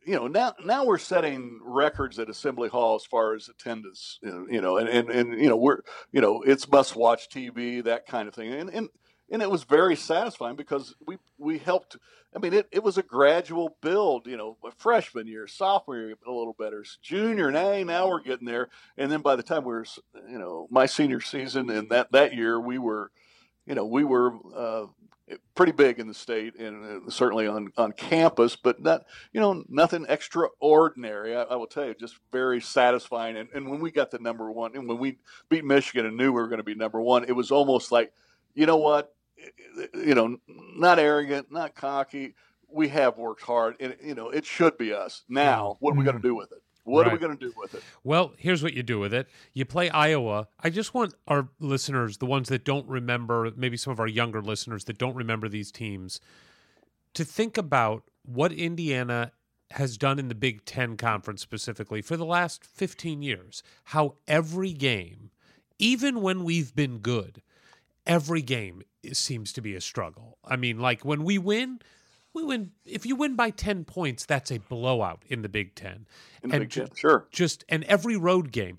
You know, now we're setting records at Assembly Hall as far as attendance, you know, and you know, we're, you know, it's must watch TV, that kind of thing. And And it was very satisfying because we helped. I mean, it was a gradual build, you know, freshman year, sophomore year, a little better. Junior, now we're getting there. And then by the time we were, you know, my senior season and that year, we were, you know, pretty big in the state and certainly on campus, but not, you know, nothing extraordinary. I will tell you, just very satisfying. And when we got the number one, and when we beat Michigan and knew we were going to be number one, it was almost like, you know what, you know, not arrogant, not cocky. We have worked hard, and, you know, it should be us. Now, what are we going to do with it? What are we going to do with it? Well, here's what you do with it. You play Iowa. I just want our listeners, the ones that don't remember, maybe some of our younger listeners that don't remember these teams, to think about what Indiana has done in the Big Ten Conference specifically for the last 15 years, how every game, even when we've been good, every game seems to be a struggle. I mean, like when we win. If you win by 10 points, that's a blowout in the Big Ten. Sure. And every road game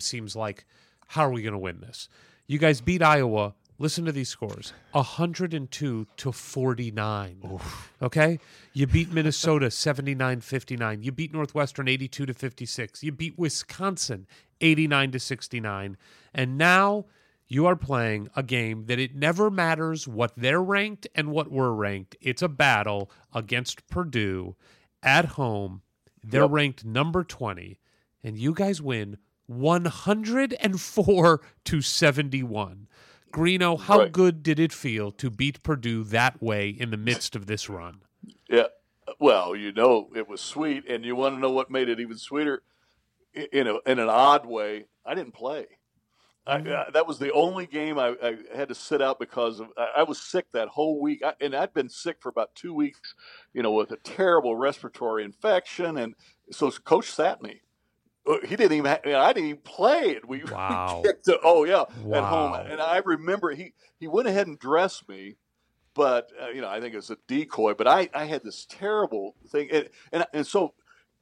seems like, how are we going to win this? You guys beat Iowa. Listen to these scores: 102-49. Oof. Okay, you beat Minnesota 79-59. You beat Northwestern 82-56. You beat Wisconsin 89-69. And now you are playing a game that it never matters what they're ranked and what we're ranked. It's a battle against Purdue at home. They're ranked number 20, and you guys win 104-71. Greeno, how good did it feel to beat Purdue that way in the midst of this run? Yeah, well, you know, it was sweet, and you want to know what made it even sweeter? In an odd way, I didn't play. That was the only game I had to sit out because I was sick that whole week. And I'd been sick for about 2 weeks, you know, with a terrible respiratory infection. And so coach sat me. He didn't even I didn't even play it. We kicked it. Oh, yeah, wow. At home. And I remember he went ahead and dressed me. But, you know, I think it was a decoy. But I had this terrible thing. And so,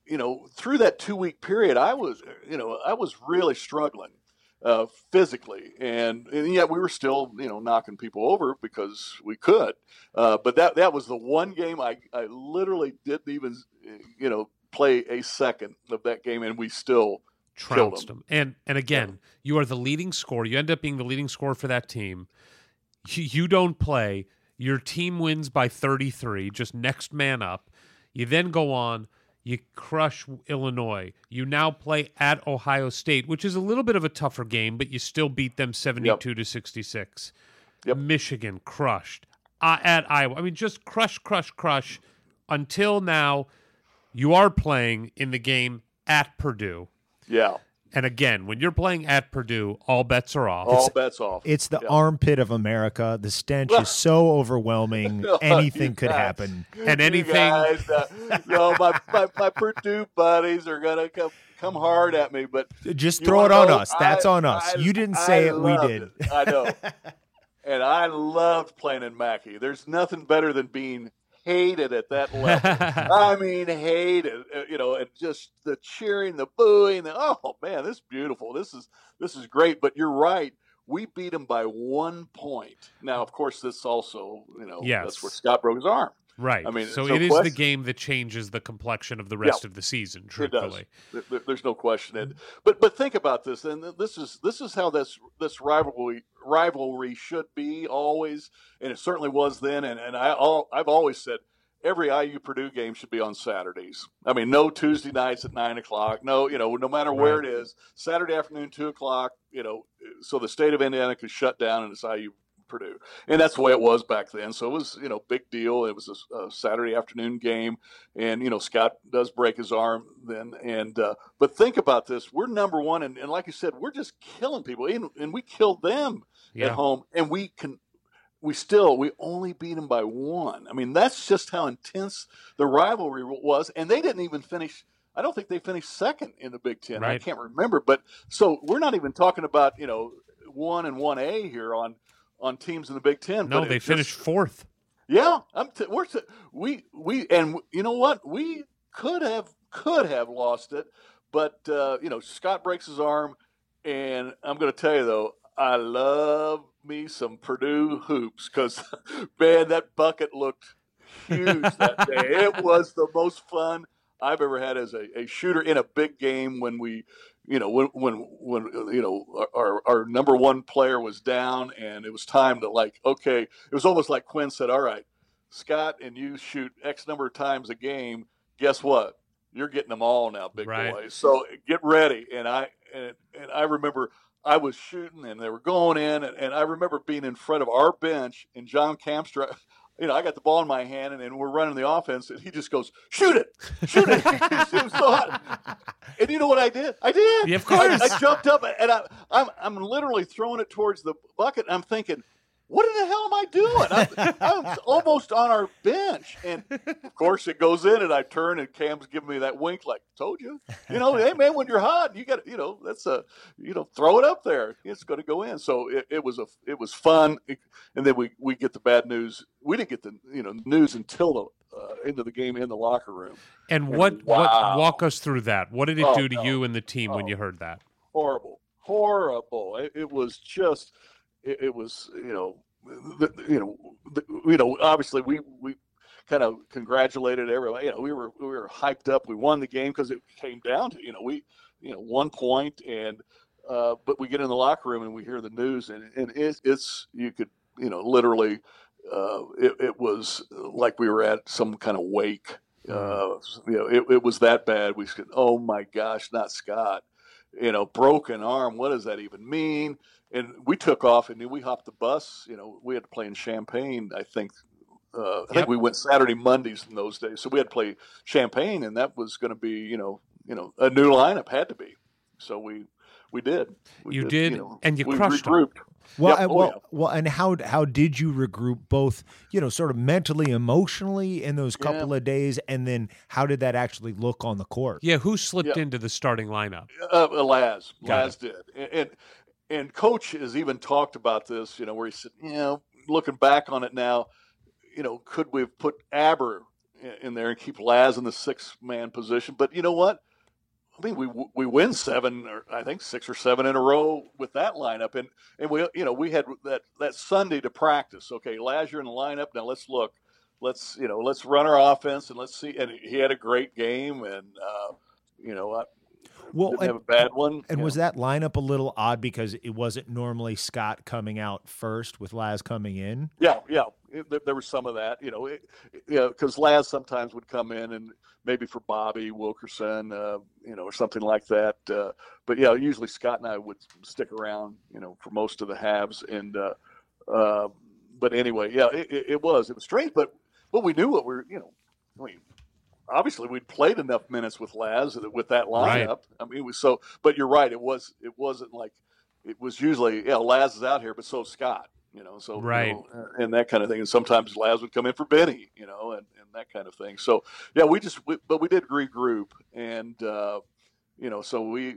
you know, through that 2 week period, I was really struggling. Physically, and yet we were still, you know, knocking people over because we could. But that was the one game I literally didn't even, you know, play a second of that game, and we still trounced them. And again, you are the leading scorer. You end up being the leading scorer for that team. You don't play. Your team wins by 33, just next man up. You then go on. You crush Illinois. You now play at Ohio State, which is a little bit of a tougher game, but you still beat them 72-66. Yep. Michigan crushed at Iowa. I mean, just crush until now. You are playing in the game at Purdue. Yeah. And again, when you're playing at Purdue, all bets are off. It's the armpit of America. The stench is so overwhelming. Anything could happen. And anything. Guys, my Purdue buddies are going to come hard at me. But just throw it on us. That's on us. You didn't say it. We did. I know. And I loved playing in Mackey. There's nothing better than being hated at that level. I mean, hated, you know, and just the cheering, the booing, oh man, this is beautiful. This is great. But you're right. We beat them by 1 point. Now, of course, this also, you know, that's where Scott broke his arm. Right. I mean, so it is the game that changes the complexion of the rest of the season, truthfully. It does. There's no question. And, but think about this, and this is how this rivalry should be always, and it certainly was then. And I've always said every IU Purdue game should be on Saturdays. I mean, no Tuesday nights at 9 o'clock. No, you know, no matter where it is, Saturday afternoon 2 o'clock. You know, so the state of Indiana could shut down, and it's IU Purdue, and that's the way it was back then. So it was, you know, big deal. It was a Saturday afternoon game, and you know, Scott does break his arm then. And but think about this: we're number one, and like you said, we're just killing people, and we killed them at home, and we only beat them by one. I mean, that's just how intense the rivalry was, and they didn't even finish. I don't think they finished second in the Big Ten. Right. I can't remember, but so we're not even talking about, you know, 1 and 1A here on teams in the Big Ten. No, they finished fourth. Yeah, we you know what, we could have lost it, but you know, Scott breaks his arm, and I'm going to tell you though, I love me some Purdue hoops, because, man, that bucket looked huge that day. It was the most fun I've ever had as a shooter in a big game when we, you know, when you know, our number one player was down and it was time to, like, okay, it was almost like Quinn said, all right, Scott, and you shoot X number of times a game. Guess what? You're getting them all now, big boy. So get ready. And I remember I was shooting and they were going in, and I remember being in front of our bench and John Camstra. You know, I got the ball in my hand, and we're running the offense, and he just goes, shoot it. It was so hot. And you know what I did? Yeah, of course. I jumped up, and I'm literally throwing it towards the bucket. I'm thinking, what in the hell am I doing? I'm almost on our bench. And, of course, it goes in, and I turn, and Cam's giving me that wink like, told you. You know, hey, man, when you're hot, you got to, you know, that's a, you know, throw it up there. It's going to go in. So it was fun. And then we get the bad news. We didn't get the, you know, news until the end of the game in the locker room. And what walk us through that. What did it do to you and the team when you heard that? Horrible. It was just – It was, obviously we kind of congratulated everyone. You know, we were hyped up. We won the game because it came down to, one point. And but we get in the locker room and we hear the news, and it's you could, literally, it was like we were at some kind of wake. It was that bad. We said, oh my gosh, not Scott. Broken arm. What does that even mean? And we took off, and then we hopped the bus. We had to play in Champaign, I think. I think we went Saturday, Mondays in those days. So we had to play Champaign, and that was going to be, a new lineup had to be. So we did. And you crushed them. Well, and how did you regroup, both, sort of mentally, emotionally in those couple of days, and then how did that actually look on the court? Yeah, who slipped into the starting lineup? Laz. Laz did. And Coach has even talked about this, where he said, looking back on it now, could we have put Aber in there and keep Laz in the six-man position? But you know what? I mean, we win 6 or 7 in a row with that lineup, and we had that Sunday to practice. Okay, Laz, you're in the lineup now. Let's look, let's run our offense and let's see. And he had a great game, and didn't have a bad one. And was that lineup a little odd because it wasn't normally Scott coming out first with Laz coming in? Yeah. There was some of that, because Laz sometimes would come in and maybe for Bobby Wilkerson, or something like that. But yeah, usually Scott and I would stick around, for most of the halves. And but anyway, yeah, it was strange, but we knew what we were, obviously, we'd played enough minutes with Laz with that lineup. Right. I mean, but you're right. It wasn't like it was usually. Yeah, Laz is out here, but so is Scott. So right, and that kind of thing. And sometimes Laz would come in for Benny. And that kind of thing. So yeah, but we did regroup, and so we.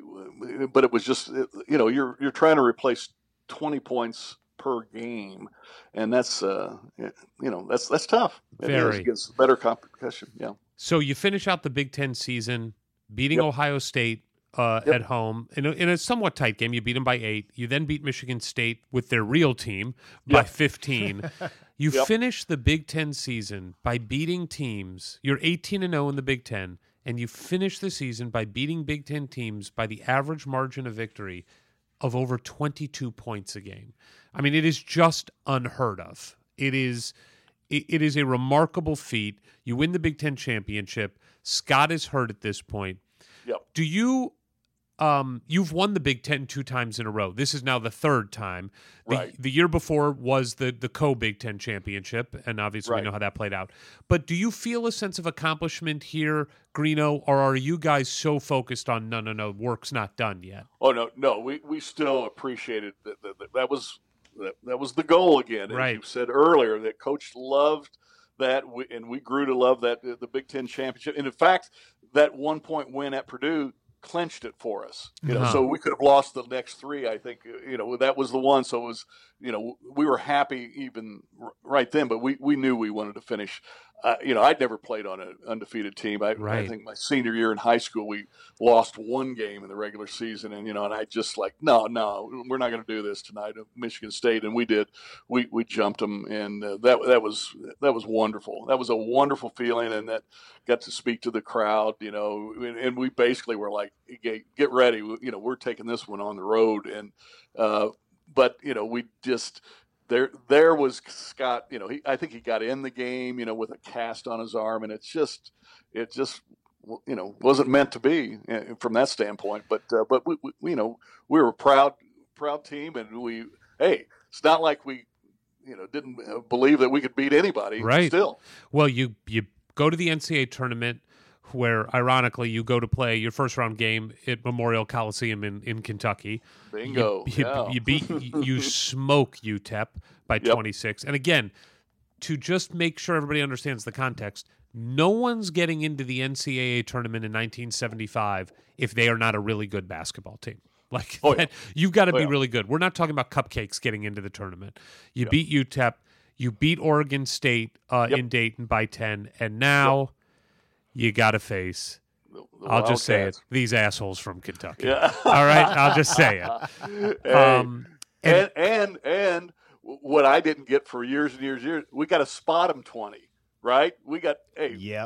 But it was just you're trying to replace 20 points per game, and that's that's tough. Very against better competition. Yeah. So you finish out the Big Ten season, beating Ohio State at home in a somewhat tight game. You beat them by 8. You then beat Michigan State with their real team by 15. You finish the Big Ten season by beating teams. You're 18-0 in the Big Ten, and you finish the season by beating Big Ten teams by the average margin of victory of over 22 points a game. I mean, it is just unheard of. It is a remarkable feat. You win the Big Ten championship. Scott is hurt at this point. Yep. Do you? You've won the Big Ten 2 times in a row. This is now the 3rd time. Right. The year before was the co-Big Ten championship, and obviously we know how that played out. But do you feel a sense of accomplishment here, Greeno, or are you guys so focused on no, work's not done yet? Oh no, we still appreciate it. That was. That was the goal again. Right. You said earlier that Coach loved that, and we grew to love that, the Big Ten championship. And in fact, that 1-point win at Purdue clinched it for us. So we could have lost the next 3. I think that was the one. So it was we were happy even right then, but we knew we wanted to finish I'd never played on an undefeated team. I think my senior year in high school, we lost one game in the regular season. And, and I just like, no, we're not going to do this tonight at Michigan State. And we did. We jumped them. And that was wonderful. That was a wonderful feeling. And that got to speak to the crowd, and we basically were like, get ready. We're taking this one on the road. And, we just, There was Scott. I think he got in the game, with a cast on his arm, and it just wasn't meant to be from that standpoint. But we were a proud team, and it's not like we, didn't believe that we could beat anybody. Right. Still, well, you go to the NCAA tournament, where ironically you go to play your first round game at Memorial Coliseum in Kentucky. Bingo. You smoke UTEP by 26. And again, to just make sure everybody understands the context, no one's getting into the NCAA tournament in 1975 if they are not a really good basketball team. Like, you've got to be really good. We're not talking about cupcakes getting into the tournament. You beat UTEP, you beat Oregon State in Dayton by 10, and now you got to face, I'll just say it, these assholes from Kentucky. Yeah. All right? I'll just say it. And what I didn't get for years and years and years, we got to spot them 20, right? We got,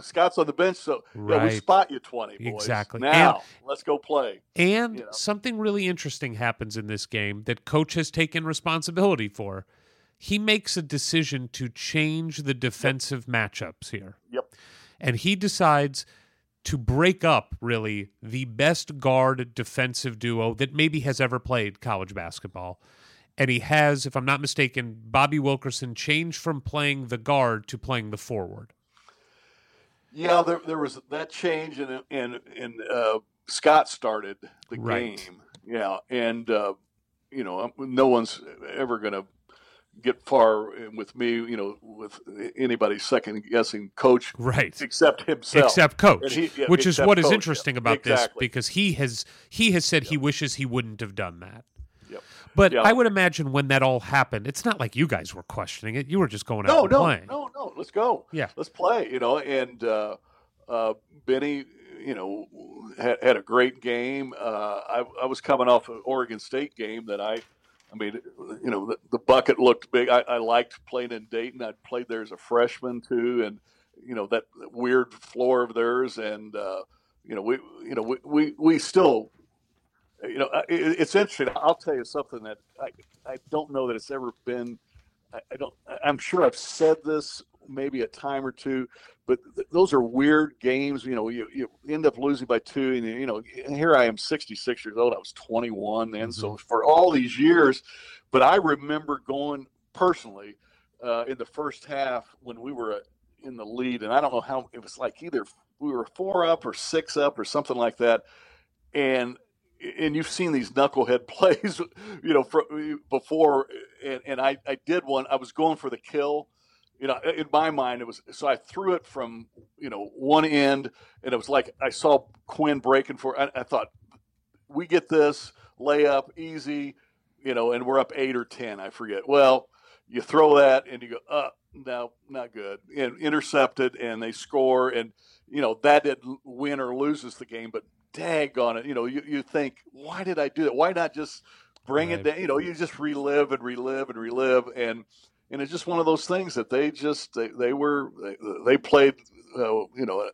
Scott's on the bench, so we spot you 20, boys. Exactly. Now, let's go play. And something really interesting happens in this game that Coach has taken responsibility for. He makes a decision to change the defensive matchups here. Yep. And he decides to break up, really, the best guard defensive duo that maybe has ever played college basketball. And he has, if I'm not mistaken, Bobby Wilkerson changed from playing the guard to playing the forward. Yeah, there was that change, and Scott started the game. Yeah, and, no one's ever going to get far with me, with anybody second guessing coach, except himself, except coach, which is what is interesting about this, because he has said he wishes he wouldn't have done that. But I would imagine when that all happened, it's not like you guys were questioning it. You were just going out and playing. No, let's go. Yeah, let's play. And Benny, had a great game. I was coming off an Oregon State game that the bucket looked big. I liked playing in Dayton. I played there as a freshman too, and that weird floor of theirs. And we still, it's interesting. I'll tell you something that I don't know that it's ever been. I don't. I'm sure I've said this maybe a time or two, but those are weird games. You end up losing by two, and and here I am, 66 years old. I was 21 then, so for all these years. But I remember going personally in the first half when we were in the lead, and I don't know how it was, like either we were 4 up or 6 up or something like that, and you've seen these knucklehead plays, before, and I did one. I was going for the kill. In my mind, it was, so I threw it from, one end, and it was like I saw Quinn breaking for it. I thought, we get this layup easy, and we're up 8 or 10. I forget. Well, you throw that, and you go, no, not good. And intercepted, and they score, and, that didn't win or loses the game, but daggone it. You think, why did I do that? Why not just bring it down? You just relive and relive and relive, and it's just one of those things that they played,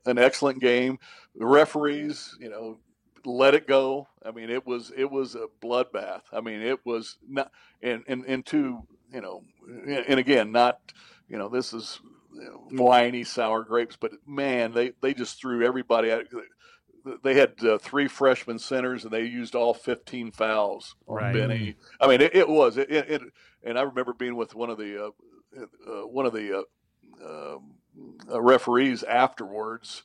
an excellent game. The referees, let it go. I mean, it was a bloodbath. I mean, it was not, and two, and again, not, this is whiny, sour grapes, but man, they just threw everybody out. They had 3 freshman centers, and they used all 15 fouls on Benny. I mean, it was. And I remember being with one of the referees afterwards.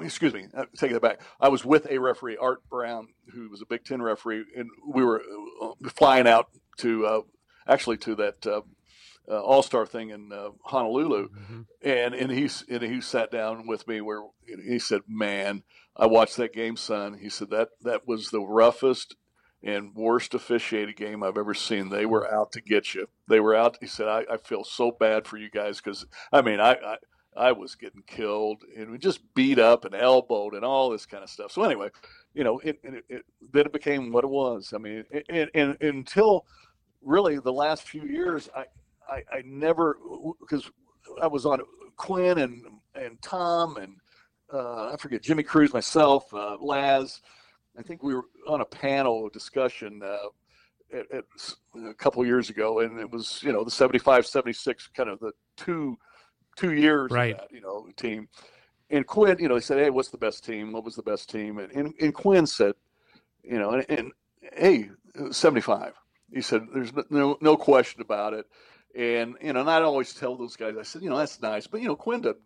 Excuse me, I take it back. I was with a referee, Art Brown, who was a Big Ten referee, and we were flying out to to that All-Star thing in Honolulu, and he sat down with me where he said, "Man, I watched that game, son." He said that was the roughest and worst officiated game I've ever seen. They were out to get you. They were out. He said, I feel so bad for you guys because, I mean, I, I I was getting killed, and we just beat up and elbowed and all this kind of stuff. So anyway, you know, then it became what it was. I mean, and until really the last few years, I never, because I was on Quinn and Tom and I forget, Jimmy Cruz, myself, Laz. I think we were on a panel discussion a couple years ago, and it was, you know, the 75-76 kind of the two years, right, of that, you know, team. And Quinn, you know, he said, hey, what's the best team? What was the best team? And Quinn said, you know, and hey, 75. He said, there's no question about it. And, you know, and I'd always tell those guys, I said, you know, that's nice. But, you know, Quinn did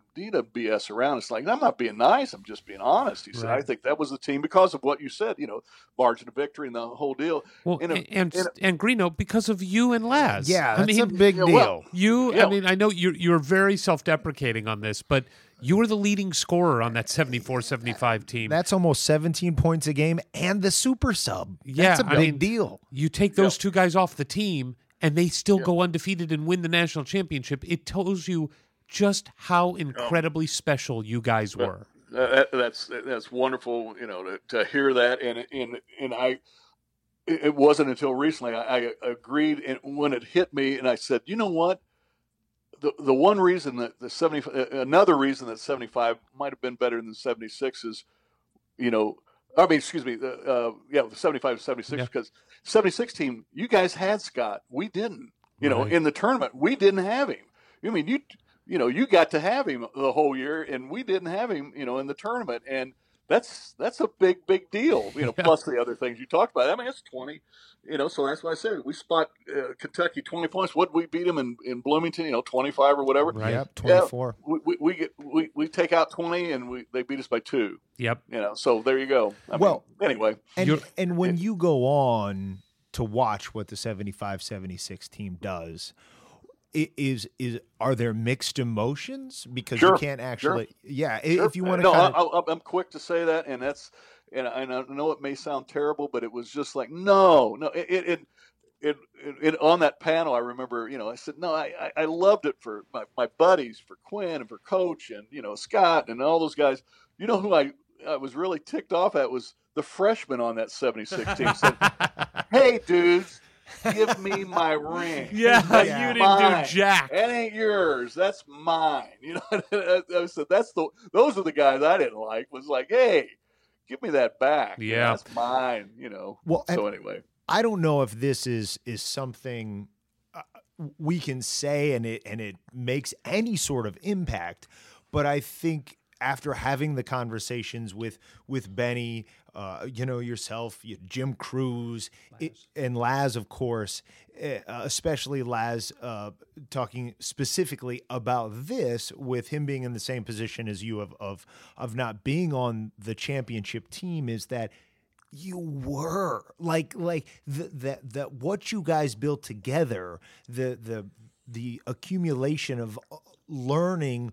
BS around. It's like, I'm not being nice. I'm just being honest. He said, I think that was the team because of what you said, you know, margin of victory and the whole deal. Well, and Greeno, because of you and Laz. Yeah, that's a big deal. Well, I mean, I know you're very self-deprecating on this, but you were the leading scorer on that 74-75 team. That's almost 17 points a game and the super sub. Yeah, that's a big deal. You take those two guys off the team, and they still go undefeated and win the national championship. It tells you just how incredibly special you guys were. That's wonderful, you know, to hear that. And it wasn't until recently I agreed, and when it hit me, and I said, you know what, the one reason that another reason that 75 might have been better than 76 is, you know. I mean, excuse me, the 75-76, because 76 team, you guys had Scott. We didn't. You know, in the tournament, we didn't have him. I mean, you got to have him the whole year, and we didn't have him, you know, in the tournament. And that's a big, big deal, you know, plus the other things you talked about. I mean, it's 20, you know, so that's why I said we spot Kentucky 20 points. What we beat them in Bloomington, you know, 25 or whatever. Right, yep, 24. We take out 20, and they beat us by 2. Yep. You know, so there you go. Anyway. And when you go on to watch what the 75-76 team does, are there mixed emotions because you can't actually if you want to I'm quick to say that, and that's, and I know it may sound terrible, but it was just like it on that panel I remember, you know, I said no, I loved it for my buddies, for Quinn and for Coach and, you know, Scott and all those guys. You know who I was really ticked off at was the freshman on that 76 team said, hey dudes, give me my ring. Yeah, you didn't do jack. That ain't yours. That's mine. You know, I said those are the guys I didn't like. Was like, hey, give me that back. Yeah, that's mine. You know. Well, so anyway, I don't know if this is something we can say, and it makes any sort of impact. But I think after having the conversations with Benny, you know, yourself, Jim Cruz, Laz. And Laz, of course, especially Laz, talking specifically about this with him being in the same position as you of not being on the championship team, is that you were like that what you guys built together, the accumulation of learning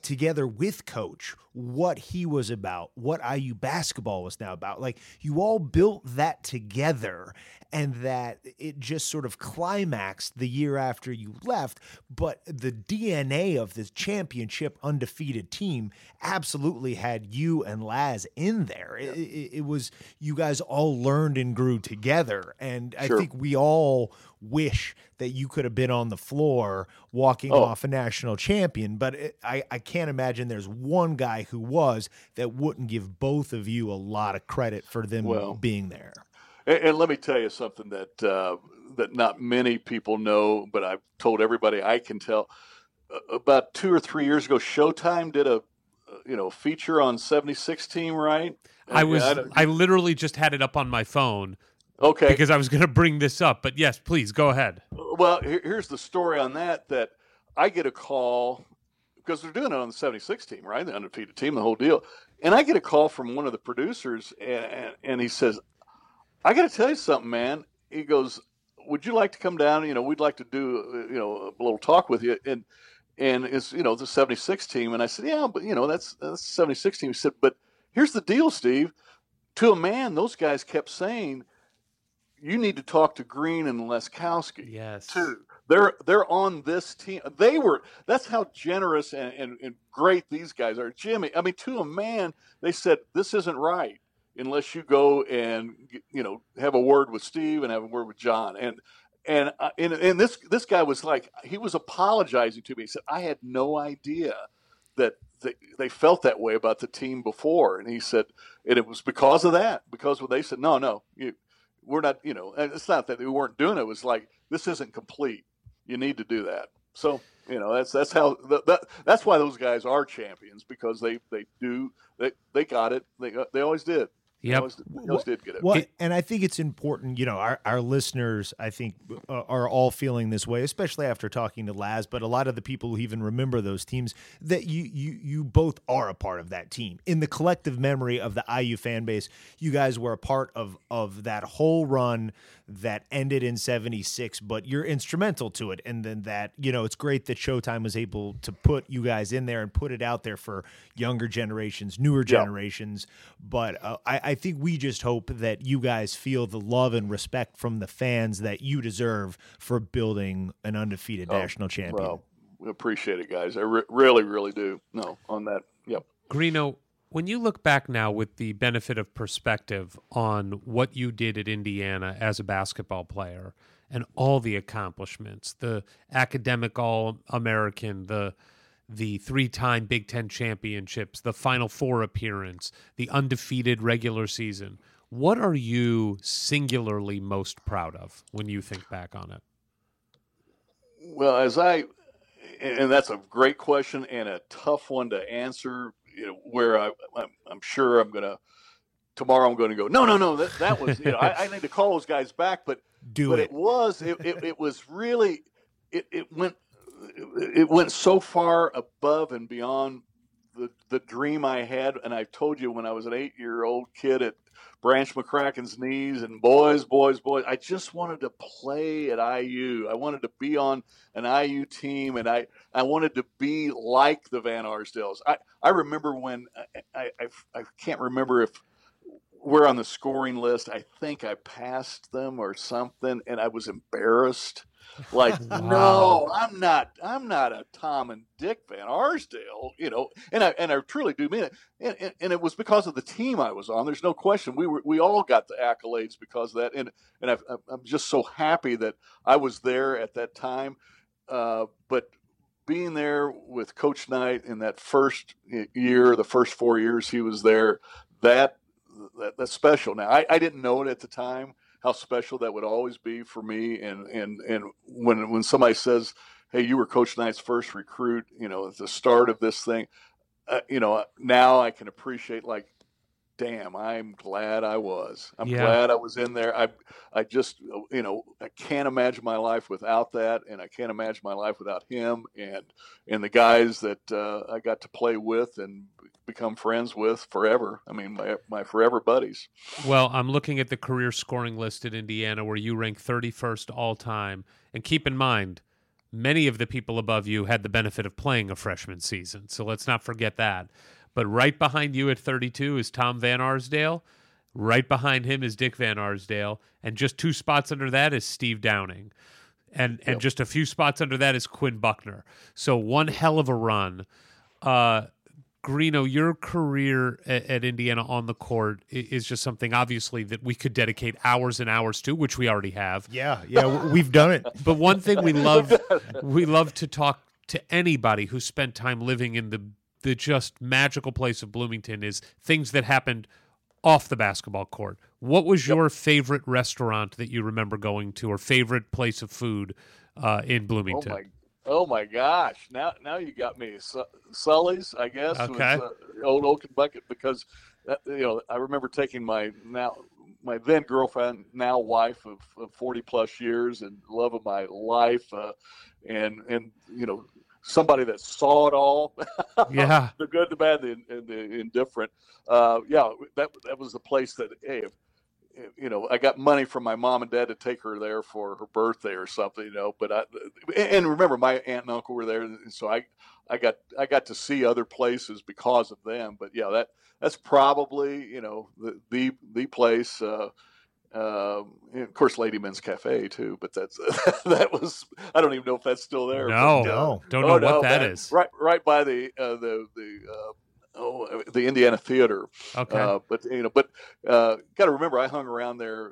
together with Coach, what he was about, what IU basketball was now about. Like, you all built that together, and that it just sort of climaxed the year after you left. But the DNA of this championship undefeated team absolutely had you and Laz in there. Yeah. It was, you guys all learned and grew together. And I think we all wish that you could have been on the floor walking off a national champion, but I can't imagine there's one guy who was that wouldn't give both of you a lot of credit for them being there. And let me tell you something that that not many people know, but I've told everybody I can tell. About 2 or 3 years ago, Showtime did a feature on 76 team, right? And I literally just had it up on my phone. Okay. Because I was going to bring this up, but yes, please go ahead. Well, here's the story on that I get a call because they're doing it on the 76 team, right? The undefeated team, the whole deal. And I get a call from one of the producers, and he says, I got to tell you something, man. He goes, would you like to come down? You know, we'd like to do, you know, a little talk with you. And it's, you know, the 76 team. And I said, yeah, but, you know, that's the 76 team. He said, but here's the deal, Steve. To a man, those guys kept saying, you need to talk to Green and Leskowski, too. They're on this team. They were. That's how generous and great these guys are. Jimmy, I mean, to a man, they said this isn't right unless you go and have a word with Steve and have a word with John. And this guy was like, he was apologizing to me. He said, I had no idea that they felt that way about the team before. And he said, and it was because of that, because when they said, we're not, it's not that we weren't doing it. It was like, this isn't complete. You need to do that. So, that's how, that's why those guys are champions, because they got it. They always did. Yeah, most did get it. Well, and I think it's important, our listeners, I think, are all feeling this way, especially after talking to Laz, but a lot of the people who even remember those teams, that you both are a part of that team. In the collective memory of the IU fan base, you guys were a part of that whole run that ended in 76, but you're instrumental to it. And then it's great that Showtime was able to put you guys in there and put it out there for younger generations, newer generations. But I think we just hope that you guys feel the love and respect from the fans that you deserve for building an undefeated national champion. Well, we appreciate it, guys. I really, really do. No, on that. Yep. Greeno, when you look back now with the benefit of perspective on what you did at Indiana as a basketball player and all the accomplishments, the academic All-American, the 3-time Big Ten championships, the Final Four appearance, the undefeated regular season. What are you singularly most proud of when you think back on it? Well, and that's a great question and a tough one to answer, where I'm sure tomorrow I'm going to go, no, that was, I need to call those guys back, it went so far above and beyond the dream I had. And I told you, when I was an 8-year-old kid at Branch McCracken's knees, and boys, I just wanted to play at IU. I wanted to be on an IU team, and I wanted to be like the Van Arsdales. I remember when I can't remember if we're on the scoring list. I think I passed them or something, and I was embarrassed. Like, wow. No, I'm not a Tom and Dick Van Arsdale, and I truly do mean it. And it was because of the team I was on. There's no question. We all got the accolades because of that. And I'm just so happy that I was there at that time. But being there with Coach Knight in that first year, the first 4 years he was there, that's special. Now, I didn't know it at the time, how special that would always be for me. And when somebody says, hey, you were Coach Knight's first recruit, at the start of this thing, now I can appreciate, like, damn, I'm glad I was. Glad I was in there. I just, I can't imagine my life without that. And I can't imagine my life without him and the guys that I got to play with and become friends with forever. I mean, my forever buddies. Well, I'm looking at the career scoring list at Indiana, where you rank 31st all time. And keep in mind, many of the people above you had the benefit of playing a freshman season. So let's not forget that. But right behind you at 32 is Tom Van Arsdale. Right behind him is Dick Van Arsdale. And just 2 spots under that is Steve Downing. And just a few spots under that is Quinn Buckner. So one hell of a run. Greeno, your career at Indiana on the court is just something, obviously, that we could dedicate hours and hours to, which we already have. Yeah, we've done it. But one thing we love to talk to anybody who spent time living in the just magical place of Bloomington is things that happened off the basketball court. What was your favorite restaurant that you remember going to, or favorite place of food in Bloomington? Oh my gosh. Now you got me. Sully's, I guess. Okay. Was, old Oak and Bucket, because I remember taking my then girlfriend, now wife of 40 plus years and love of my life. And somebody that saw it all, yeah, the good, the bad, the indifferent. That was the place that, hey, if I got money from my mom and dad to take her there for her birthday or something, But and remember, my aunt and uncle were there, and so I got to see other places because of them. But that's probably the place. Of course, Lady Men's Cafe too, but that's that was, I don't even know if that's still there. No, but, don't know what that is. Right by the Indiana Theater. Okay, but got to remember, I hung around there.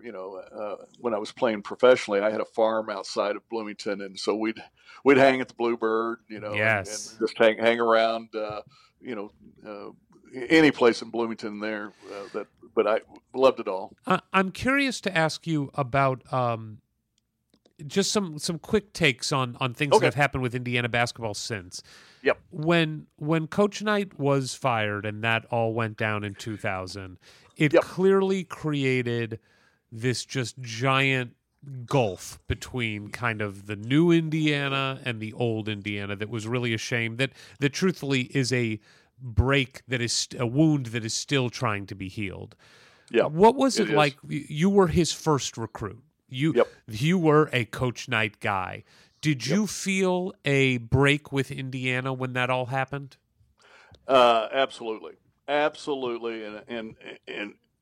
When I was playing professionally, I had a farm outside of Bloomington, and so we'd hang at the Bluebird. Yes. and just hang around. Any place in Bloomington there, but I loved it all. I'm curious to ask you about just some quick takes on things that have happened with Indiana basketball since. Yep. When Coach Knight was fired and that all went down in 2000, it clearly created this just giant gulf between kind of the new Indiana and the old Indiana that was really a shame, that truthfully is a break that is a wound that is still trying to be healed. Yeah. What was it like? You were his first recruit. You were a Coach Knight guy. Did you feel a break with Indiana when that all happened? Absolutely. And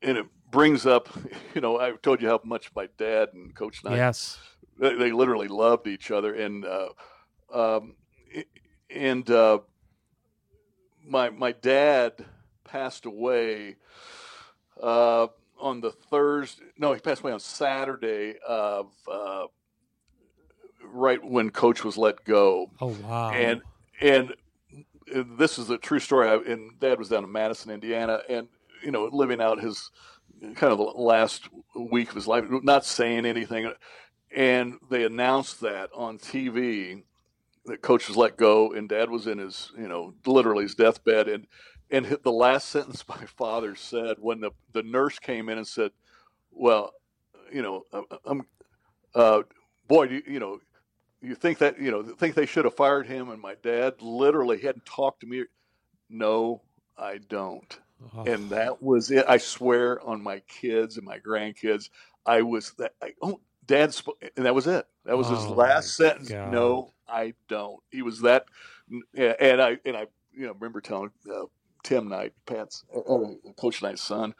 it brings up, I told you how much my dad and Coach Knight, they literally loved each other. And, my dad passed away he passed away on Saturday of right when Coach was let go. Oh, wow. And this is a true story. And Dad was down in Madison, Indiana, and, living out his kind of the last week of his life, not saying anything. And they announced that on TV that Coach was let go, and Dad was in his, literally his deathbed. And the last sentence my father said when the nurse came in and said, well, you think that, think they should have fired him. And my dad literally hadn't talked to me. No, I don't. Oh. And that was it. I swear on my kids and my grandkids, I was that. And that was it. That was his last sentence. God. No, I don't. He was that, and I remember telling Tim Knight, Coach Knight's son,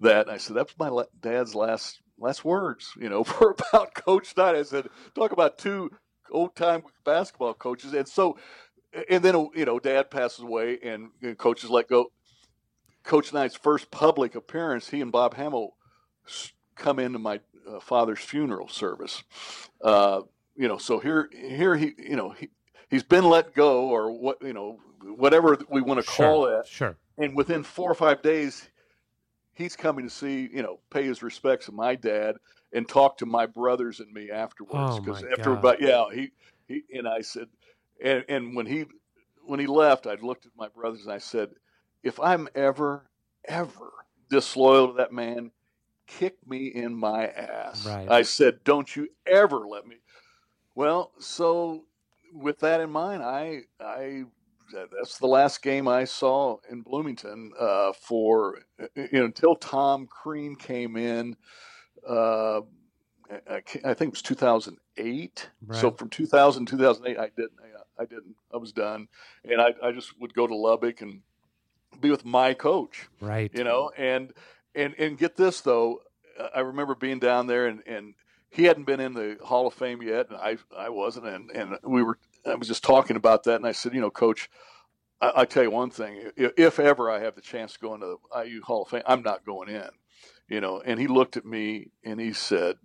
that I said that's my dad's last words. For about Coach Knight. I said, talk about two old time basketball coaches, and then Dad passes away, and Coach is let go. Coach Knight's first public appearance, he and Bob Hamill come into my father's funeral service. So here he's been let go, or what, whatever we want to call that. Sure. And within 4 or 5 days, he's coming to see, pay his respects to my dad and talk to my brothers and me afterwards. And I said, and when he left, I looked at my brothers and I said, if I'm ever disloyal to that man, kick me in my ass. Right. I said, don't you ever let me. Well, so with that in mind, I that's the last game I saw in Bloomington until Tom Crean came in. I think it was 2008. Right. So from 2000 to 2008, I didn't. I was done, and I just would go to Lubbock and be with my coach. Right. And get this though, I remember being down there and he hadn't been in the Hall of Fame yet, and I wasn't, and I was just talking about that, and I said, Coach, I tell you one thing, if ever I have the chance to go into the IU Hall of Fame, I'm not going in, And he looked at me and he said,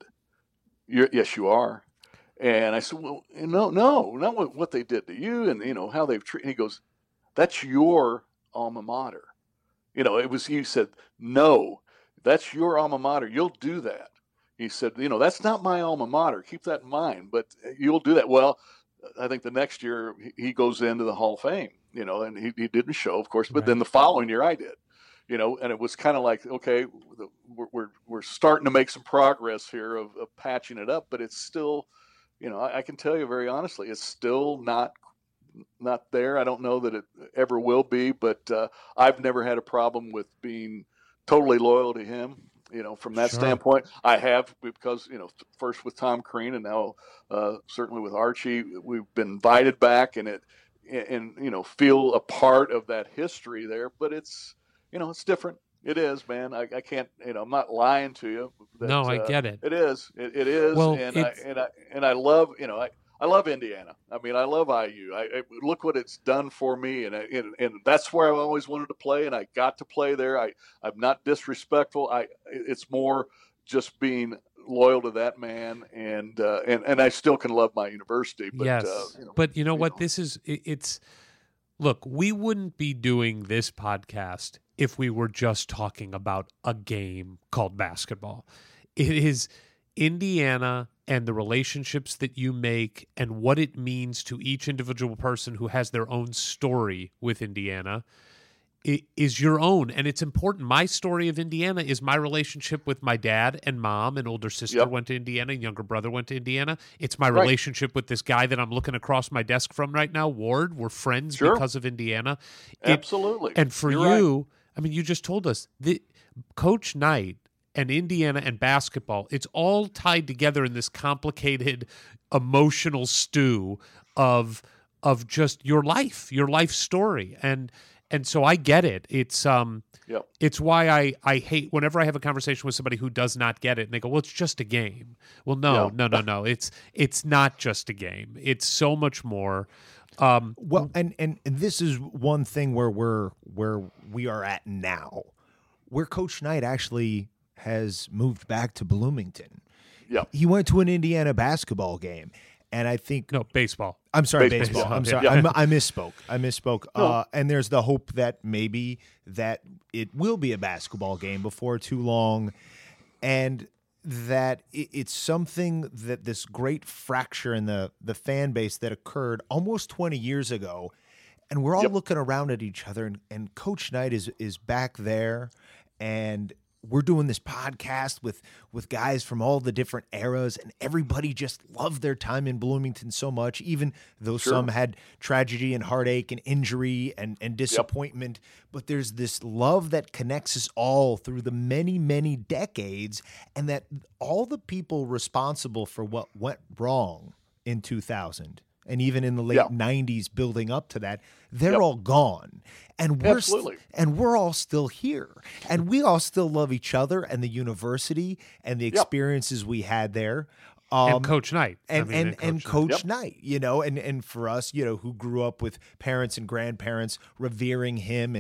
"Yes, you are." And I said, "Well, no, not what they did to you, and how they've treated." He goes, "That's your alma mater." He said, "No, that's your alma mater. You'll do that." He said, "That's not my alma mater. Keep that in mind, but you'll do that." Well, I think the next year he goes into the Hall of Fame, and he didn't show, of course, but right. Then the following year I did, and it was kind of like, okay, we're starting to make some progress here of patching it up, but it's still, I can tell you very honestly, it's still not there. I don't know that it ever will be, but I've never had a problem with being totally loyal to him. From that standpoint, I have, because, first with Tom Crean and now certainly with Archie, we've been invited back and feel a part of that history there, but it's different. It is, man. I can't, you know, I'm not lying to you. That, no, I get it. It is. It is. Well, and I love, you know, I love Indiana. I mean, I love IU. I look what it's done for me, and that's where I've always wanted to play, and I got to play there. I'm not disrespectful. It's more just being loyal to that man, and I still can love my university. But, yes, but you know what? This is it's. Look, we wouldn't be doing this podcast if we were just talking about a game called basketball. It is Indiana and the relationships that you make and what it means to each individual person who has their own story with Indiana is your own, and it's important. My story of Indiana is my relationship with my dad and mom. An older sister went to Indiana, younger brother went to Indiana. It's my relationship with this guy that I'm looking across my desk from right now, Ward. We're friends because of Indiana. Absolutely. And for you, right. I mean, you just told us that Coach Knight and Indiana and basketball, it's all tied together in this complicated emotional stew of just your life story. And so I get it. It's it's why I hate whenever I have a conversation with somebody who does not get it, and they go, "Well, it's just a game." Well, no. It's not just a game. It's so much more. Well, and this is one thing where we are at now, where Coach Knight actually has moved back to Bloomington. Yeah, he went to an Indiana basketball game. And I think baseball. I'm sorry, baseball. I'm sorry, I misspoke. No. And there's the hope that maybe that it will be a basketball game before too long, and that it's something that this great fracture in the fan base that occurred almost 20 years ago, and we're all looking around at each other, and Coach Knight is back there, and we're doing this podcast with guys from all the different eras, and everybody just loved their time in Bloomington so much, even though some had tragedy and heartache and injury and disappointment. But there's this love that connects us all through the many, many decades, and that all the people responsible for what went wrong in 2000 and even in the late 90s building up to that, they're all gone. And we're we're all still here. And we all still love each other and the university and the experiences we had there. And Coach Knight. And Coach Knight, you know, and for us, you know, who grew up with parents and grandparents revering him.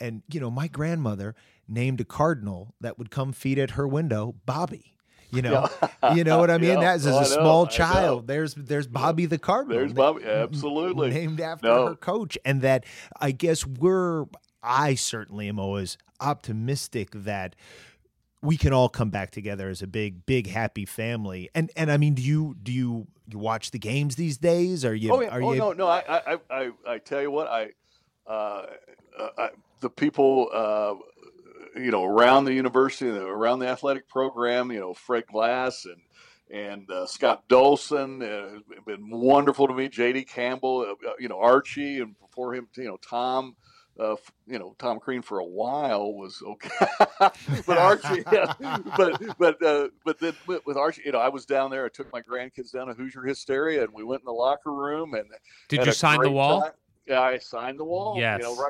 And you know, my grandmother named a cardinal that would come feed at her window, Bobby. You know, you know what I mean? As a small child, there's Bobby the Cardinal. There's Bobby, absolutely. Named after her coach. And that I guess I certainly am always optimistic that we can all come back together as a big, big, happy family. And I mean, do you watch the games these days? No. I tell you what, I the people, you know, around the university, around the athletic program, you know, Fred Glass and Scott Dolson, been wonderful to me. J.D. Campbell, you know, Archie, and before him, you know, Tom, you know, Tom Crean for a while was okay, but Archie, but then with Archie, you know, I was down there. I took my grandkids down to Hoosier Hysteria, and we went in the locker room. And did you sign the wall? Yeah, I signed the wall. Yes. You know,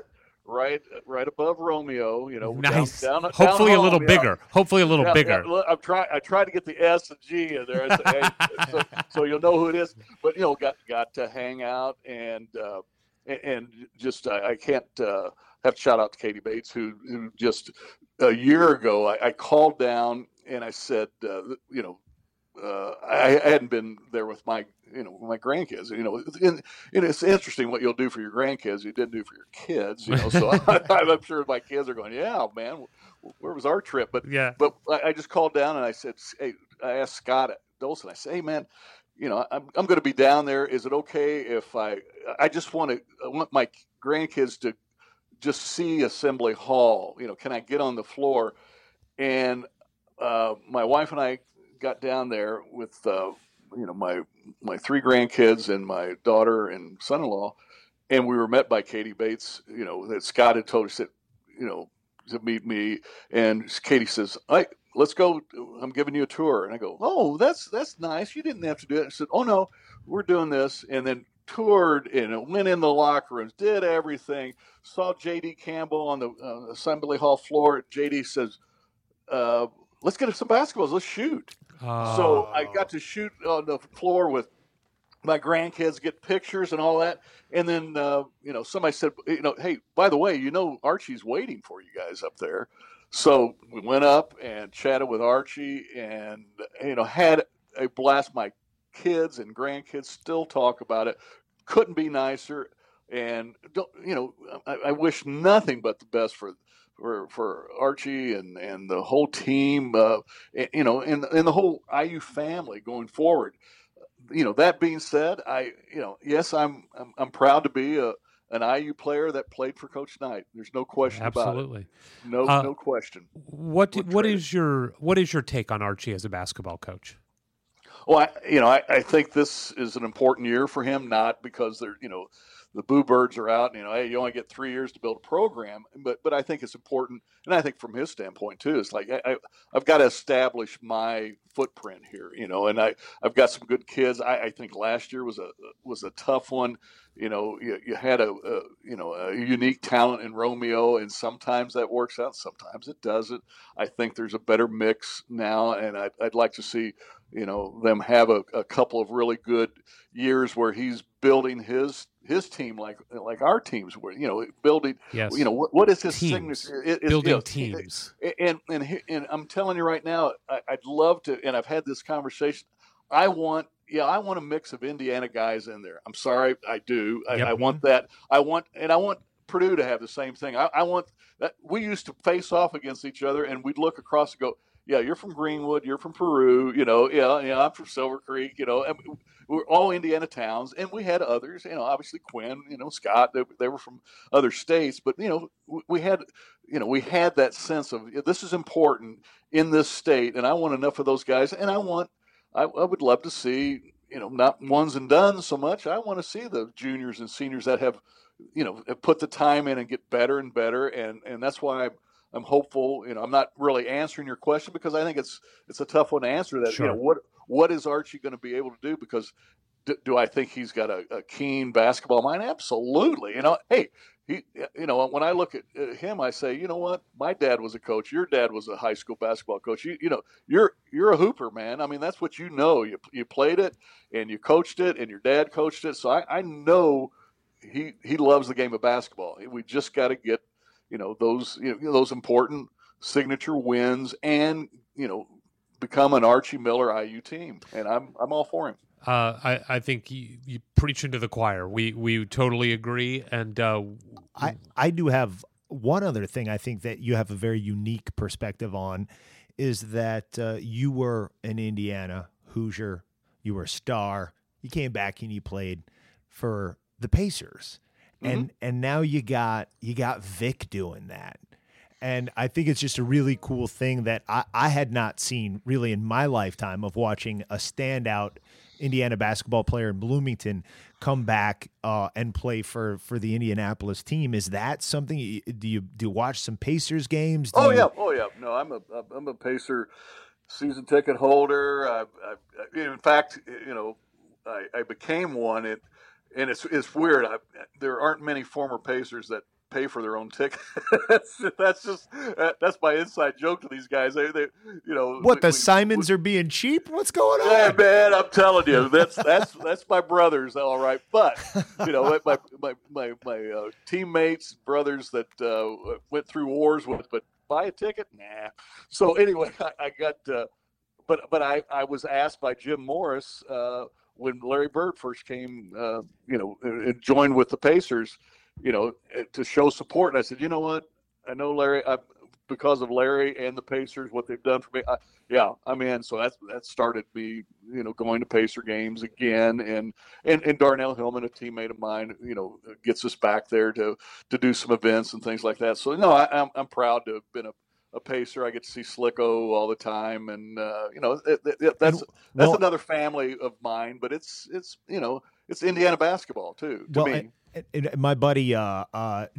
right above Romeo, you know. Nice. Down, hopefully down home, bigger. Hopefully a little bigger. I tried to get the S and G in there. Hey, so you'll know who it is. But you know, got to hang out and just I can't have to shout out to Katie Bates who just a year ago I called down and I said you know. I hadn't been there with my grandkids, you know, and it's interesting what you'll do for your grandkids you didn't do for your kids, you know. So I'm sure my kids are going, yeah, man, where was our trip? But but I just called down and I said, hey, I asked Scott at Dolson. I said, hey, man, you know, I'm going to be down there. Is it okay if I just want my grandkids to just see Assembly Hall? You know, can I get on the floor? And my wife and I got down there with you know my three grandkids and my daughter and son-in-law, and we were met by Katie Bates. You know that Scott had told her, said, you know, to meet me, and Katie says, "Hey, let's go. I'm giving you a tour." And I go, "Oh, that's nice. You didn't have to do it." I said, "Oh no, we're doing this." And then toured and went in the locker rooms, did everything, saw J.D. Campbell on the assembly hall floor. J.D. says, let's get some basketballs. Let's shoot. Oh. So I got to shoot on the floor with my grandkids, get pictures and all that. And then, somebody said, hey, by the way, Archie's waiting for you guys up there. So we went up and chatted with Archie and, had a blast. My kids and grandkids still talk about it. Couldn't be nicer. And, I wish nothing but the best for Archie and the whole team, and the whole IU family going forward. That being said, I'm proud to be an IU player that played for Coach Knight. There's no question about it. Absolutely. No question. What is your take on Archie as a basketball coach? Well, I think this is an important year for him, not because they're, the Boo Birds are out and, hey, you only get 3 years to build a program. But I think it's important. And I think from his standpoint too, it's like, I've got to establish my footprint here, and I've got some good kids. I think last year was a tough one. You had a unique talent in Romeo, and sometimes that works out. Sometimes it doesn't. I think there's a better mix now. And I'd like to see, them have a couple of really good years where he's building his team like our teams were, building, yes. What is his signature? Building teams. And I'm telling you right now, I'd love to, and I've had this conversation. I want a mix of Indiana guys in there. I'm sorry, I do. I want that. I want Purdue to have the same thing. I want that. We used to face off against each other and we'd look across and go, yeah, you're from Greenwood, you're from Peru, yeah, I'm from Silver Creek, and we're all Indiana towns, and we had others, obviously Quinn, Scott, they were from other states, but, we had that sense of this is important in this state, and I want enough of those guys, and I would love to see, not ones and done so much. I want to see the juniors and seniors that have, put the time in and get better and better, and that's why I'm hopeful. I'm not really answering your question because I think it's a tough one to answer. That sure. What is Archie going to be able to do? Because do I think he's got a keen basketball mind? Absolutely. Hey, he. When I look at him, I say, you know what? My dad was a coach. Your dad was a high school basketball coach. You're a hooper, man. I mean, that's what you played it and you coached it and your dad coached it. So I know he loves the game of basketball. We just got to get. Those important signature wins and, become an Archie Miller IU team. And I'm all for him. I think you preach into the choir. We totally agree. And I do have one other thing I think that you have a very unique perspective on is that you were an Indiana Hoosier. You were a star. You came back and you played for the Pacers. And now you got Vic doing that. And I think it's just a really cool thing that I had not seen really in my lifetime of watching a standout Indiana basketball player in Bloomington come back and play for the Indianapolis team. Is that something do you watch some Pacers games? Oh yeah. No, I'm a Pacer season ticket holder. I became one. And it's weird. There aren't many former Pacers that pay for their own tickets. That's my inside joke to these guys. Simons are being cheap? What's going on? Yeah, man, I'm telling you, that's my brothers, all right. But my teammates, brothers that went through wars with, but buy a ticket, nah. So anyway, I got, but I was asked by Jim Morris. When Larry Bird first came, and joined with the Pacers, to show support. And I said, you know what? I know Larry, because of Larry and the Pacers, what they've done for me. I'm in. So that started me, going to Pacer games again. And Darnell Hillman, a teammate of mine, gets us back there to do some events and things like that. So, no, I'm proud to have been a Pacer. I get to see Slicko all the time, and that's another family of mine. But it's Indiana basketball too. To me, and my buddy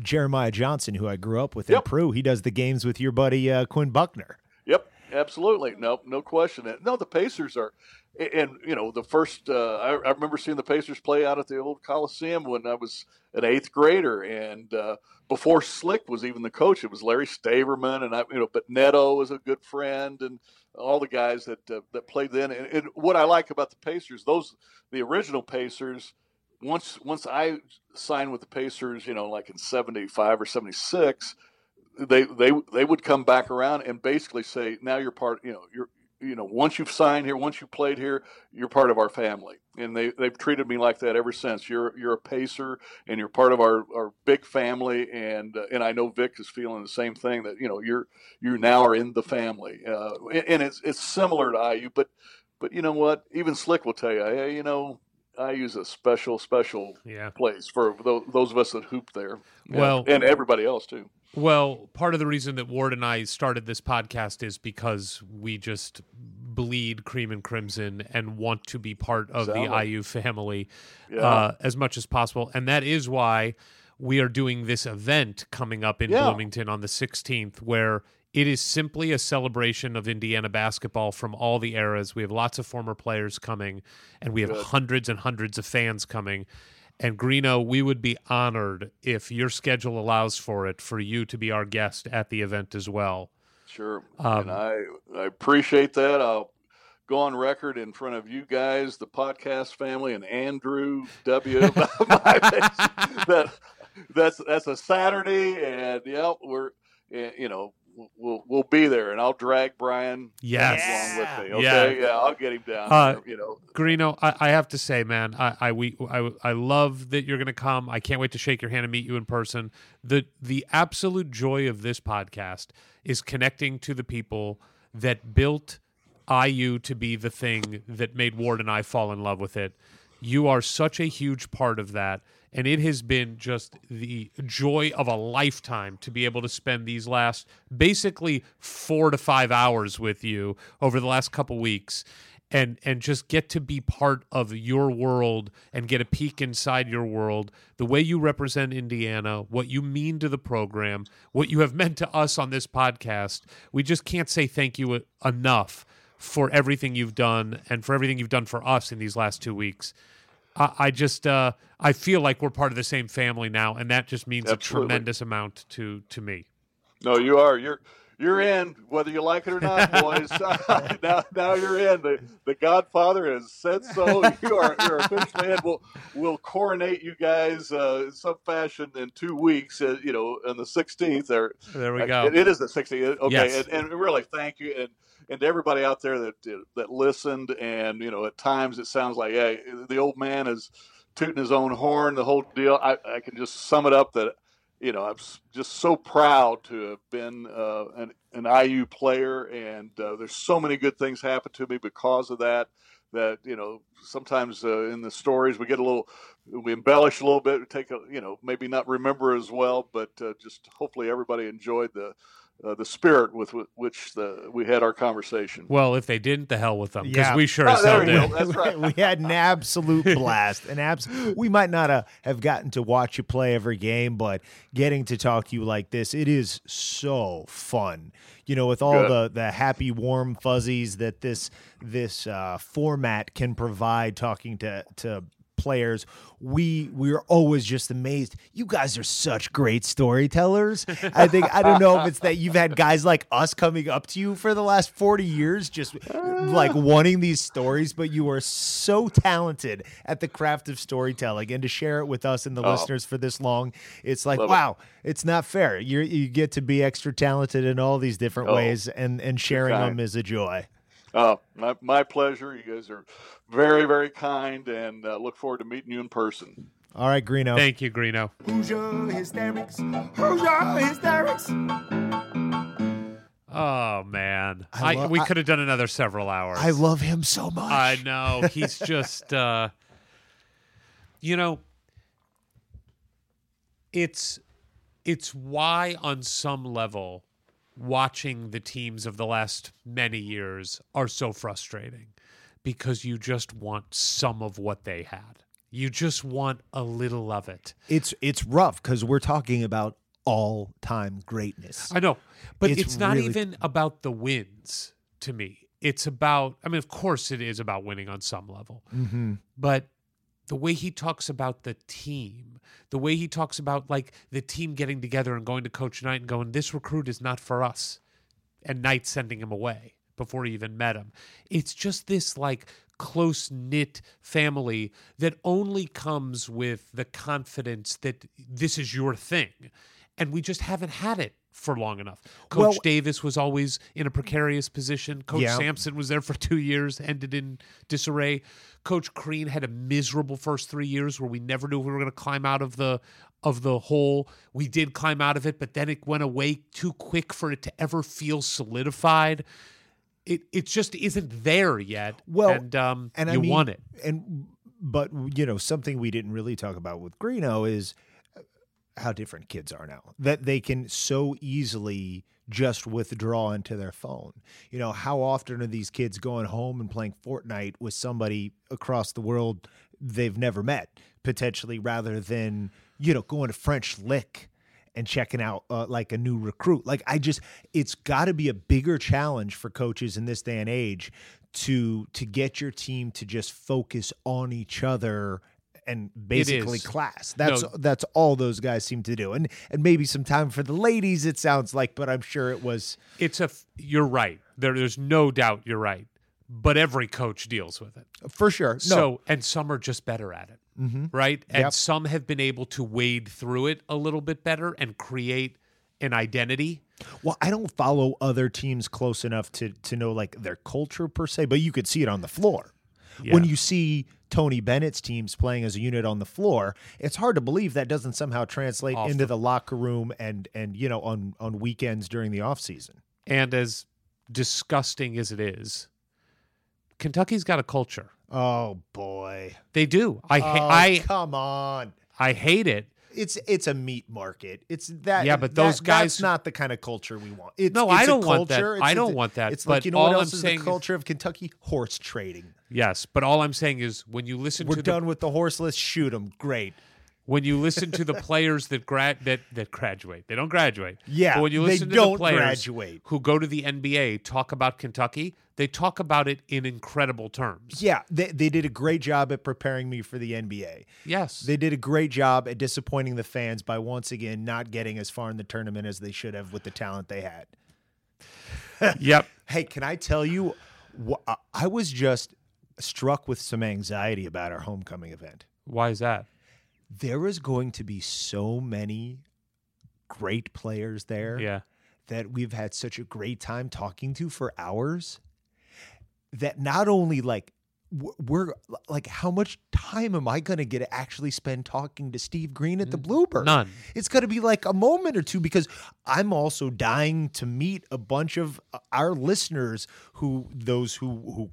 Jeremiah Johnson, who I grew up with in Peru, he does the games with your buddy Quinn Buckner. Yep, absolutely, no question. No, the Pacers are, And, you know, the first I remember seeing the Pacers play out at the old Coliseum when I was an eighth grader. And before Slick was even the coach, it was Larry Staverman. And, but Neto was a good friend and all the guys that played then. And what I like about the Pacers, the original Pacers, once I signed with the Pacers, you know, like in 75 or 76, they would come back around and basically say, now you're part, once you've signed here, once you've played here, you're part of our family. And they've treated me like that ever since. You're a Pacer, and you're part of our big family. And I know Vic is feeling the same thing, that, you now are in the family. And it's similar to IU, but you know what? Even Slick will tell you, hey, IU's a special, special place for those of us that hoop there. Well, and everybody else too. Well, part of the reason that Ward and I started this podcast is because we just bleed cream and crimson and want to be part of the IU family as much as possible. And that is why we are doing this event coming up in Bloomington on the 16th, where it is simply a celebration of Indiana basketball from all the eras. We have lots of former players coming, and we have hundreds and hundreds of fans coming. And Greeno, we would be honored if your schedule allows for it for you to be our guest at the event as well. Sure. And I appreciate that. I'll go on record in front of you guys, the podcast family, and Andrew W. That's a Saturday, and we'll be there, and I'll drag Brian along with me. Okay, I'll get him down. Greeno, I have to say, man, I love that you're going to come. I can't wait to shake your hand and meet you in person. The absolute joy of this podcast is connecting to the people that built IU to be the thing that made Ward and I fall in love with it. You are such a huge part of that, and it has been just the joy of a lifetime to be able to spend these last basically 4 to 5 hours with you over the last couple weeks and just get to be part of your world and get a peek inside your world, the way you represent Indiana, what you mean to the program, what you have meant to us on this podcast. We just can't say thank you enough for everything you've done and for everything you've done for us in these last 2 weeks. I just I feel like we're part of the same family now, and that just means a tremendous amount to me. No, you are. You're in, whether you like it or not, boys. now you're in. The Godfather has said so. You're officially in. We'll coronate you guys in some fashion in 2 weeks. On the 16th. There we go. It is the 16th. Okay, yes. And really, thank you. And to everybody out there that listened, and at times it sounds like, hey, the old man is tooting his own horn, the whole deal. I can just sum it up that I'm just so proud to have been an IU player, and there's so many good things happen to me because of that. That sometimes in the stories we embellish a little bit, we take maybe not remember as well, but just hopefully everybody enjoyed the spirit with which we had our conversation. Well, if they didn't, the hell with them, because we sure as hell did. That's right. We had an absolute blast. We might not have gotten to watch you play every game, but getting to talk to you like this, it is so fun. With all the happy, warm fuzzies that this format can provide, talking to players, we're always just amazed. You guys are such great storytellers. I don't know if it's that you've had guys like us coming up to you for the last 40 years just like wanting these stories, but you are so talented at the craft of storytelling, and to share it with us and the listeners for this long, it's like, wow, it's not fair. You get to be extra talented in all these different ways, and sharing them is a joy. My pleasure. You guys are very, very kind, and look forward to meeting you in person. All right, Greeno. Thank you, Greeno. Hoosier Hysterics. Hoosier Hysterics. Oh, man. We could have done another several hours. I love him so much. I know. He's just, it's why on some level watching the teams of the last many years are so frustrating, because you just want some of what they had. You just want a little of it. It's rough because we're talking about all-time greatness. I know, but it's not really even about the wins to me. it's about, I mean, of course it is about winning on some level, mm-hmm. but the way he talks about the team, the way he talks about like the team getting together and going to Coach Knight and going, this recruit is not for us, and Knight sending him away before he even met him. It's just this like close-knit family that only comes with the confidence that this is your thing. And we just haven't had it for long enough. Coach Davis was always in a precarious position. Coach Sampson was there for 2 years, ended in disarray. Coach Crean had a miserable first 3 years where we never knew if we were going to climb out of the hole. We did climb out of it, but then it went away too quick for it to ever feel solidified. It just isn't there yet, and you want it. But, you know, something we didn't really talk about with Greeno is how different kids are now, that they can so easily just withdraw into their phone. You know, how often are these kids going home and playing Fortnite with somebody across the world they've never met, potentially, rather than, you know, going to French Lick and checking out like a new recruit. Like, it's got to be a bigger challenge for coaches in this day and age to get your team to just focus on each other and basically class. That's all those guys seem to do. And maybe some time for the ladies, it sounds like, but I'm sure it was. You're right. There's no doubt you're right. But every coach deals with it. For sure. No. So, and some are just better at it, mm-hmm. right? And some have been able to wade through it a little bit better and create an identity. Well, I don't follow other teams close enough to know like their culture per se, but you could see it on the floor. Yeah. When you see Tony Bennett's teams playing as a unit on the floor, it's hard to believe that doesn't somehow translate into the locker room and you know, on weekends during the offseason. And as disgusting as it is, Kentucky's got a culture. Oh, boy. They do. Come on. I hate it. It's a meat market. It's that. Yeah, but those guys. That's not the kind of culture we want. I don't want that. I don't want that. It's like, you know what else is the culture of Kentucky? Horse trading. Yes, but all I'm saying is when you listen to the... We're done with the horse, let's shoot them. Great. When you listen to the players that graduate. They don't graduate. Yeah, but when you listen to the players who go to the NBA talk about Kentucky, they talk about it in incredible terms. Yeah, they did a great job at preparing me for the NBA. Yes. They did a great job at disappointing the fans by once again not getting as far in the tournament as they should have with the talent they had. Yep. Hey, can I tell you, I was just struck with some anxiety about our homecoming event. Why is that? There is going to be so many great players there that we've had such a great time talking to for hours that not only like we're like, how much time am I going to get to actually spend talking to Steve Green at the Bluebird? None. It's going to be like a moment or two because I'm also dying to meet a bunch of our listeners who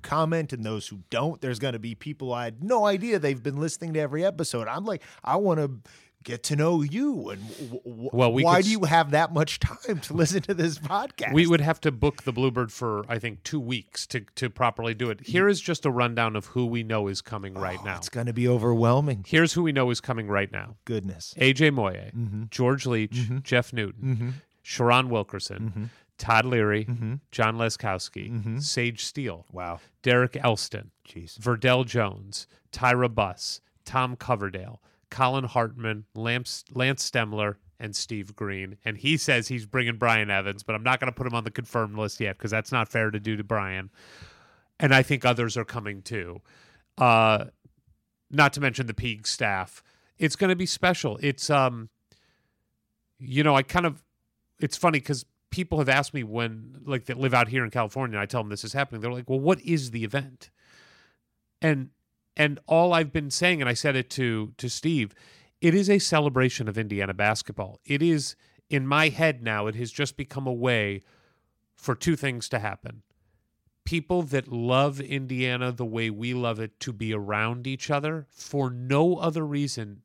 comment and those who don't. There's going to be people I had no idea they've been listening to every episode. I'm like, I want to get to know you, and why do you have that much time to listen to this podcast? We would have to book the Bluebird for, I think, 2 weeks to properly do it. Here is just a rundown of who we know is coming right now. It's going to be overwhelming. Here's who we know is coming right now. Goodness. A.J. Moye, mm-hmm. George Leach, mm-hmm. Jeff Newton, mm-hmm. Sharon Wilkerson, mm-hmm. Todd Leary, mm-hmm. John Leskowski, mm-hmm. Sage Steele, wow. Derek Elston, jeez. Verdell Jones, Tyra Buss, Tom Coverdale, Colin Hartman, Lance Stemler, and Steve Green. And he says he's bringing Brian Evans, but I'm not going to put him on the confirmed list yet because that's not fair to do to Brian. And I think others are coming too. Not to mention the Peag staff. It's going to be special. It's, you know, it's funny because people have asked me when, like, that live out here in California, and I tell them this is happening. They're like, well, what is the event? And all I've been saying, and I said it to Steve, it is a celebration of Indiana basketball. It is, in my head now, it has just become a way for two things to happen. People that love Indiana the way we love it to be around each other for no other reason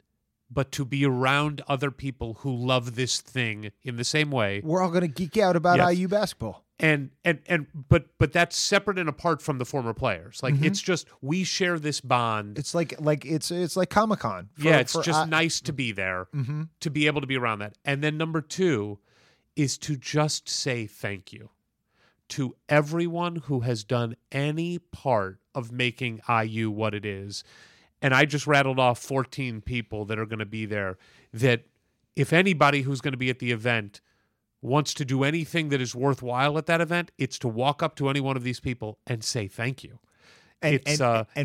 but to be around other people who love this thing in the same way. We're all going to geek out about IU basketball. But that's separate and apart from the former players. Like, mm-hmm. it's just we share this bond. It's like Comic-Con. It's just nice to be there, mm-hmm. to be able to be around that. And then number two is to just say thank you to everyone who has done any part of making IU what it is. And I just rattled off 14 people that are going to be there, that if anybody who's going to be at the event wants to do anything that is worthwhile at that event, it's to walk up to any one of these people and say thank you. And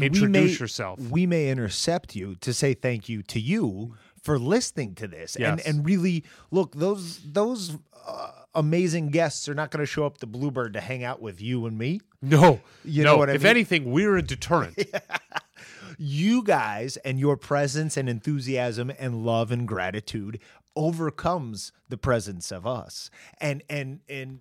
introduce yourself. We may intercept you to say thank you to you for listening to this. Yes. And really, look, those amazing guests are not going to show up to Bluebird to hang out with you and me. No. You know what I mean? If anything, we're a deterrent. You guys and your presence and enthusiasm and love and gratitude overcomes the presence of us. And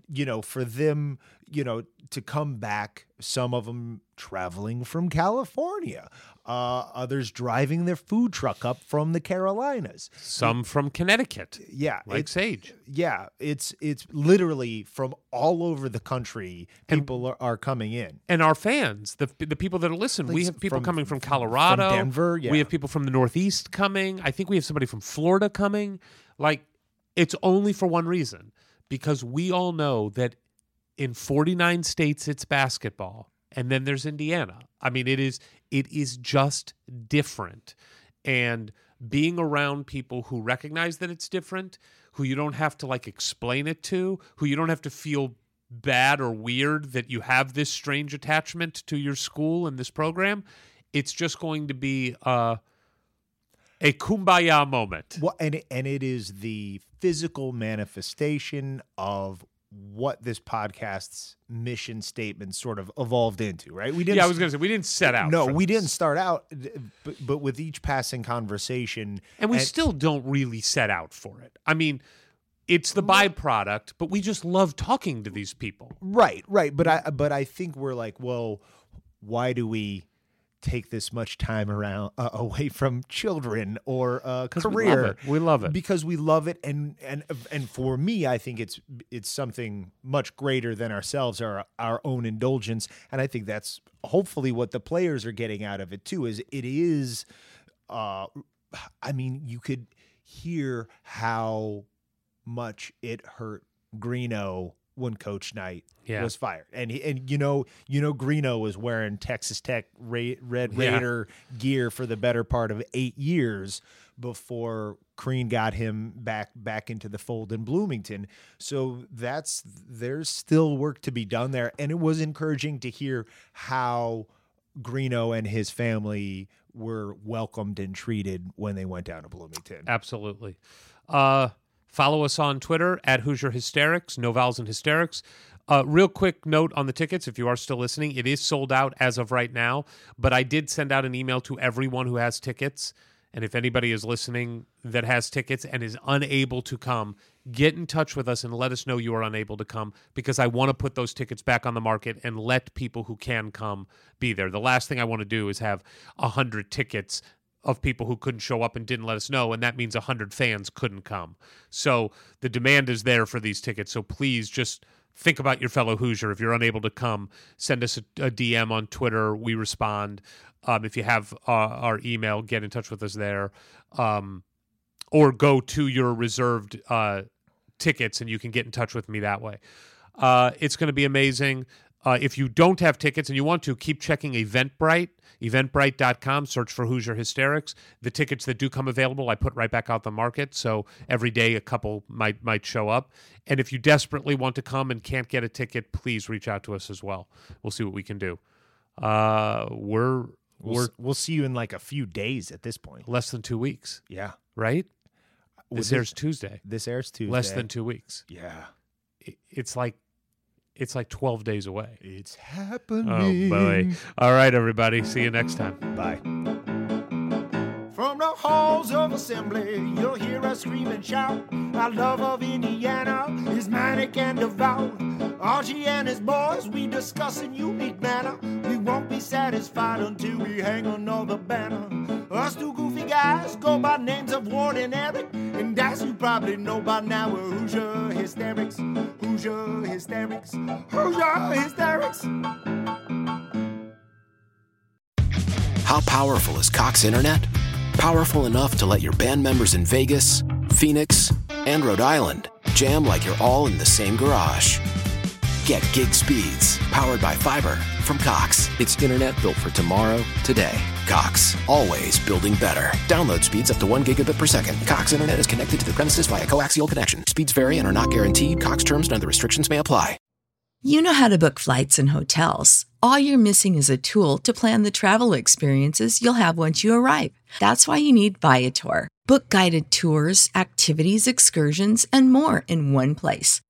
you know, for them, you know, to come back, some of them traveling from California, others driving their food truck up from the Carolinas, some from Connecticut. Yeah. Like Sage. Yeah. It's literally from all over the country. People are coming in. And our fans, the people that are listening, we have people coming from Colorado, from Denver. Yeah. We have people from the Northeast coming. I think we have somebody from Florida coming. Like, it's only for one reason, because we all know that in 49 states, it's basketball, and then there's Indiana. I mean, it is just different. And being around people who recognize that it's different, who you don't have to, like, explain it to, who you don't have to feel bad or weird that you have this strange attachment to your school and this program, it's just going to be a kumbaya moment. Well, and it is the physical manifestation of what this podcast's mission statement sort of evolved into, right? I was going to say, we didn't set out. No, we didn't start out, but with each passing conversation. And we still don't really set out for it. I mean, it's the byproduct, but we just love talking to these people. Right. But I think we're like, well, why do we take this much time around away from children or career? We love it, and for me, I think it's something much greater than ourselves, our own indulgence, and I think that's hopefully what the players are getting out of it too. You could hear how much it hurt Greeno when Coach Knight was fired, and Greeno was wearing Texas Tech Red Raider gear for the better part of 8 years before Crean got him back into the fold in Bloomington. So there's still work to be done there, and it was encouraging to hear how Greeno and his family were welcomed and treated when they went down to Bloomington. Absolutely. Follow us on Twitter at Hoosier Hysterics, no vowels in hysterics. Real quick note on the tickets, if you are still listening, it is sold out as of right now, but I did send out an email to everyone who has tickets, and if anybody is listening that has tickets and is unable to come, get in touch with us and let us know you are unable to come, because I want to put those tickets back on the market and let people who can come be there. The last thing I want to do is have 100 tickets of people who couldn't show up and didn't let us know, and that means 100 fans couldn't come. So the demand is there for these tickets, so please just think about your fellow Hoosier. If you're unable to come, send us a DM on Twitter. We respond. If you have our email, get in touch with us there. Or go to your reserved tickets, and you can get in touch with me that way. It's going to be amazing. If you don't have tickets and you want to, keep checking Eventbrite, eventbrite.com, search for Hoosier Hysterics. The tickets that do come available, I put right back out the market, so every day a couple might show up. And if you desperately want to come and can't get a ticket, please reach out to us as well. We'll see what we can do. We'll see you in like a few days at this point. Less than 2 weeks. Yeah. Right? This airs Tuesday. Less than 2 weeks. Yeah. It's like 12 days away. It's happening. Oh, boy. All right, everybody. See you next time. Bye. From the halls of assembly, you'll hear us scream and shout. Our love of Indiana is manic and devout. Archie and his boys, we discuss in unique manner. We won't be satisfied until we hang another banner. Us two goofy guys go by names of Ward and Eric, and as you probably know by now, we're Hoosier Hysterics, Hoosier Hysterics, Hoosier Hysterics. How powerful is Cox Internet? Powerful enough to let your band members in Vegas, Phoenix, and Rhode Island jam like you're all in the same garage. Get gig speeds. Powered by fiber from Cox. It's internet built for tomorrow, today. Cox, always building better. Download speeds up to 1 gigabit per second. Cox internet is connected to the premises via coaxial connection. Speeds vary and are not guaranteed. Cox terms and other restrictions may apply. You know how to book flights and hotels. All you're missing is a tool to plan the travel experiences you'll have once you arrive. That's why you need Viator. Book guided tours, activities, excursions, and more in one place